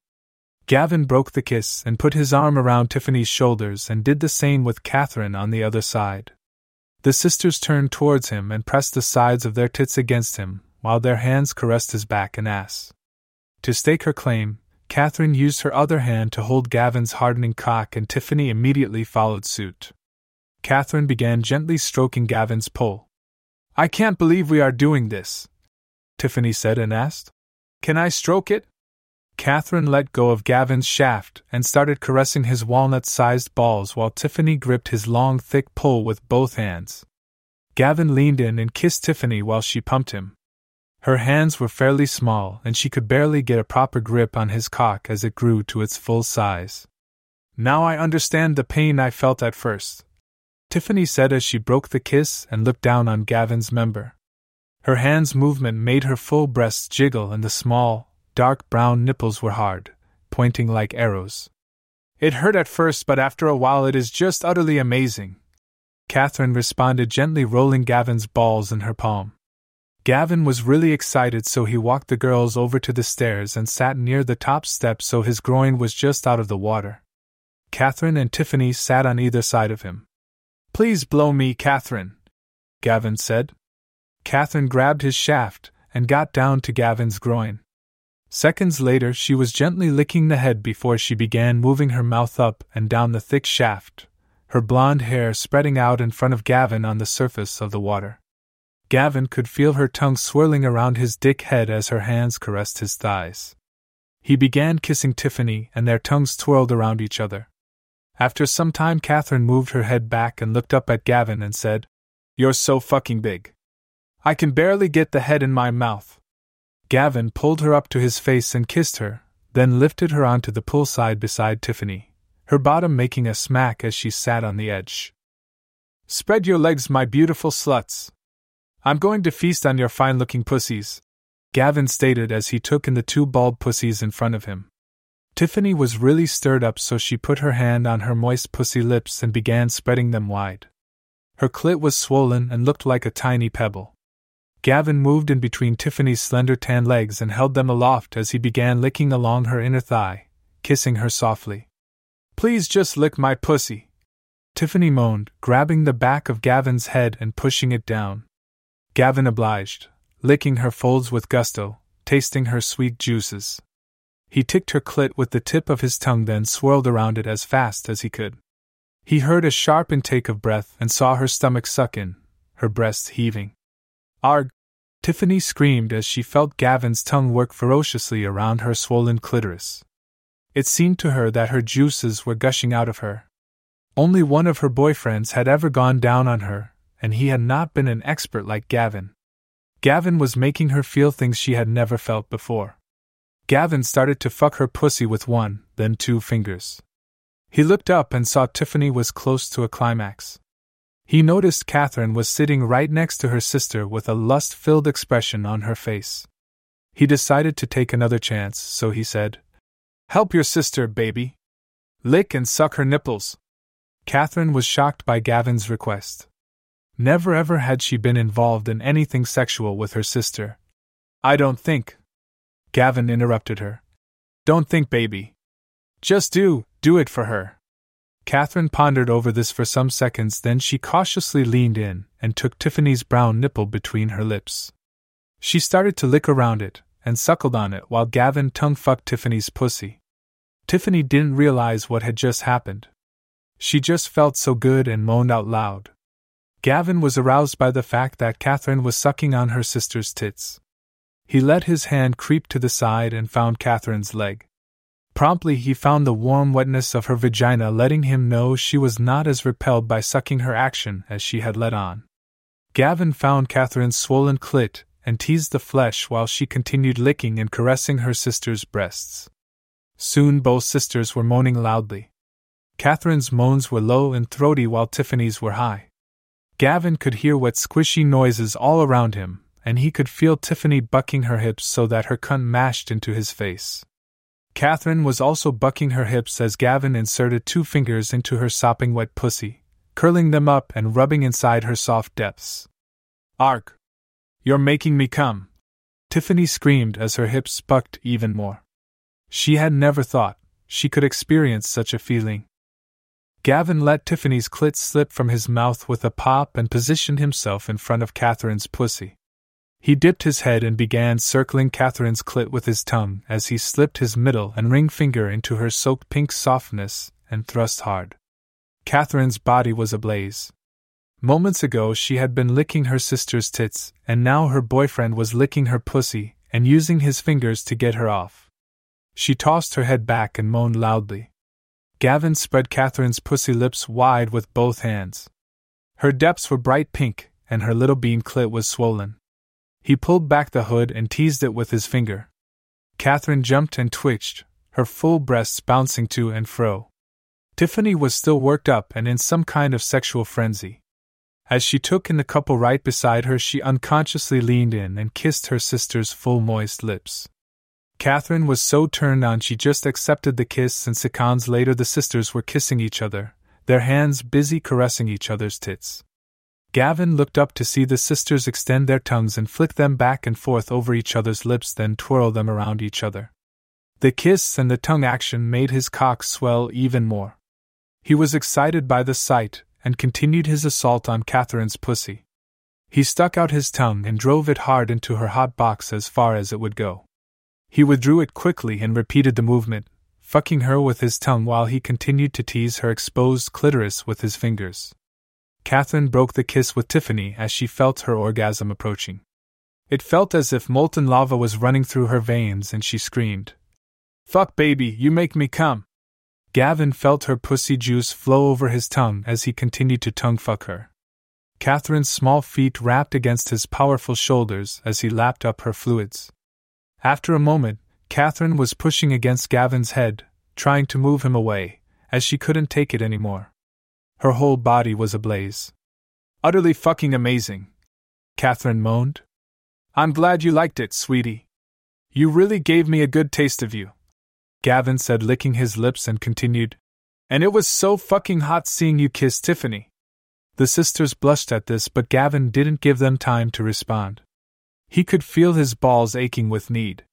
Gavin broke the kiss and put his arm around Tiffany's shoulders and did the same with Catherine on the other side. The sisters turned towards him and pressed the sides of their tits against him, while their hands caressed his back and ass. To stake her claim, Catherine used her other hand to hold Gavin's hardening cock and Tiffany immediately followed suit. Catherine began gently stroking Gavin's pole. I can't believe we are doing this, Tiffany said and asked. Can I stroke it? Catherine let go of Gavin's shaft and started caressing his walnut-sized balls while Tiffany gripped his long thick pole with both hands. Gavin leaned in and kissed Tiffany while she pumped him. Her hands were fairly small and she could barely get a proper grip on his cock as it grew to its full size. Now I understand the pain I felt at first, Tiffany said as she broke the kiss and looked down on Gavin's member. Her hand's movement made her full breasts jiggle and the small, dark brown nipples were hard, pointing like arrows. It hurt at first, but after a while it is just utterly amazing, Catherine responded, gently rolling Gavin's balls in her palm. Gavin was really excited, so he walked the girls over to the stairs and sat near the top step so his groin was just out of the water. Catherine and Tiffany sat on either side of him. Please blow me, Catherine, Gavin said. Catherine grabbed his shaft and got down to Gavin's groin. Seconds later she was gently licking the head before she began moving her mouth up and down the thick shaft, her blonde hair spreading out in front of Gavin on the surface of the water. Gavin could feel her tongue swirling around his dick head as her hands caressed his thighs. He began kissing Tiffany and their tongues twirled around each other. After some time Catherine moved her head back and looked up at Gavin and said, You're so fucking big. I can barely get the head in my mouth. Gavin pulled her up to his face and kissed her, then lifted her onto the poolside beside Tiffany, her bottom making a smack as she sat on the edge. Spread your legs, my beautiful sluts. I'm going to feast on your fine-looking pussies, Gavin stated as he took in the two bald pussies in front of him. Tiffany was really stirred up, so she put her hand on her moist pussy lips and began spreading them wide. Her clit was swollen and looked like a tiny pebble. Gavin moved in between Tiffany's slender tan legs and held them aloft as he began licking along her inner thigh, kissing her softly. "Please just lick my pussy," Tiffany moaned, grabbing the back of Gavin's head and pushing it down. Gavin obliged, licking her folds with gusto, tasting her sweet juices. He ticked her clit with the tip of his tongue, then swirled around it as fast as he could. He heard a sharp intake of breath and saw her stomach suck in, her breasts heaving. "Arg!" Tiffany screamed as she felt Gavin's tongue work ferociously around her swollen clitoris. It seemed to her that her juices were gushing out of her. Only one of her boyfriends had ever gone down on her, and he had not been an expert like Gavin. Gavin was making her feel things she had never felt before. Gavin started to fuck her pussy with one, then two fingers. He looked up and saw Tiffany was close to a climax. He noticed Catherine was sitting right next to her sister with a lust-filled expression on her face. He decided to take another chance, so he said, "Help your sister, baby. Lick and suck her nipples." Catherine was shocked by Gavin's request. Never ever had she been involved in anything sexual with her sister. "I don't think." Gavin interrupted her. "Don't think, baby. Just do it for her." Catherine pondered over this for some seconds, then she cautiously leaned in and took Tiffany's brown nipple between her lips. She started to lick around it and suckled on it while Gavin tongue-fucked Tiffany's pussy. Tiffany didn't realize what had just happened. She just felt so good and moaned out loud. Gavin was aroused by the fact that Catherine was sucking on her sister's tits. He let his hand creep to the side and found Catherine's leg. Promptly he found the warm wetness of her vagina, letting him know she was not as repelled by sucking her action as she had let on. Gavin found Catherine's swollen clit and teased the flesh while she continued licking and caressing her sister's breasts. Soon both sisters were moaning loudly. Catherine's moans were low and throaty while Tiffany's were high. Gavin could hear wet squishy noises all around him, and he could feel Tiffany bucking her hips so that her cunt mashed into his face. Catherine was also bucking her hips as Gavin inserted two fingers into her sopping wet pussy, curling them up and rubbing inside her soft depths. "Arg! You're making me come!" Tiffany screamed as her hips bucked even more. She had never thought she could experience such a feeling. Gavin let Tiffany's clit slip from his mouth with a pop and positioned himself in front of Catherine's pussy. He dipped his head and began circling Catherine's clit with his tongue as he slipped his middle and ring finger into her soaked pink softness and thrust hard. Catherine's body was ablaze. Moments ago she had been licking her sister's tits, and now her boyfriend was licking her pussy and using his fingers to get her off. She tossed her head back and moaned loudly. Gavin spread Catherine's pussy lips wide with both hands. Her depths were bright pink, and her little bean clit was swollen. He pulled back the hood and teased it with his finger. Catherine jumped and twitched, her full breasts bouncing to and fro. Tiffany was still worked up and in some kind of sexual frenzy. As she took in the couple right beside her, she unconsciously leaned in and kissed her sister's full moist lips. Catherine was so turned on she just accepted the kiss, and seconds later the sisters were kissing each other, their hands busy caressing each other's tits. Gavin looked up to see the sisters extend their tongues and flick them back and forth over each other's lips, then twirl them around each other. The kiss and the tongue action made his cock swell even more. He was excited by the sight and continued his assault on Catherine's pussy. He stuck out his tongue and drove it hard into her hot box as far as it would go. He withdrew it quickly and repeated the movement, fucking her with his tongue while he continued to tease her exposed clitoris with his fingers. Catherine broke the kiss with Tiffany as she felt her orgasm approaching. It felt as if molten lava was running through her veins, and she screamed, "Fuck, baby, you make me come!" Gavin felt her pussy juice flow over his tongue as he continued to tongue-fuck her. Catherine's small feet rapped against his powerful shoulders as he lapped up her fluids. After a moment, Catherine was pushing against Gavin's head, trying to move him away, as she couldn't take it anymore. Her whole body was ablaze. "Utterly fucking amazing," Catherine moaned. I'm glad you liked it, sweetie. You really gave me a good taste of you, Gavin said, licking his lips, and continued, and it was so fucking hot seeing you kiss Tiffany. The sisters blushed at this, but Gavin didn't give them time to respond. He could feel his balls aching with need.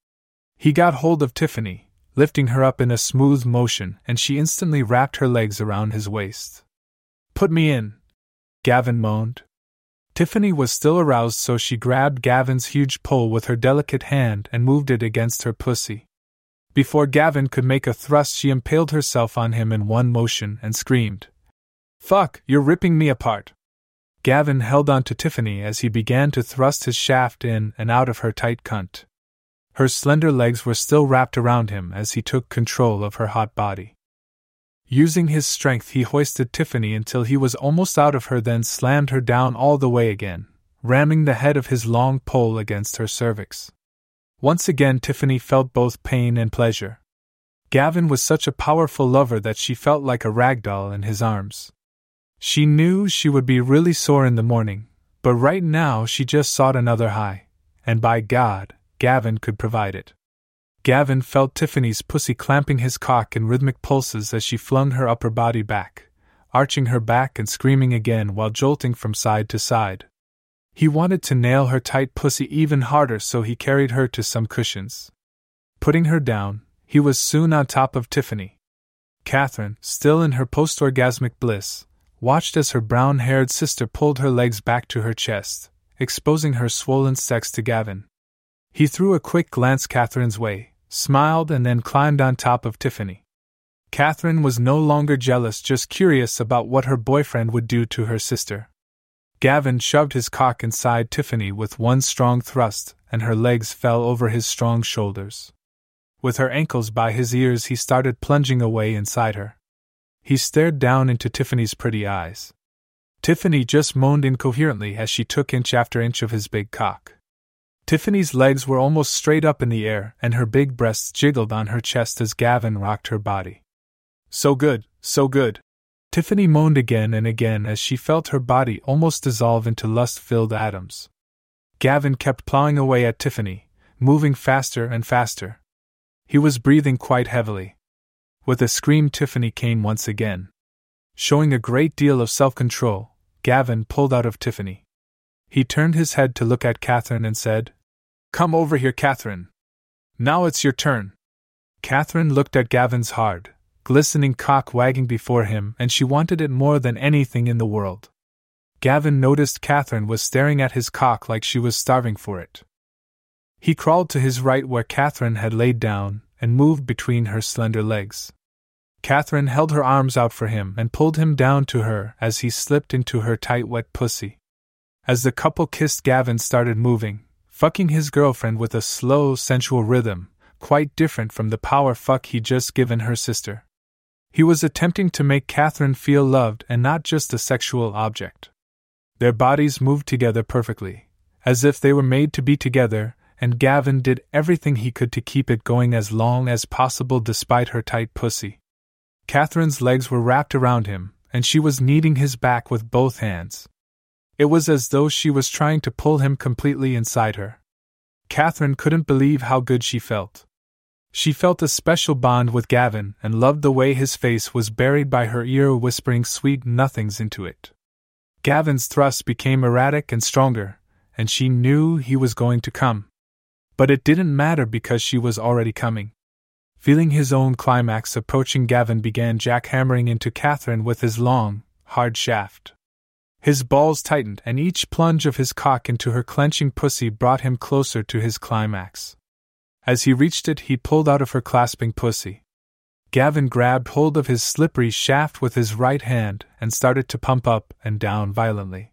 He got hold of Tiffany, lifting her up in a smooth motion, and she instantly wrapped her legs around his waist. Put me in, Gavin moaned. Tiffany was still aroused, so she grabbed Gavin's huge pole with her delicate hand and moved it against her pussy. Before Gavin could make a thrust, she impaled herself on him in one motion and screamed, Fuck, you're ripping me apart. Gavin held on to Tiffany as he began to thrust his shaft in and out of her tight cunt. Her slender legs were still wrapped around him as he took control of her hot body. Using his strength, he hoisted Tiffany until he was almost out of her, then slammed her down all the way again, ramming the head of his long pole against her cervix. Once again, Tiffany felt both pain and pleasure. Gavin was such a powerful lover that she felt like a ragdoll in his arms. She knew she would be really sore in the morning, but right now she just sought another high, and by God, Gavin could provide it. Gavin felt Tiffany's pussy clamping his cock in rhythmic pulses as she flung her upper body back, arching her back and screaming again while jolting from side to side. He wanted to nail her tight pussy even harder, so he carried her to some cushions. Putting her down, he was soon on top of Tiffany. Catherine, still in her post-orgasmic bliss, watched as her brown-haired sister pulled her legs back to her chest, exposing her swollen sex to Gavin. He threw a quick glance Catherine's way, smiled, and then climbed on top of Tiffany. Catherine was no longer jealous, just curious about what her boyfriend would do to her sister. Gavin shoved his cock inside Tiffany with one strong thrust, and her legs fell over his strong shoulders. With her ankles by his ears, he started plunging away inside her. He stared down into Tiffany's pretty eyes. Tiffany just moaned incoherently as she took inch after inch of his big cock. Tiffany's legs were almost straight up in the air, and her big breasts jiggled on her chest as Gavin rocked her body. So good, so good. Tiffany moaned again and again as she felt her body almost dissolve into lust-filled atoms. Gavin kept plowing away at Tiffany, moving faster and faster. He was breathing quite heavily. With a scream, Tiffany came once again. Showing a great deal of self-control, Gavin pulled out of Tiffany. He turned his head to look at Catherine and said, Come over here, Catherine. Now it's your turn. Catherine looked at Gavin's hard, glistening cock wagging before him, and she wanted it more than anything in the world. Gavin noticed Catherine was staring at his cock like she was starving for it. He crawled to his right where Catherine had laid down and moved between her slender legs. Catherine held her arms out for him and pulled him down to her as he slipped into her tight, wet pussy. As the couple kissed, Gavin started moving, fucking his girlfriend with a slow, sensual rhythm, quite different from the power fuck he'd just given her sister. He was attempting to make Catherine feel loved and not just a sexual object. Their bodies moved together perfectly, as if they were made to be together, and Gavin did everything he could to keep it going as long as possible despite her tight pussy. Catherine's legs were wrapped around him, and she was kneading his back with both hands. It was as though she was trying to pull him completely inside her. Catherine couldn't believe how good she felt. She felt a special bond with Gavin and loved the way his face was buried by her ear, whispering sweet nothings into it. Gavin's thrusts became erratic and stronger, and she knew he was going to come. But it didn't matter because she was already coming. Feeling his own climax approaching, Gavin began jackhammering into Catherine with his long, hard shaft. His balls tightened, and each plunge of his cock into her clenching pussy brought him closer to his climax. As he reached it, he pulled out of her clasping pussy. Gavin grabbed hold of his slippery shaft with his right hand and started to pump up and down violently.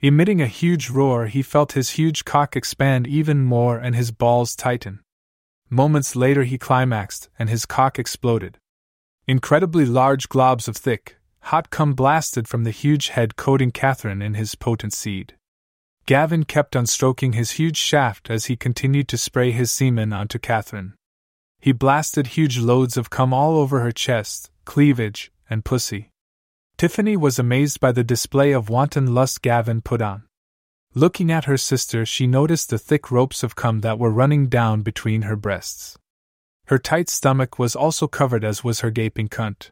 Emitting a huge roar, he felt his huge cock expand even more and his balls tighten. Moments later, he climaxed and his cock exploded. Incredibly large globs of thick, hot cum blasted from the huge head, coating Catherine in his potent seed. Gavin kept on stroking his huge shaft as he continued to spray his semen onto Catherine. He blasted huge loads of cum all over her chest, cleavage, and pussy. Tiffany was amazed by the display of wanton lust Gavin put on. Looking at her sister, she noticed the thick ropes of cum that were running down between her breasts. Her tight stomach was also covered, as was her gaping cunt.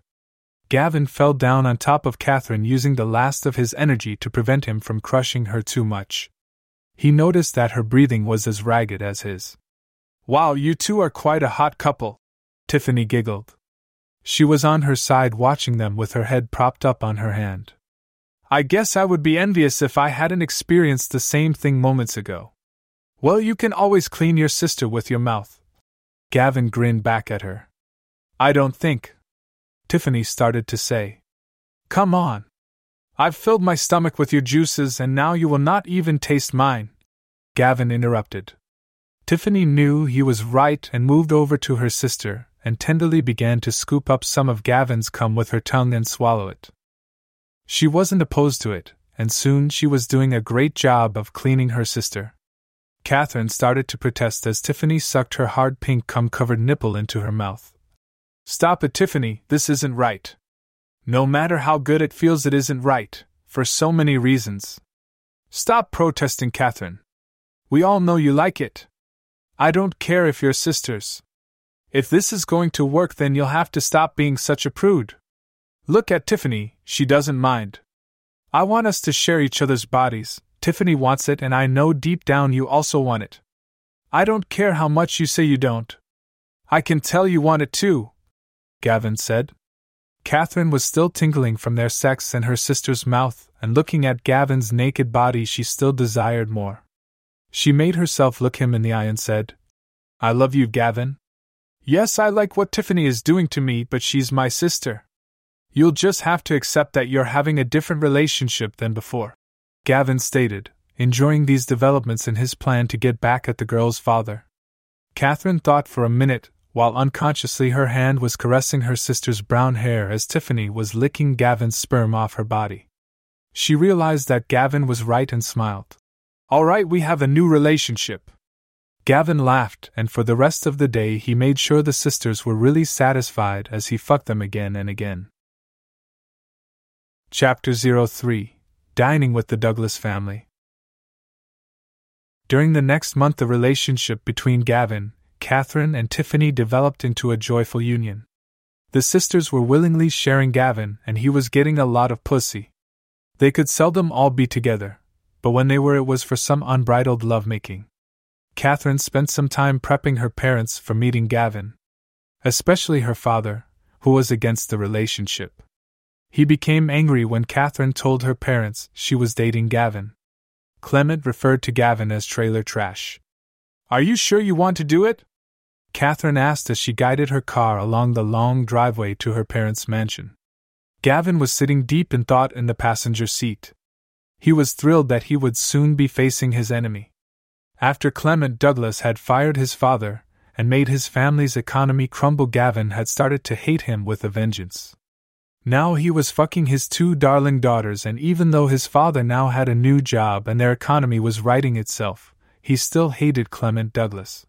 Gavin fell down on top of Catherine, using the last of his energy to prevent him from crushing her too much. He noticed that her breathing was as ragged as his. "Wow, you two are quite a hot couple," Tiffany giggled. She was on her side watching them with her head propped up on her hand. "I guess I would be envious if I hadn't experienced the same thing moments ago." "Well, you can always clean your sister with your mouth." Gavin grinned back at her. "I don't think," Tiffany started to say. "Come on. I've filled my stomach with your juices and now you will not even taste mine," Gavin interrupted. Tiffany knew he was right and moved over to her sister and tenderly began to scoop up some of Gavin's cum with her tongue and swallow it. She wasn't opposed to it, and soon she was doing a great job of cleaning her sister. Catherine started to protest as Tiffany sucked her hard pink cum-covered nipple into her mouth. "Stop it, Tiffany, this isn't right. No matter how good it feels, it isn't right, for so many reasons. Stop protesting, Catherine. We all know you like it. I don't care if you're sisters. If this is going to work, then you'll have to stop being such a prude. Look at Tiffany, she doesn't mind. I want us to share each other's bodies. Tiffany wants it, and I know deep down you also want it. I don't care how much you say you don't. I can tell you want it too," Gavin said. Catherine was still tingling from their sex in her sister's mouth, and looking at Gavin's naked body, she still desired more. She made herself look him in the eye and said, "I love you, Gavin. Yes, I like what Tiffany is doing to me, but she's my sister. You'll just have to accept that you're having a different relationship than before," Gavin stated, enjoying these developments in his plan to get back at the girl's father. Catherine thought for a minute, while unconsciously her hand was caressing her sister's brown hair as Tiffany was licking Gavin's sperm off her body. She realized that Gavin was right and smiled. "All right, we have a new relationship." Gavin laughed, and for the rest of the day he made sure the sisters were really satisfied as he fucked them again and again. Chapter 03: Dining with the Douglas Family. During the next month, the relationship between Gavin, Catherine, and Tiffany developed into a joyful union. The sisters were willingly sharing Gavin, and he was getting a lot of pussy. They could seldom all be together, but when they were, it was for some unbridled lovemaking. Catherine spent some time prepping her parents for meeting Gavin, especially her father, who was against the relationship. He became angry when Catherine told her parents she was dating Gavin. Clement referred to Gavin as trailer trash. "Are you sure you want to do it?" Catherine asked as she guided her car along the long driveway to her parents' mansion. Gavin was sitting deep in thought in the passenger seat. He was thrilled that he would soon be facing his enemy. After Clement Douglas had fired his father and made his family's economy crumble, Gavin had started to hate him with a vengeance. Now he was fucking his two darling daughters, and even though his father now had a new job and their economy was righting itself, he still hated Clement Douglas.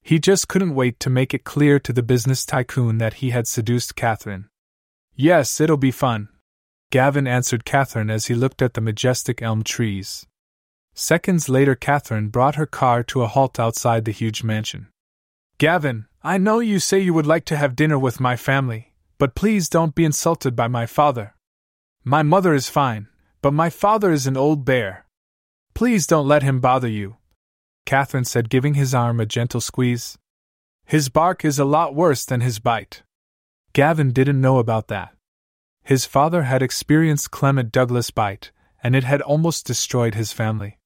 He just couldn't wait to make it clear to the business tycoon that he had seduced Catherine. "Yes, it'll be fun," Gavin answered Catherine as he looked at the majestic elm trees. Seconds later, Catherine brought her car to a halt outside the huge mansion. "Gavin, I know you say you would like to have dinner with my family, but please don't be insulted by my father. My mother is fine, but my father is an old bear. Please don't let him bother you," Catherine said, giving his arm a gentle squeeze. "His bark is a lot worse than his bite." Gavin didn't know about that. His father had experienced Clement Douglas' bite, and it had almost destroyed his family.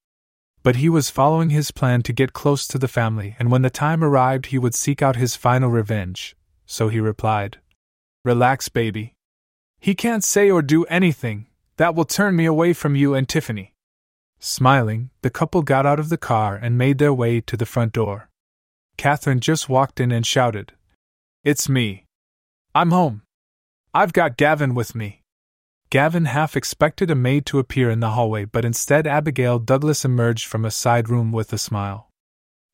But he was following his plan to get close to the family, and when the time arrived he would seek out his final revenge, so he replied, "Relax, baby. He can't say or do anything that will turn me away from you and Tiffany." Smiling, the couple got out of the car and made their way to the front door. Catherine just walked in and shouted, "It's me. I'm home. I've got Gavin with me." Gavin half expected a maid to appear in the hallway, but instead Abigail Douglas emerged from a side room with a smile.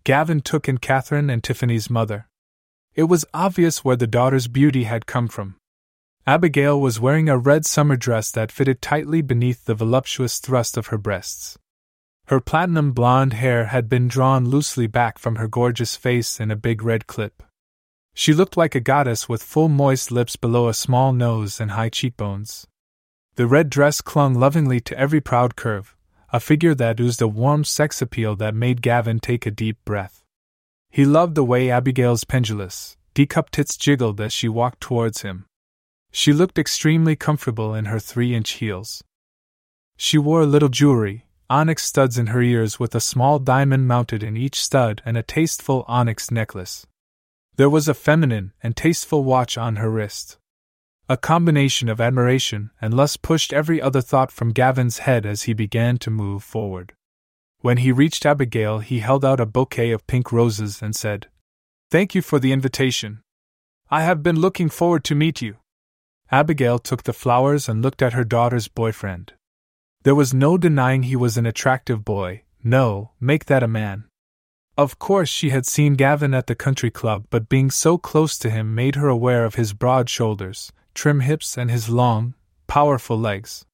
Gavin took in Catherine and Tiffany's mother. It was obvious where the daughter's beauty had come from. Abigail was wearing a red summer dress that fitted tightly beneath the voluptuous thrust of her breasts. Her platinum blonde hair had been drawn loosely back from her gorgeous face in a big red clip. She looked like a goddess with full moist lips below a small nose and high cheekbones. The red dress clung lovingly to every proud curve, a figure that oozed a warm sex appeal that made Gavin take a deep breath. He loved the way Abigail's pendulous, D-cup tits jiggled as she walked towards him. She looked extremely comfortable in her 3-inch heels. She wore little jewelry, onyx studs in her ears with a small diamond mounted in each stud and a tasteful onyx necklace. There was a feminine and tasteful watch on her wrist. A combination of admiration and lust pushed every other thought from Gavin's head as he began to move forward. When he reached Abigail, he held out a bouquet of pink roses and said, "Thank you for the invitation. I have been looking forward to meet you." Abigail took the flowers and looked at her daughter's boyfriend. There was no denying he was an attractive boy. No, make that a man. Of course she had seen Gavin at the country club, but being so close to him made her aware of his broad shoulders, trim hips and his long, powerful legs.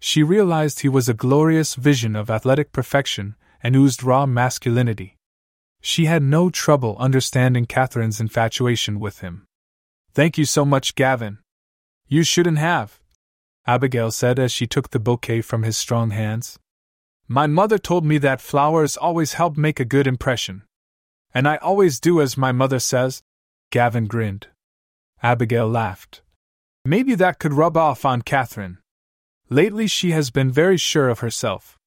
She realized he was a glorious vision of athletic perfection and oozed raw masculinity. She had no trouble understanding Catherine's infatuation with him. "Thank you so much, Gavin. You shouldn't have," Abigail said as she took the bouquet from his strong hands. "My mother told me that flowers always help make a good impression. And I always do as my mother says." Gavin grinned. Abigail laughed. "Maybe that could rub off on Catherine. Lately she has been very sure of herself."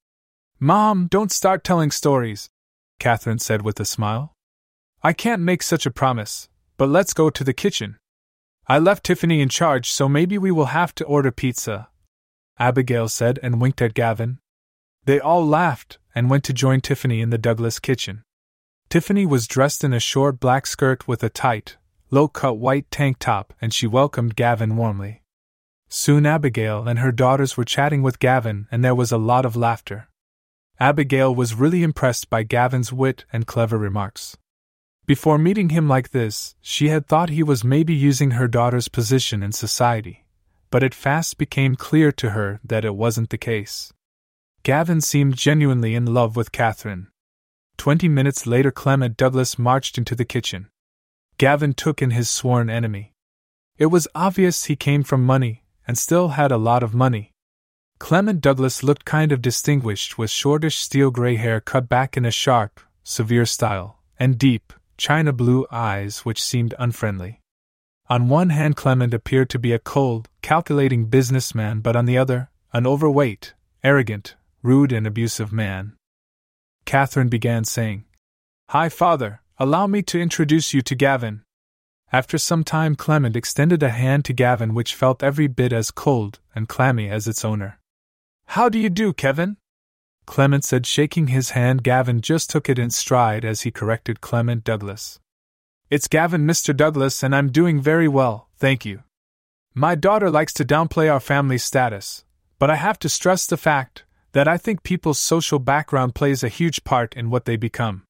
"Mom, don't start telling stories," Catherine said with a smile. "I can't make such a promise, but let's go to the kitchen. I left Tiffany in charge, so maybe we will have to order pizza," Abigail said and winked at Gavin. They all laughed and went to join Tiffany in the Douglas kitchen. Tiffany was dressed in a short black skirt with a tight, low-cut white tank top, and she welcomed Gavin warmly. Soon Abigail and her daughters were chatting with Gavin, and there was a lot of laughter. Abigail was really impressed by Gavin's wit and clever remarks. Before meeting him like this, she had thought he was maybe using her daughter's position in society, but it fast became clear to her that it wasn't the case. Gavin seemed genuinely in love with Catherine. 20 minutes later, Clement Douglas marched into the kitchen. Gavin took in his sworn enemy. It was obvious he came from money, and still had a lot of money. Clement Douglas looked kind of distinguished with shortish steel gray hair cut back in a sharp, severe style, and deep, China blue eyes which seemed unfriendly. On one hand, Clement appeared to be a cold, calculating businessman, but on the other, an overweight, arrogant, rude and abusive man. Catherine began saying, "Hi, Father. Allow me to introduce you to Gavin." After some time, Clement extended a hand to Gavin which felt every bit as cold and clammy as its owner. "How do you do, Kevin?" Clement said, shaking his hand. Gavin just took it in stride as he corrected Clement Douglas. "It's Gavin, Mr. Douglas, and I'm doing very well, thank you. My daughter likes to downplay our family status, but I have to stress the fact that I think people's social background plays a huge part in what they become."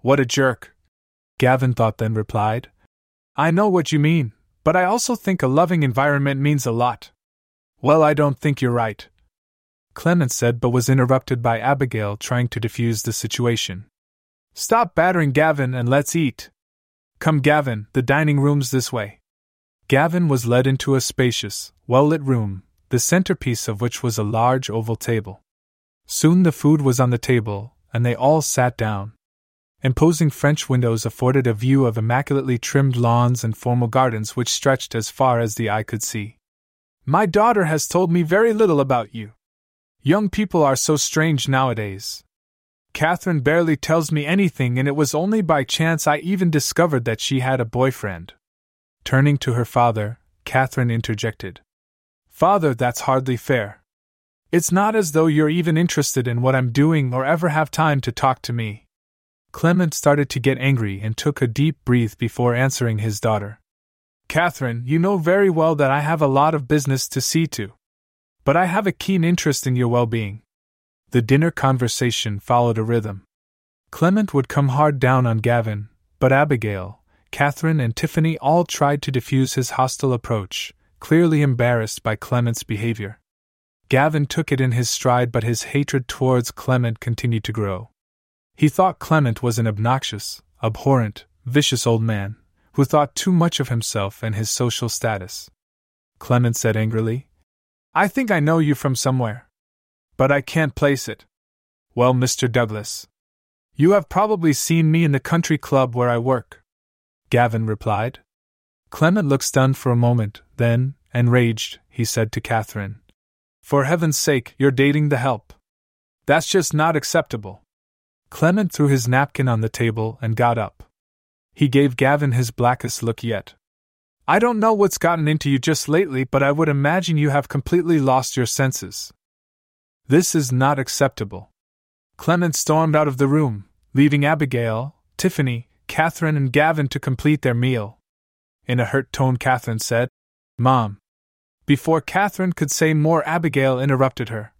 "What a jerk," Gavin thought, then replied, "I know what you mean, but I also think a loving environment means a lot." "Well, I don't think you're right," Clement said, but was interrupted by Abigail trying to defuse the situation. "Stop battering Gavin and let's eat. Come, Gavin, the dining room's this way." Gavin was led into a spacious, well-lit room, the centerpiece of which was a large oval table. Soon the food was on the table, and they all sat down. Imposing French windows afforded a view of immaculately trimmed lawns and formal gardens which stretched as far as the eye could see. "My daughter has told me very little about you. Young people are so strange nowadays. Catherine barely tells me anything, and it was only by chance I even discovered that she had a boyfriend." Turning to her father, Catherine interjected, "Father, that's hardly fair. It's not as though you're even interested in what I'm doing or ever have time to talk to me." Clement started to get angry and took a deep breath before answering his daughter. "Catherine, you know very well that I have a lot of business to see to. But I have a keen interest in your well-being." The dinner conversation followed a rhythm. Clement would come hard down on Gavin, but Abigail, Catherine and Tiffany all tried to defuse his hostile approach, clearly embarrassed by Clement's behavior. Gavin took it in his stride, but his hatred towards Clement continued to grow. He thought Clement was an obnoxious, abhorrent, vicious old man, who thought too much of himself and his social status. Clement said angrily, "I think I know you from somewhere, but I can't place it." "Well, Mr. Douglas, you have probably seen me in the country club where I work," Gavin replied. Clement looked stunned for a moment, then, enraged, he said to Catherine, "For heaven's sake, you're dating the help. That's just not acceptable." Clement threw his napkin on the table and got up. He gave Gavin his blackest look yet. "I don't know what's gotten into you just lately, but I would imagine you have completely lost your senses. This is not acceptable." Clement stormed out of the room, leaving Abigail, Tiffany, Catherine, and Gavin to complete their meal. In a hurt tone, Catherine said, "Mom." Before Catherine could say more, Abigail interrupted her.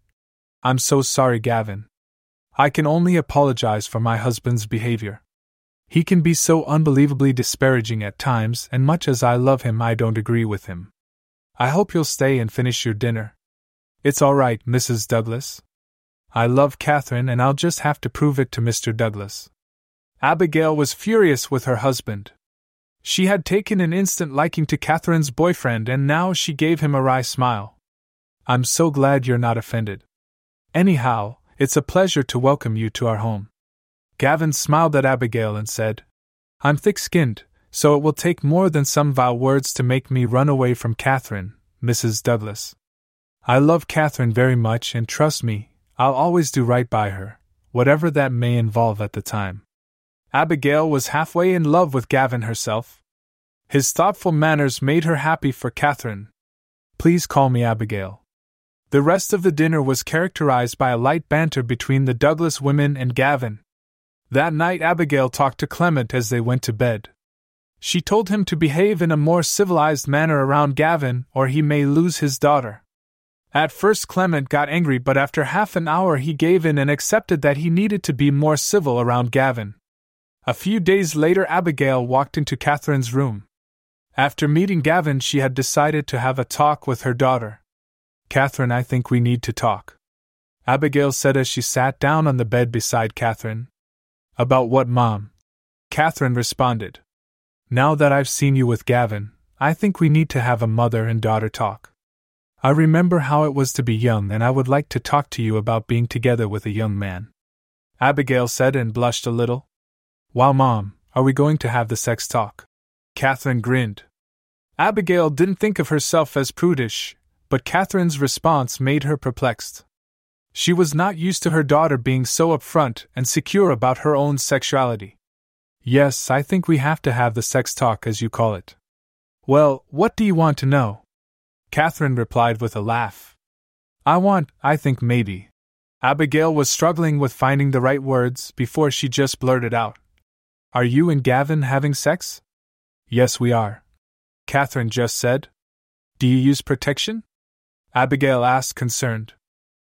"I'm so sorry, Gavin. I can only apologize for my husband's behavior. He can be so unbelievably disparaging at times, and much as I love him, I don't agree with him. I hope you'll stay and finish your dinner." "It's all right, Mrs. Douglas. I love Catherine, and I'll just have to prove it to Mr. Douglas." Abigail was furious with her husband. She had taken an instant liking to Catherine's boyfriend, and now she gave him a wry smile. "I'm so glad you're not offended. Anyhow, it's a pleasure to welcome you to our home." Gavin smiled at Abigail and said, "I'm thick-skinned, so it will take more than some vile words to make me run away from Catherine, Mrs. Douglas. I love Catherine very much, and trust me, I'll always do right by her, whatever that may involve at the time." Abigail was halfway in love with Gavin herself. His thoughtful manners made her happy for Catherine. "Please call me Abigail." The rest of the dinner was characterized by a light banter between the Douglas women and Gavin. That night, Abigail talked to Clement as they went to bed. She told him to behave in a more civilized manner around Gavin, or he may lose his daughter. At first, Clement got angry, but after half an hour, he gave in and accepted that he needed to be more civil around Gavin. A few days later, Abigail walked into Catherine's room. After meeting Gavin, she had decided to have a talk with her daughter. "Catherine, I think we need to talk," Abigail said as she sat down on the bed beside Catherine. "About what, Mom?" Catherine responded. "Now that I've seen you with Gavin, I think we need to have a mother and daughter talk. I remember how it was to be young, and I would like to talk to you about being together with a young man." Abigail said and blushed a little. "Wow, Mom, are we going to have the sex talk?" Catherine grinned. Abigail didn't think of herself as prudish, but Catherine's response made her perplexed. She was not used to her daughter being so upfront and secure about her own sexuality. "Yes, I think we have to have the sex talk, as you call it." "Well, what do you want to know?" Catherine replied with a laugh. I think maybe. Abigail was struggling with finding the right words before she just blurted out, "Are you and Gavin having sex?" "Yes, we are," Catherine just said. "Do you use protection?" Abigail asked, concerned.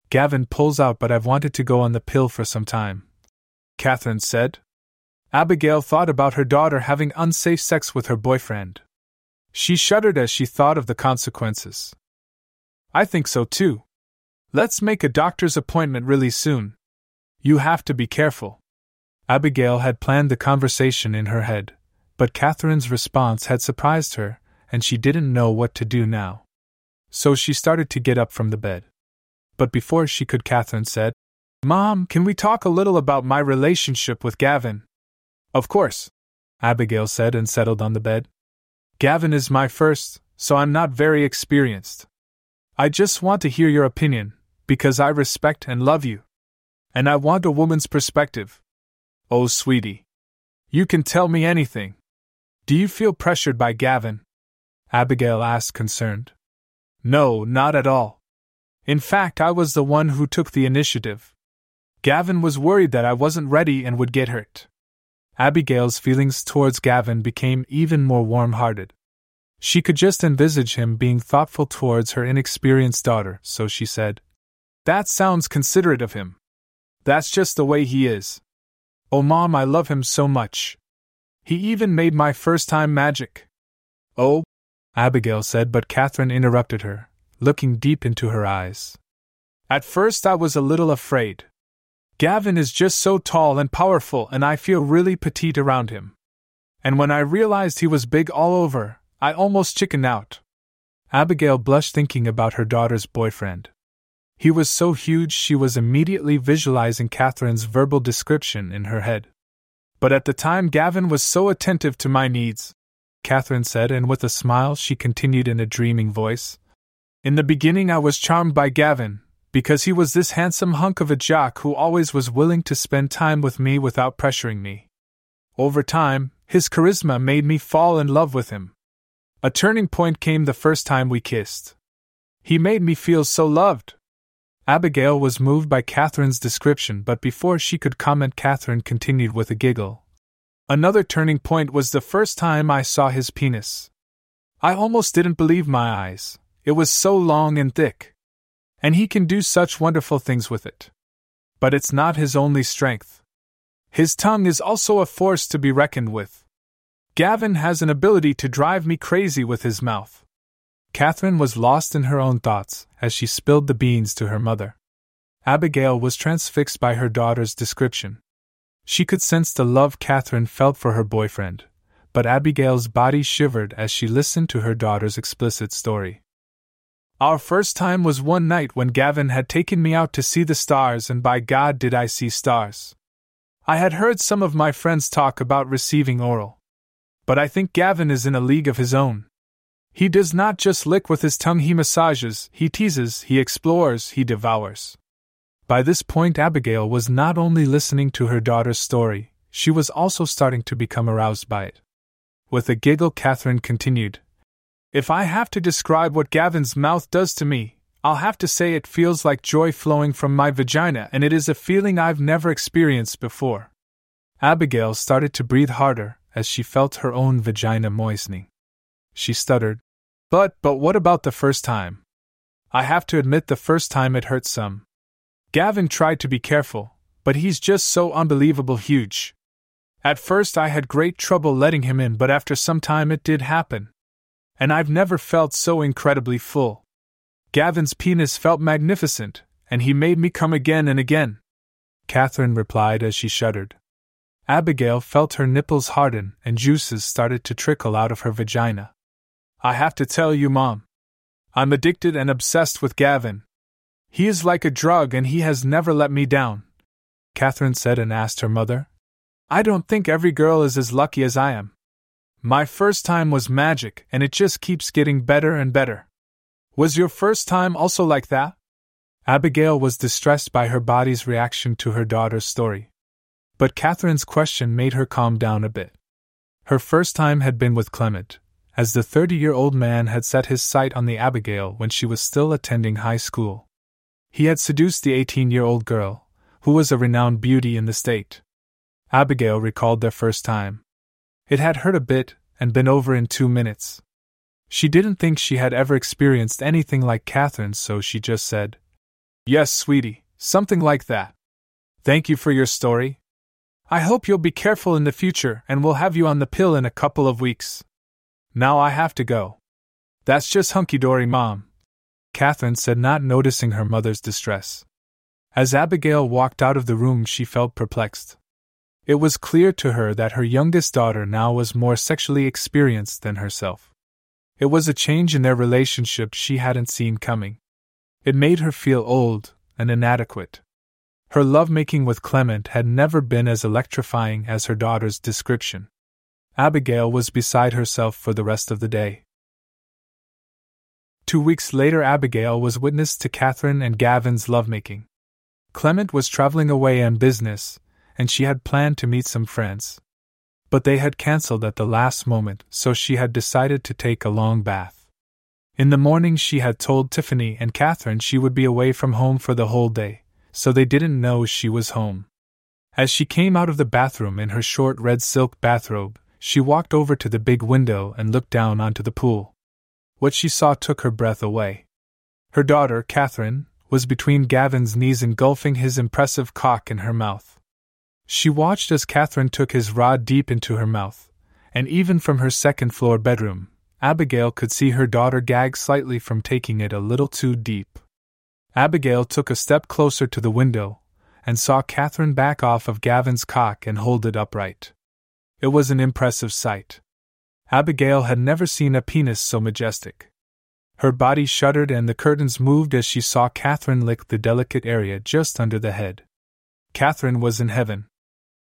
"Gavin pulls out, but I've wanted to go on the pill for some time," Catherine said. Abigail thought about her daughter having unsafe sex with her boyfriend. She shuddered as she thought of the consequences. "I think so too. Let's make a doctor's appointment really soon. You have to be careful." Abigail had planned the conversation in her head, but Catherine's response had surprised her, and she didn't know what to do now. So she started to get up from the bed. But before she could, Catherine said, "Mom, can we talk a little about my relationship with Gavin?" "Of course," Abigail said and settled on the bed. "Gavin is my first, so I'm not very experienced. I just want to hear your opinion, because I respect and love you. And I want a woman's perspective." "Oh, sweetie. You can tell me anything. Do you feel pressured by Gavin?" Abigail asked, concerned. "No, not at all. In fact, I was the one who took the initiative. Gavin was worried that I wasn't ready and would get hurt." Abigail's feelings towards Gavin became even more warm-hearted. She could just envisage him being thoughtful towards her inexperienced daughter, so she said, "That sounds considerate of him. That's just the way he is. Oh, Mom, I love him so much. He even made my first time magic." "Oh," Abigail said, but Catherine interrupted her, looking deep into her eyes. At first I was a little afraid. Gavin is just so tall and powerful, and I feel really petite around him. And when I realized he was big all over, I almost chickened out. Abigail blushed thinking about her daughter's boyfriend. He was so huge she was immediately visualizing Catherine's verbal description in her head. But at the time Gavin was so attentive to my needs, Catherine said, and with a smile she continued in a dreaming voice. In the beginning I was charmed by Gavin, because he was this handsome hunk of a jock who always was willing to spend time with me without pressuring me. Over time, his charisma made me fall in love with him. A turning point came the first time we kissed. He made me feel so loved. Abigail was moved by Catherine's description, but before she could comment, Catherine continued with a giggle. Another turning point was the first time I saw his penis. I almost didn't believe my eyes. It was so long and thick. And he can do such wonderful things with it. But it's not his only strength. His tongue is also a force to be reckoned with. Gavin has an ability to drive me crazy with his mouth. Catherine was lost in her own thoughts as she spilled the beans to her mother. Abigail was transfixed by her daughter's description. She could sense the love Catherine felt for her boyfriend, but Abigail's body shivered as she listened to her daughter's explicit story. Our first time was one night when Gavin had taken me out to see the stars, and by God did I see stars. I had heard some of my friends talk about receiving oral. But I think Gavin is in a league of his own. He does not just lick with his tongue, he massages, he teases, he explores, he devours. By this point Abigail was not only listening to her daughter's story, she was also starting to become aroused by it. With a giggle Catherine continued, If I have to describe what Gavin's mouth does to me, I'll have to say it feels like joy flowing from my vagina, and it is a feeling I've never experienced before. Abigail started to breathe harder as she felt her own vagina moistening. She stuttered, But what about the first time? I have to admit the first time it hurt some. Gavin tried to be careful, but he's just so unbelievable huge. At first I had great trouble letting him in, but after some time it did happen. And I've never felt so incredibly full. Gavin's penis felt magnificent, and he made me come again and again. Catherine replied as she shuddered. Abigail felt her nipples harden and juices started to trickle out of her vagina. I have to tell you, Mom. I'm addicted and obsessed with Gavin. He is like a drug and he has never let me down, Catherine said, and asked her mother. I don't think every girl is as lucky as I am. My first time was magic and it just keeps getting better and better. Was your first time also like that? Abigail was distressed by her body's reaction to her daughter's story. But Catherine's question made her calm down a bit. Her first time had been with Clement, as the 30-year-old man had set his sight on the Abigail when she was still attending high school. He had seduced the 18-year-old girl, who was a renowned beauty in the state. Abigail recalled their first time. It had hurt a bit and been over in 2 minutes. She didn't think she had ever experienced anything like Catherine, so she just said, Yes, sweetie, something like that. Thank you for your story. I hope you'll be careful in the future and we'll have you on the pill in a couple of weeks. Now I have to go. That's just hunky-dory, Mom, Catherine said, not noticing her mother's distress. As Abigail walked out of the room she felt perplexed. It was clear to her that her youngest daughter now was more sexually experienced than herself. It was a change in their relationship she hadn't seen coming. It made her feel old and inadequate. Her lovemaking with Clement had never been as electrifying as her daughter's description. Abigail was beside herself for the rest of the day. 2 weeks later, Abigail was witness to Catherine and Gavin's lovemaking. Clement was traveling away on business, and she had planned to meet some friends. But they had canceled at the last moment, so she had decided to take a long bath. In the morning, she had told Tiffany and Catherine she would be away from home for the whole day, so they didn't know she was home. As she came out of the bathroom in her short red silk bathrobe, she walked over to the big window and looked down onto the pool. What she saw took her breath away. Her daughter, Catherine, was between Gavin's knees, engulfing his impressive cock in her mouth. She watched as Catherine took his rod deep into her mouth, and even from her second-floor bedroom, Abigail could see her daughter gag slightly from taking it a little too deep. Abigail took a step closer to the window and saw Catherine back off of Gavin's cock and hold it upright. It was an impressive sight. Abigail had never seen a penis so majestic. Her body shuddered and the curtains moved as she saw Catherine lick the delicate area just under the head. Catherine was in heaven.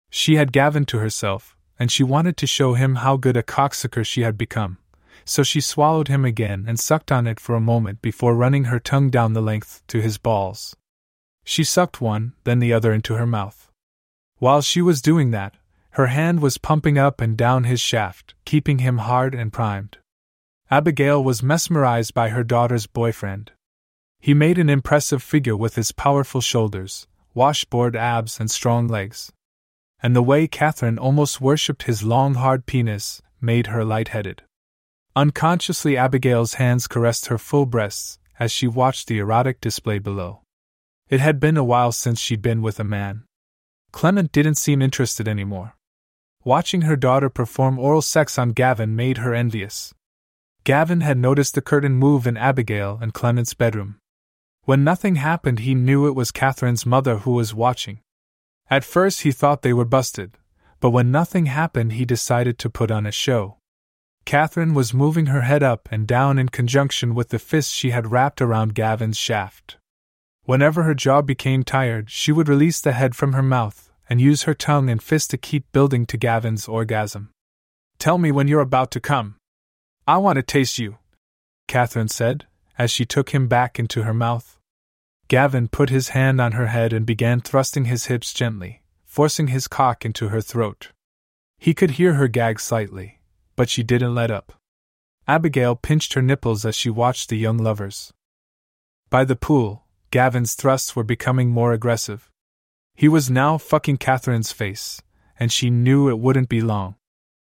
She had Gavin to herself, and she wanted to show him how good a cocksucker she had become, so she swallowed him again and sucked on it for a moment before running her tongue down the length to his balls. She sucked one, then the other into her mouth. While she was doing that, her hand was pumping up and down his shaft, keeping him hard and primed. Abigail was mesmerized by her daughter's boyfriend. He made an impressive figure with his powerful shoulders, washboard abs and strong legs. And the way Catherine almost worshipped his long hard penis made her lightheaded. Unconsciously, Abigail's hands caressed her full breasts as she watched the erotic display below. It had been a while since she'd been with a man. Clement didn't seem interested anymore. Watching her daughter perform oral sex on Gavin made her envious. Gavin had noticed the curtain move in Abigail and Clement's bedroom. When nothing happened, he knew it was Catherine's mother who was watching. At first he thought they were busted, but when nothing happened he decided to put on a show. Catherine was moving her head up and down in conjunction with the fist she had wrapped around Gavin's shaft. Whenever her jaw became tired, she would release the head from her mouth and use her tongue and fist to keep building to Gavin's orgasm. "Tell me when you're about to come. I want to taste you," Catherine said, as she took him back into her mouth. Gavin put his hand on her head and began thrusting his hips gently, forcing his cock into her throat. He could hear her gag slightly, but she didn't let up. Abigail pinched her nipples as she watched the young lovers. By the pool, Gavin's thrusts were becoming more aggressive. He was now fucking Catherine's face, and she knew it wouldn't be long.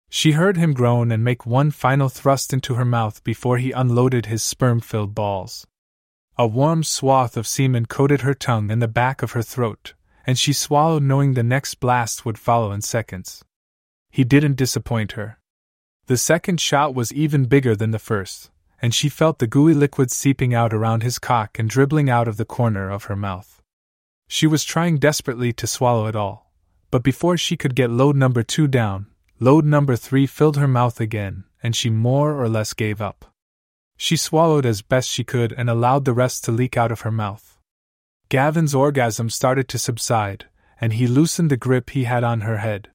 She heard him groan and make one final thrust into her mouth before he unloaded his sperm-filled balls. A warm swath of semen coated her tongue and the back of her throat, and she swallowed knowing the next blast would follow in seconds. He didn't disappoint her. The second shot was even bigger than the first, and she felt the gooey liquid seeping out around his cock and dribbling out of the corner of her mouth. She was trying desperately to swallow it all, but before she could get load number 2 down, load number 3 filled her mouth again, and she more or less gave up. She swallowed as best she could and allowed the rest to leak out of her mouth. Gavin's orgasm started to subside, and he loosened the grip he had on her head.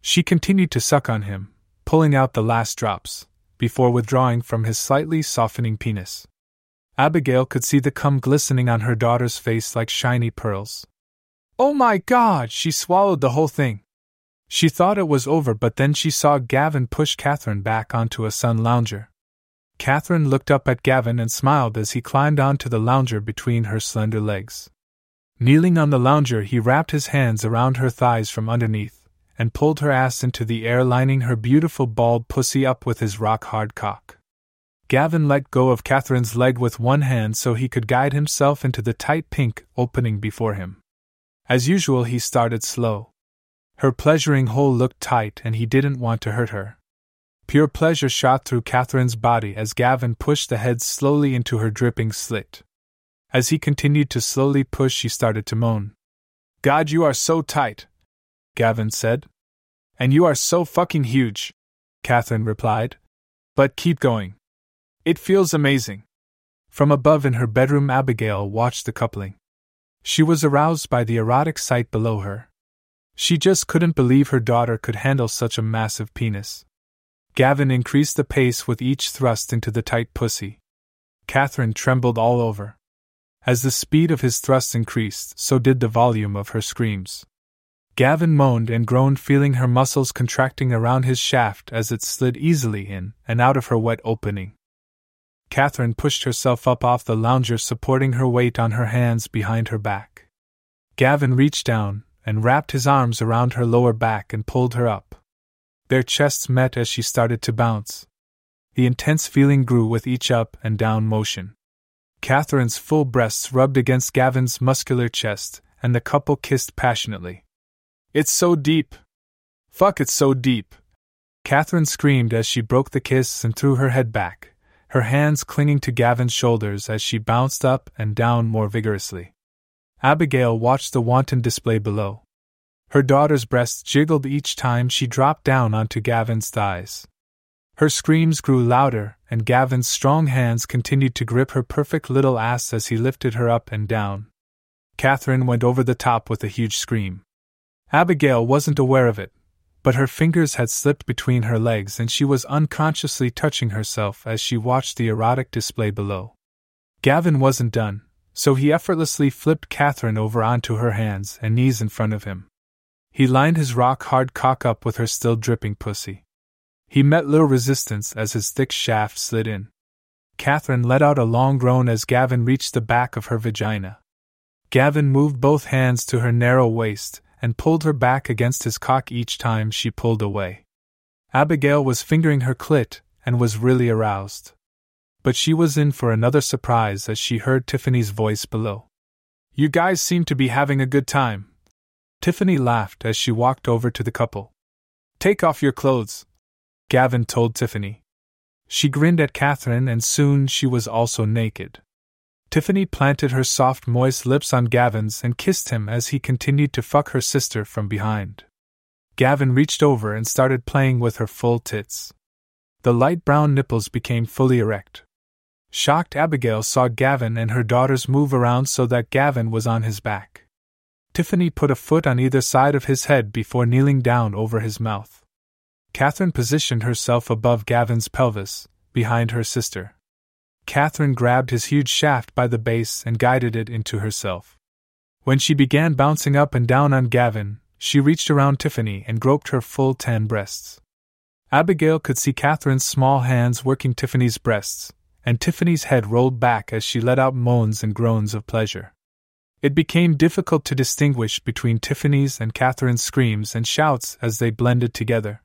She continued to suck on him, pulling out the last drops, before withdrawing from his slightly softening penis. Abigail could see the cum glistening on her daughter's face like shiny pearls. Oh my God, she swallowed the whole thing. She thought it was over, but then she saw Gavin push Catherine back onto a sun lounger. Catherine looked up at Gavin and smiled as he climbed onto the lounger between her slender legs. Kneeling on the lounger, he wrapped his hands around her thighs from underneath and pulled her ass into the air, lining her beautiful bald pussy up with his rock-hard cock. Gavin let go of Catherine's leg with one hand so he could guide himself into the tight pink opening before him. As usual, he started slow. Her pleasuring hole looked tight and he didn't want to hurt her. Pure pleasure shot through Catherine's body as Gavin pushed the head slowly into her dripping slit. As he continued to slowly push, she started to moan. "God, you are so tight," Gavin said. "And you are so fucking huge," Catherine replied. "But keep going. It feels amazing." From above in her bedroom, Abigail watched the coupling. She was aroused by the erotic sight below her. She just couldn't believe her daughter could handle such a massive penis. Gavin increased the pace with each thrust into the tight pussy. Catherine trembled all over. As the speed of his thrusts increased, so did the volume of her screams. Gavin moaned and groaned, feeling her muscles contracting around his shaft as it slid easily in and out of her wet opening. Catherine pushed herself up off the lounger, supporting her weight on her hands behind her back. Gavin reached down and wrapped his arms around her lower back and pulled her up. Their chests met as she started to bounce. The intense feeling grew with each up and down motion. Catherine's full breasts rubbed against Gavin's muscular chest, and the couple kissed passionately. "It's so deep. Fuck, it's so deep," Catherine screamed as she broke the kiss and threw her head back, her hands clinging to Gavin's shoulders as she bounced up and down more vigorously. Abigail watched the wanton display below. Her daughter's breasts jiggled each time she dropped down onto Gavin's thighs. Her screams grew louder, and Gavin's strong hands continued to grip her perfect little ass as he lifted her up and down. Catherine went over the top with a huge scream. Abigail wasn't aware of it, but her fingers had slipped between her legs and she was unconsciously touching herself as she watched the erotic display below. Gavin wasn't done, so he effortlessly flipped Catherine over onto her hands and knees in front of him. He lined his rock-hard cock up with her still dripping pussy. He met little resistance as his thick shaft slid in. Catherine let out a long groan as Gavin reached the back of her vagina. Gavin moved both hands to her narrow waist and pulled her back against his cock each time she pulled away. Abigail was fingering her clit and was really aroused. But she was in for another surprise as she heard Tiffany's voice below. "You guys seem to be having a good time." Tiffany laughed as she walked over to the couple. "Take off your clothes," Gavin told Tiffany. She grinned at Catherine and soon she was also naked. Tiffany planted her soft, moist lips on Gavin's and kissed him as he continued to fuck her sister from behind. Gavin reached over and started playing with her full tits. The light brown nipples became fully erect. Shocked Abigail saw Gavin and her daughters move around so that Gavin was on his back. Tiffany put a foot on either side of his head before kneeling down over his mouth. Catherine positioned herself above Gavin's pelvis, behind her sister. Catherine grabbed his huge shaft by the base and guided it into herself. When she began bouncing up and down on Gavin, she reached around Tiffany and groped her full tan breasts. Abigail could see Catherine's small hands working Tiffany's breasts, and Tiffany's head rolled back as she let out moans and groans of pleasure. It became difficult to distinguish between Tiffany's and Catherine's screams and shouts as they blended together.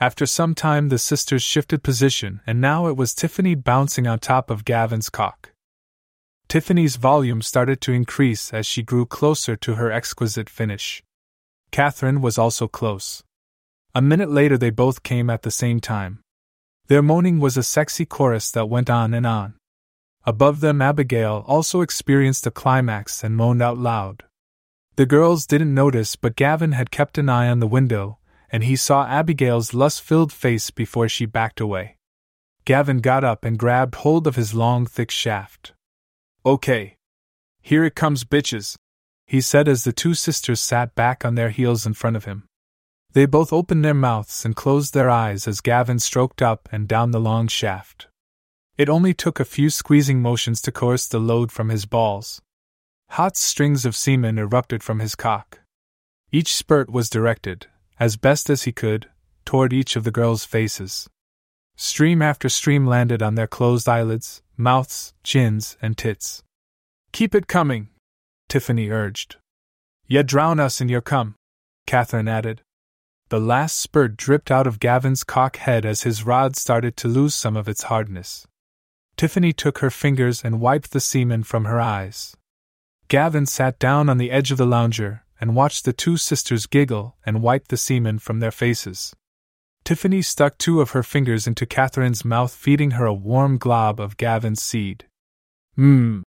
After some time the sisters shifted position and now it was Tiffany bouncing on top of Gavin's cock. Tiffany's volume started to increase as she grew closer to her exquisite finish. Catherine was also close. A minute later they both came at the same time. Their moaning was a sexy chorus that went on and on. Above them Abigail also experienced a climax and moaned out loud. The girls didn't notice but Gavin had kept an eye on the window, and he saw Abigail's lust-filled face before she backed away. Gavin got up and grabbed hold of his long, thick shaft. "Okay. Here it comes, bitches," he said as the two sisters sat back on their heels in front of him. They both opened their mouths and closed their eyes as Gavin stroked up and down the long shaft. It only took a few squeezing motions to coerce the load from his balls. Hot strings of semen erupted from his cock. Each spurt was directed, as best as he could, toward each of the girls' faces. Stream after stream landed on their closed eyelids, mouths, chins, and tits. "Keep it coming," Tiffany urged. "Ya drown us in your cum," Catherine added. The last spurt dripped out of Gavin's cock head as his rod started to lose some of its hardness. Tiffany took her fingers and wiped the semen from her eyes. Gavin sat down on the edge of the lounger and watched the two sisters giggle and wipe the semen from their faces. Tiffany stuck two of her fingers into Catherine's mouth, feeding her a warm glob of Gavin's seed. "Mmm,"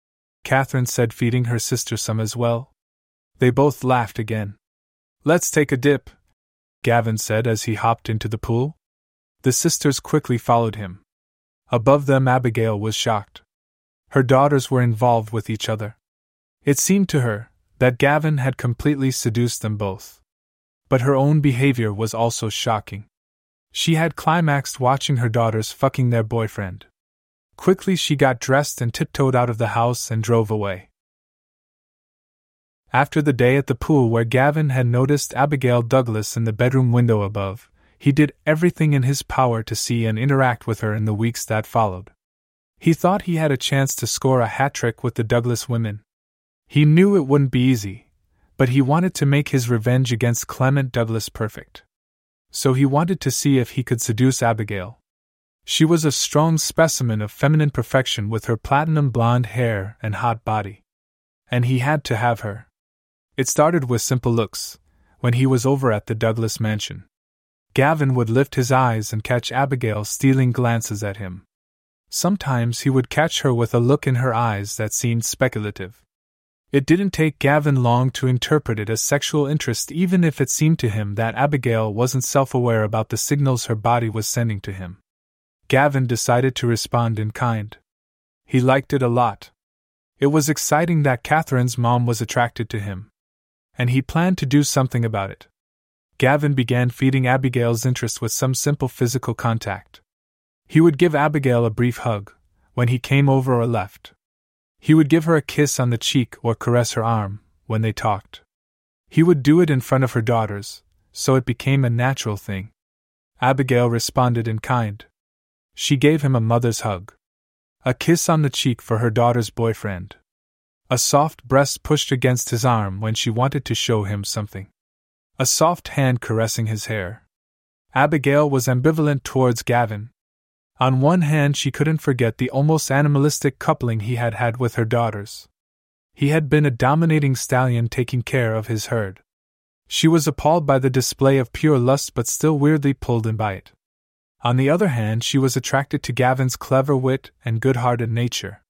Catherine said, feeding her sister some as well. They both laughed again. "Let's take a dip," Gavin said as he hopped into the pool. The sisters quickly followed him. Above them Abigail was shocked. Her daughters were involved with each other. It seemed to her that Gavin had completely seduced them both. But her own behavior was also shocking. She had climaxed watching her daughters fucking their boyfriend. Quickly she got dressed and tiptoed out of the house and drove away. After the day at the pool where Gavin had noticed Abigail Douglas in the bedroom window above, he did everything in his power to see and interact with her in the weeks that followed. He thought he had a chance to score a hat trick with the Douglas women. He knew it wouldn't be easy, but he wanted to make his revenge against Clement Douglas perfect. So he wanted to see if he could seduce Abigail. She was a strong specimen of feminine perfection with her platinum blonde hair and hot body. And he had to have her. It started with simple looks, when he was over at the Douglas mansion. Gavin would lift his eyes and catch Abigail stealing glances at him. Sometimes he would catch her with a look in her eyes that seemed speculative. It didn't take Gavin long to interpret it as sexual interest, even if it seemed to him that Abigail wasn't self-aware about the signals her body was sending to him. Gavin decided to respond in kind. He liked it a lot. It was exciting that Catherine's mom was attracted to him, and he planned to do something about it. Gavin began feeding Abigail's interest with some simple physical contact. He would give Abigail a brief hug when he came over or left. He would give her a kiss on the cheek or caress her arm when they talked. He would do it in front of her daughters, so it became a natural thing. Abigail responded in kind. She gave him a mother's hug, a kiss on the cheek for her daughter's boyfriend. A soft breast pushed against his arm when she wanted to show him something. A soft hand caressing his hair. Abigail was ambivalent towards Gavin. On one hand, she couldn't forget the almost animalistic coupling he had had with her daughters. He had been a dominating stallion taking care of his herd. She was appalled by the display of pure lust but still weirdly pulled in by it. On the other hand, she was attracted to Gavin's clever wit and good-hearted nature.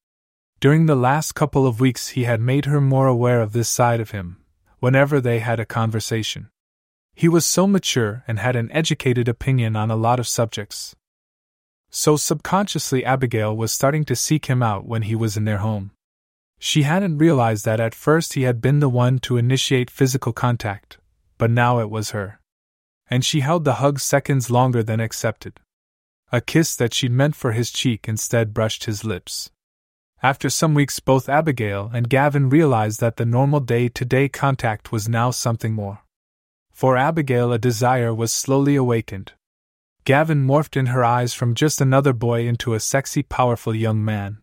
During the last couple of weeks he had made her more aware of this side of him, whenever they had a conversation. He was so mature and had an educated opinion on a lot of subjects. So subconsciously Abigail was starting to seek him out when he was in their home. She hadn't realized that at first he had been the one to initiate physical contact, but now it was her. And she held the hug seconds longer than accepted. A kiss that she'd meant for his cheek instead brushed his lips. After some weeks both Abigail and Gavin realized that the normal day-to-day contact was now something more. For Abigail a desire was slowly awakened. Gavin morphed in her eyes from just another boy into a sexy, powerful young man.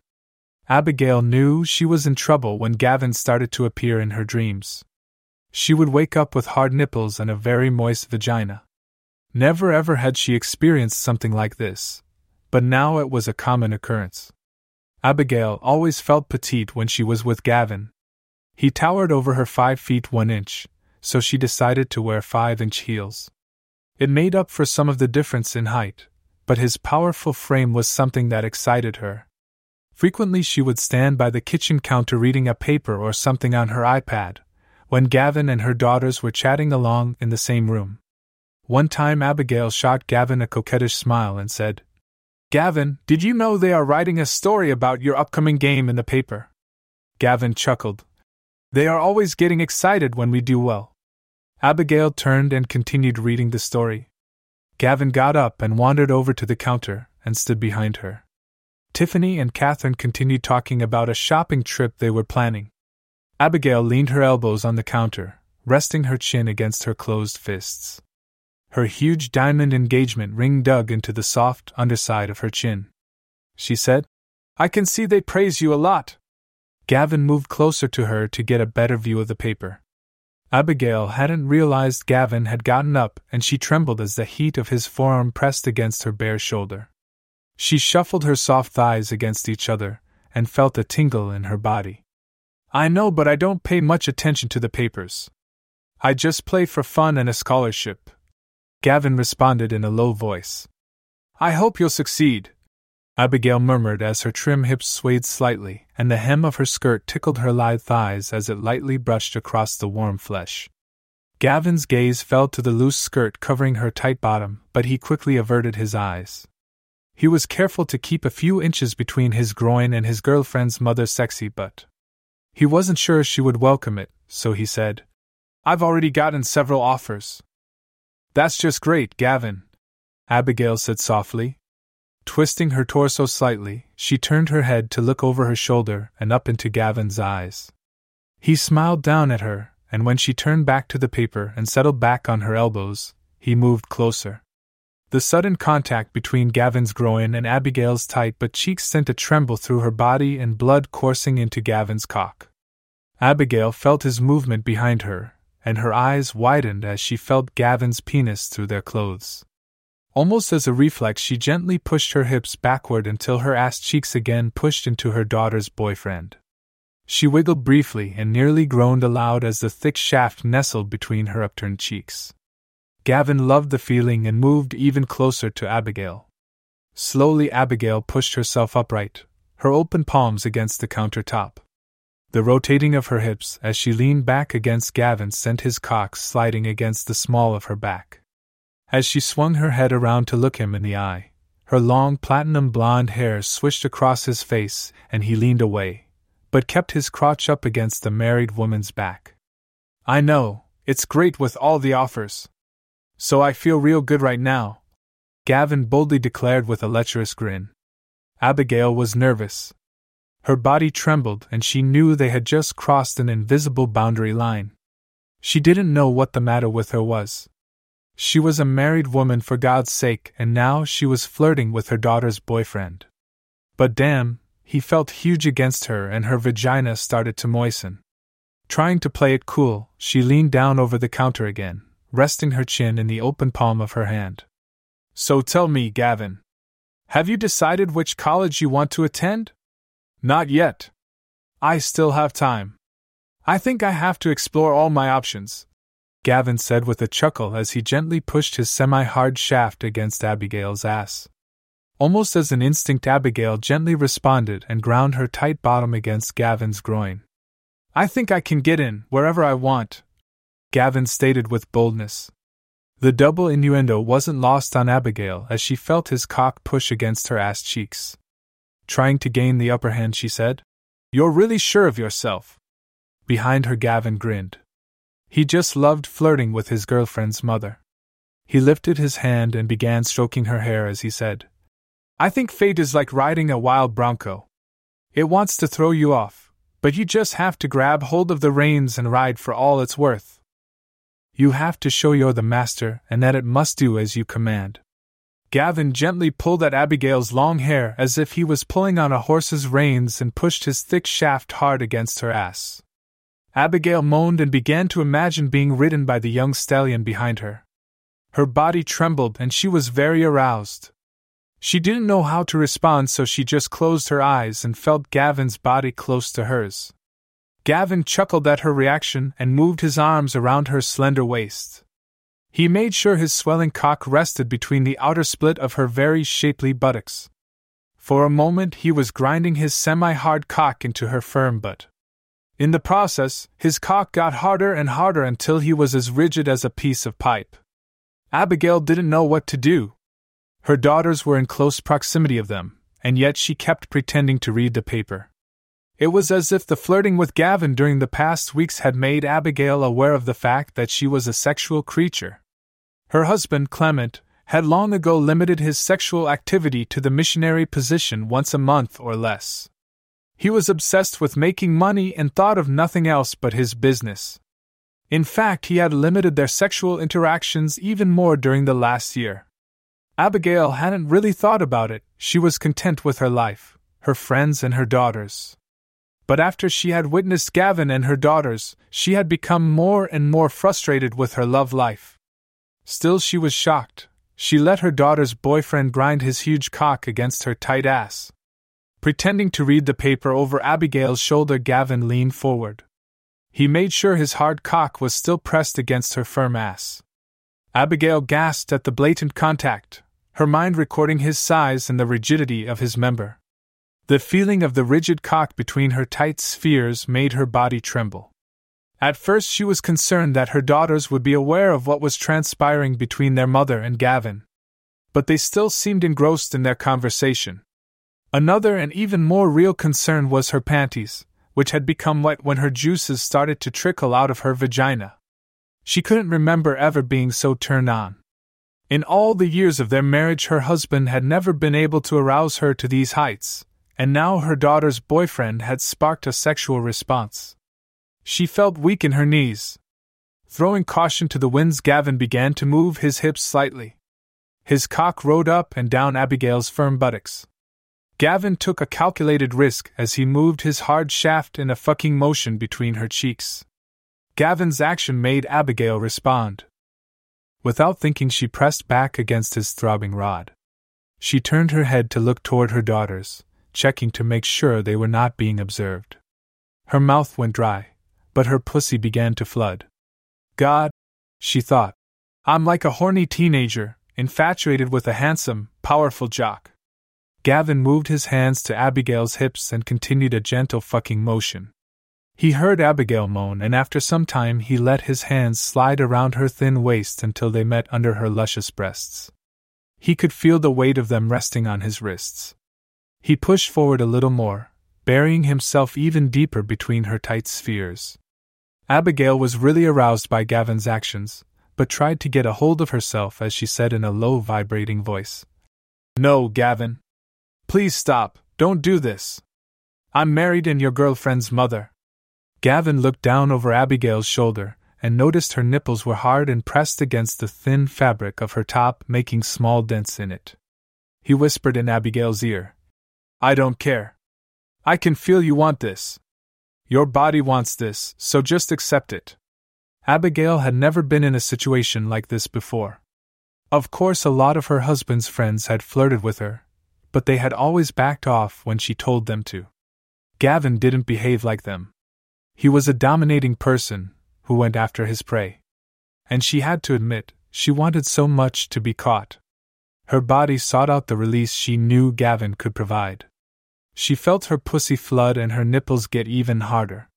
Abigail knew she was in trouble when Gavin started to appear in her dreams. She would wake up with hard nipples and a very moist vagina. Never ever had she experienced something like this, but now it was a common occurrence. Abigail always felt petite when she was with Gavin. He towered over her 5'1", so she decided to wear 5-inch heels. It made up for some of the difference in height, but his powerful frame was something that excited her. Frequently she would stand by the kitchen counter reading a paper or something on her iPad, when Gavin and her daughters were chatting along in the same room. One time Abigail shot Gavin a coquettish smile and said, "Gavin, did you know they are writing a story about your upcoming game in the paper?" Gavin chuckled. "They are always getting excited when we do well." Abigail turned and continued reading the story. Gavin got up and wandered over to the counter and stood behind her. Tiffany and Catherine continued talking about a shopping trip they were planning. Abigail leaned her elbows on the counter, resting her chin against her closed fists. Her huge diamond engagement ring dug into the soft underside of her chin. She said, "I can see they praise you a lot." Gavin moved closer to her to get a better view of the paper. Abigail hadn't realized Gavin had gotten up, and she trembled as the heat of his forearm pressed against her bare shoulder. She shuffled her soft thighs against each other and felt a tingle in her body. "I know, but I don't pay much attention to the papers. I just play for fun and a scholarship," Gavin responded in a low voice. "I hope you'll succeed," Abigail murmured as her trim hips swayed slightly and the hem of her skirt tickled her lithe thighs as it lightly brushed across the warm flesh. Gavin's gaze fell to the loose skirt covering her tight bottom, but he quickly averted his eyes. He was careful to keep a few inches between his groin and his girlfriend's mother's sexy butt. He wasn't sure she would welcome it, so he said, "I've already gotten several offers." "That's just great, Gavin," Abigail said softly. Twisting her torso slightly, she turned her head to look over her shoulder and up into Gavin's eyes. He smiled down at her, and when she turned back to the paper and settled back on her elbows, he moved closer. The sudden contact between Gavin's groin and Abigail's tight but cheeks sent a tremble through her body and blood coursing into Gavin's cock. Abigail felt his movement behind her, and her eyes widened as she felt Gavin's penis through their clothes. Almost as a reflex, she gently pushed her hips backward until her ass cheeks again pushed into her daughter's boyfriend. She wiggled briefly and nearly groaned aloud as the thick shaft nestled between her upturned cheeks. Gavin loved the feeling and moved even closer to Abigail. Slowly Abigail pushed herself upright, her open palms against the countertop. The rotating of her hips as she leaned back against Gavin sent his cock sliding against the small of her back. As she swung her head around to look him in the eye, her long platinum blonde hair swished across his face and he leaned away, but kept his crotch up against the married woman's back. "I know, it's great with all the offers. So I feel real good right now," Gavin boldly declared with a lecherous grin. Abigail was nervous. Her body trembled and she knew they had just crossed an invisible boundary line. She didn't know what the matter with her was. She was a married woman for God's sake, and now she was flirting with her daughter's boyfriend. But damn, he felt huge against her and her vagina started to moisten. Trying to play it cool, she leaned down over the counter again, resting her chin in the open palm of her hand. "So tell me, Gavin, have you decided which college you want to attend?" "Not yet. I still have time. I think I have to explore all my options," Gavin said with a chuckle as he gently pushed his semi-hard shaft against Abigail's ass. Almost as an instinct, Abigail gently responded and ground her tight bottom against Gavin's groin. "I think I can get in wherever I want," Gavin stated with boldness. The double innuendo wasn't lost on Abigail as she felt his cock push against her ass cheeks. Trying to gain the upper hand, she said, "You're really sure of yourself." Behind her, Gavin grinned. He just loved flirting with his girlfriend's mother. He lifted his hand and began stroking her hair as he said, "I think fate is like riding a wild bronco. It wants to throw you off, but you just have to grab hold of the reins and ride for all it's worth. You have to show you're the master and that it must do as you command." Gavin gently pulled at Abigail's long hair as if he was pulling on a horse's reins and pushed his thick shaft hard against her ass. Abigail moaned and began to imagine being ridden by the young stallion behind her. Her body trembled and she was very aroused. She didn't know how to respond, so she just closed her eyes and felt Gavin's body close to hers. Gavin chuckled at her reaction and moved his arms around her slender waist. He made sure his swelling cock rested between the outer split of her very shapely buttocks. For a moment he was grinding his semi-hard cock into her firm butt. In the process, his cock got harder and harder until he was as rigid as a piece of pipe. Abigail didn't know what to do. Her daughters were in close proximity of them, and yet she kept pretending to read the paper. It was as if the flirting with Gavin during the past weeks had made Abigail aware of the fact that she was a sexual creature. Her husband, Clement, had long ago limited his sexual activity to the missionary position once a month or less. He was obsessed with making money and thought of nothing else but his business. In fact, he had limited their sexual interactions even more during the last year. Abigail hadn't really thought about it. She was content with her life, her friends and her daughters. But after she had witnessed Gavin and her daughters, she had become more and more frustrated with her love life. Still, she was shocked. She let her daughter's boyfriend grind his huge cock against her tight ass. Pretending to read the paper over Abigail's shoulder, Gavin leaned forward. He made sure his hard cock was still pressed against her firm ass. Abigail gasped at the blatant contact, her mind recording his size and the rigidity of his member. The feeling of the rigid cock between her tight spheres made her body tremble. At first she was concerned that her daughters would be aware of what was transpiring between their mother and Gavin. But they still seemed engrossed in their conversation. Another and even more real concern was her panties, which had become wet when her juices started to trickle out of her vagina. She couldn't remember ever being so turned on. In all the years of their marriage, her husband had never been able to arouse her to these heights, and now her daughter's boyfriend had sparked a sexual response. She felt weak in her knees. Throwing caution to the winds, Gavin began to move his hips slightly. His cock rode up and down Abigail's firm buttocks. Gavin took a calculated risk as he moved his hard shaft in a fucking motion between her cheeks. Gavin's action made Abigail respond. Without thinking, she pressed back against his throbbing rod. She turned her head to look toward her daughters, checking to make sure they were not being observed. Her mouth went dry, but her pussy began to flood. God, she thought, I'm like a horny teenager, infatuated with a handsome, powerful jock. Gavin moved his hands to Abigail's hips and continued a gentle fucking motion. He heard Abigail moan, and after some time he let his hands slide around her thin waist until they met under her luscious breasts. He could feel the weight of them resting on his wrists. He pushed forward a little more, burying himself even deeper between her tight spheres. Abigail was really aroused by Gavin's actions, but tried to get a hold of herself as she said in a low, vibrating voice, "No, Gavin. Please stop, don't do this. I'm married and your girlfriend's mother." Gavin looked down over Abigail's shoulder and noticed her nipples were hard and pressed against the thin fabric of her top, making small dents in it. He whispered in Abigail's ear, "I don't care. I can feel you want this. Your body wants this, so just accept it." Abigail had never been in a situation like this before. Of course, a lot of her husband's friends had flirted with her, but they had always backed off when she told them to. Gavin didn't behave like them. He was a dominating person who went after his prey. And she had to admit, she wanted so much to be caught. Her body sought out the release she knew Gavin could provide. She felt her pussy flood and her nipples get even harder.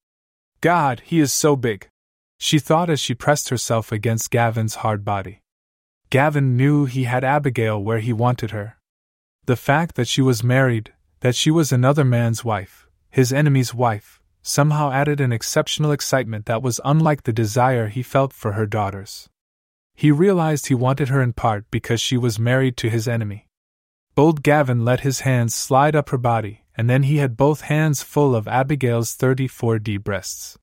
God, he is so big, she thought as she pressed herself against Gavin's hard body. Gavin knew he had Abigail where he wanted her. The fact that she was married, that she was another man's wife, his enemy's wife, somehow added an exceptional excitement that was unlike the desire he felt for her daughters. He realized he wanted her in part because she was married to his enemy. Bold Gavin let his hands slide up her body, and then he had both hands full of Abigail's 34D breasts.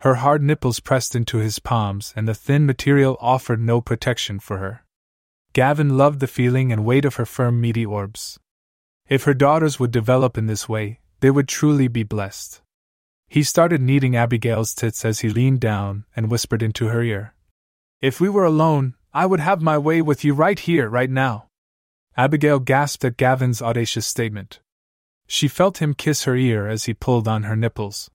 Her hard nipples pressed into his palms, and the thin material offered no protection for her. Gavin loved the feeling and weight of her firm, meaty orbs. If her daughters would develop in this way, they would truly be blessed. He started kneading Abigail's tits as he leaned down and whispered into her ear, "If we were alone, I would have my way with you right here, right now." Abigail gasped at Gavin's audacious statement. She felt him kiss her ear as he pulled on her nipples.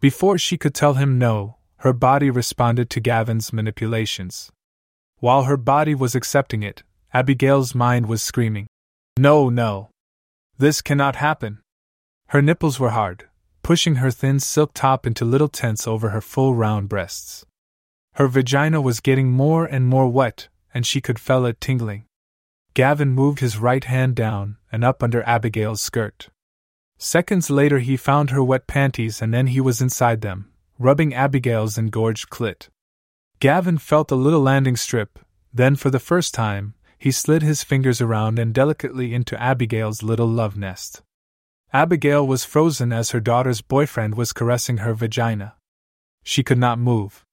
Before she could tell him no, her body responded to Gavin's manipulations. While her body was accepting it, Abigail's mind was screaming, "No, no. This cannot happen." Her nipples were hard, pushing her thin silk top into little tents over her full round breasts. Her vagina was getting more and more wet, and she could feel it tingling. Gavin moved his right hand down and up under Abigail's skirt. Seconds later he found her wet panties, and then he was inside them, rubbing Abigail's engorged clit. Gavin felt a little landing strip, then for the first time, he slid his fingers around and delicately into Abigail's little love nest. Abigail was frozen as her daughter's boyfriend was caressing her vagina. She could not move.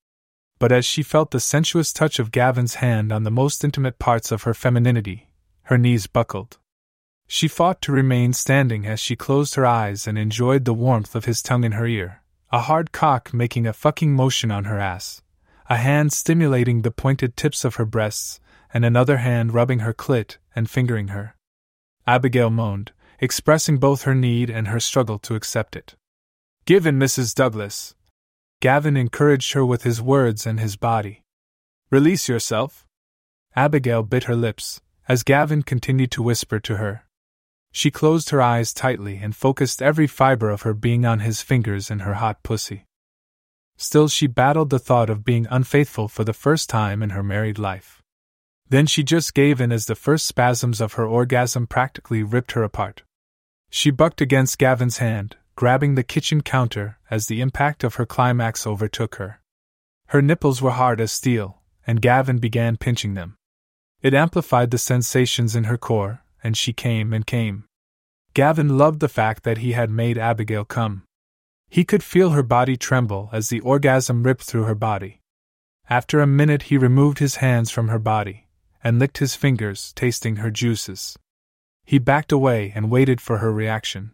But as she felt the sensuous touch of Gavin's hand on the most intimate parts of her femininity, her knees buckled. She fought to remain standing as she closed her eyes and enjoyed the warmth of his tongue in her ear, a hard cock making a fucking motion on her ass, a hand stimulating the pointed tips of her breasts, and another hand rubbing her clit and fingering her. Abigail moaned, expressing both her need and her struggle to accept it. "Give in, Mrs. Douglas." Gavin encouraged her with his words and his body. "Release yourself." Abigail bit her lips, as Gavin continued to whisper to her. She closed her eyes tightly and focused every fiber of her being on his fingers and her hot pussy. Still, she battled the thought of being unfaithful for the first time in her married life. Then she just gave in as the first spasms of her orgasm practically ripped her apart. She bucked against Gavin's hand, grabbing the kitchen counter as the impact of her climax overtook her. Her nipples were hard as steel, and Gavin began pinching them. It amplified the sensations in her core, and she came and came. Gavin loved the fact that he had made Abigail come. He could feel her body tremble as the orgasm ripped through her body. After a minute he removed his hands from her body, and licked his fingers, tasting her juices. He backed away and waited for her reaction.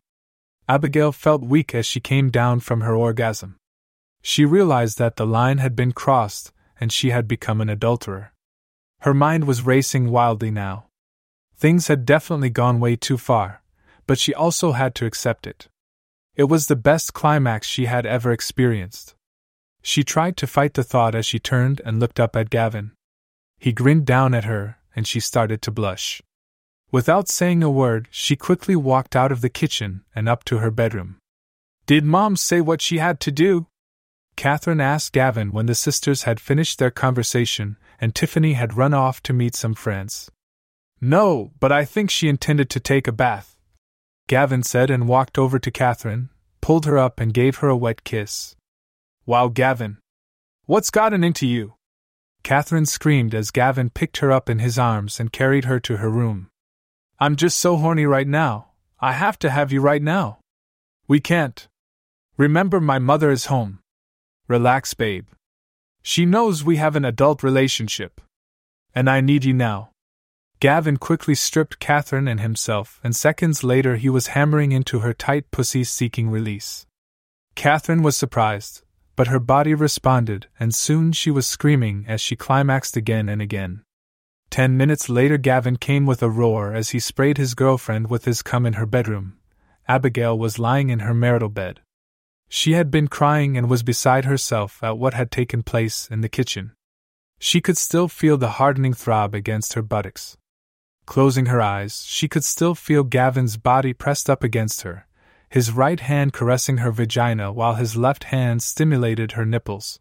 Abigail felt weak as she came down from her orgasm. She realized that the line had been crossed, and she had become an adulterer. Her mind was racing wildly now. Things had definitely gone way too far, but she also had to accept it. It was the best climax she had ever experienced. She tried to fight the thought as she turned and looked up at Gavin. He grinned down at her, and she started to blush. Without saying a word, she quickly walked out of the kitchen and up to her bedroom. Did Mom say what she had to do? Catherine asked Gavin when the sisters had finished their conversation and Tiffany had run off to meet some friends. No, but I think she intended to take a bath, Gavin said, and walked over to Catherine, pulled her up and gave her a wet kiss. Wow, Gavin. What's gotten into you? Catherine screamed as Gavin picked her up in his arms and carried her to her room. I'm just so horny right now. I have to have you right now. We can't. Remember, my mother is home. Relax, babe. She knows we have an adult relationship. And I need you now. Gavin quickly stripped Catherine and himself, and seconds later he was hammering into her tight pussy seeking release. Catherine was surprised, but her body responded, and soon she was screaming as she climaxed again and again. 10 minutes later Gavin came with a roar as he sprayed his girlfriend with his cum in her bedroom. Abigail was lying in her marital bed. She had been crying and was beside herself at what had taken place in the kitchen. She could still feel the hardening throb against her buttocks. Closing her eyes, she could still feel Gavin's body pressed up against her, his right hand caressing her vagina while his left hand stimulated her nipples.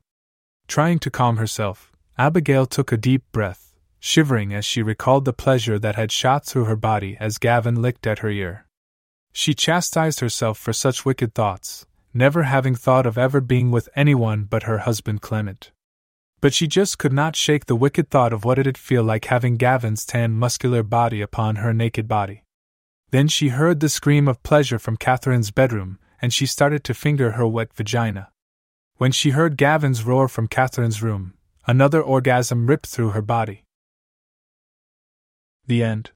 Trying to calm herself, Abigail took a deep breath, shivering as she recalled the pleasure that had shot through her body as Gavin licked at her ear. She chastised herself for such wicked thoughts, never having thought of ever being with anyone but her husband Clement. But she just could not shake the wicked thought of what it'd feel like having Gavin's tan muscular body upon her naked body. Then she heard the scream of pleasure from Catherine's bedroom, and she started to finger her wet vagina. When she heard Gavin's roar from Catherine's room, another orgasm ripped through her body. The end.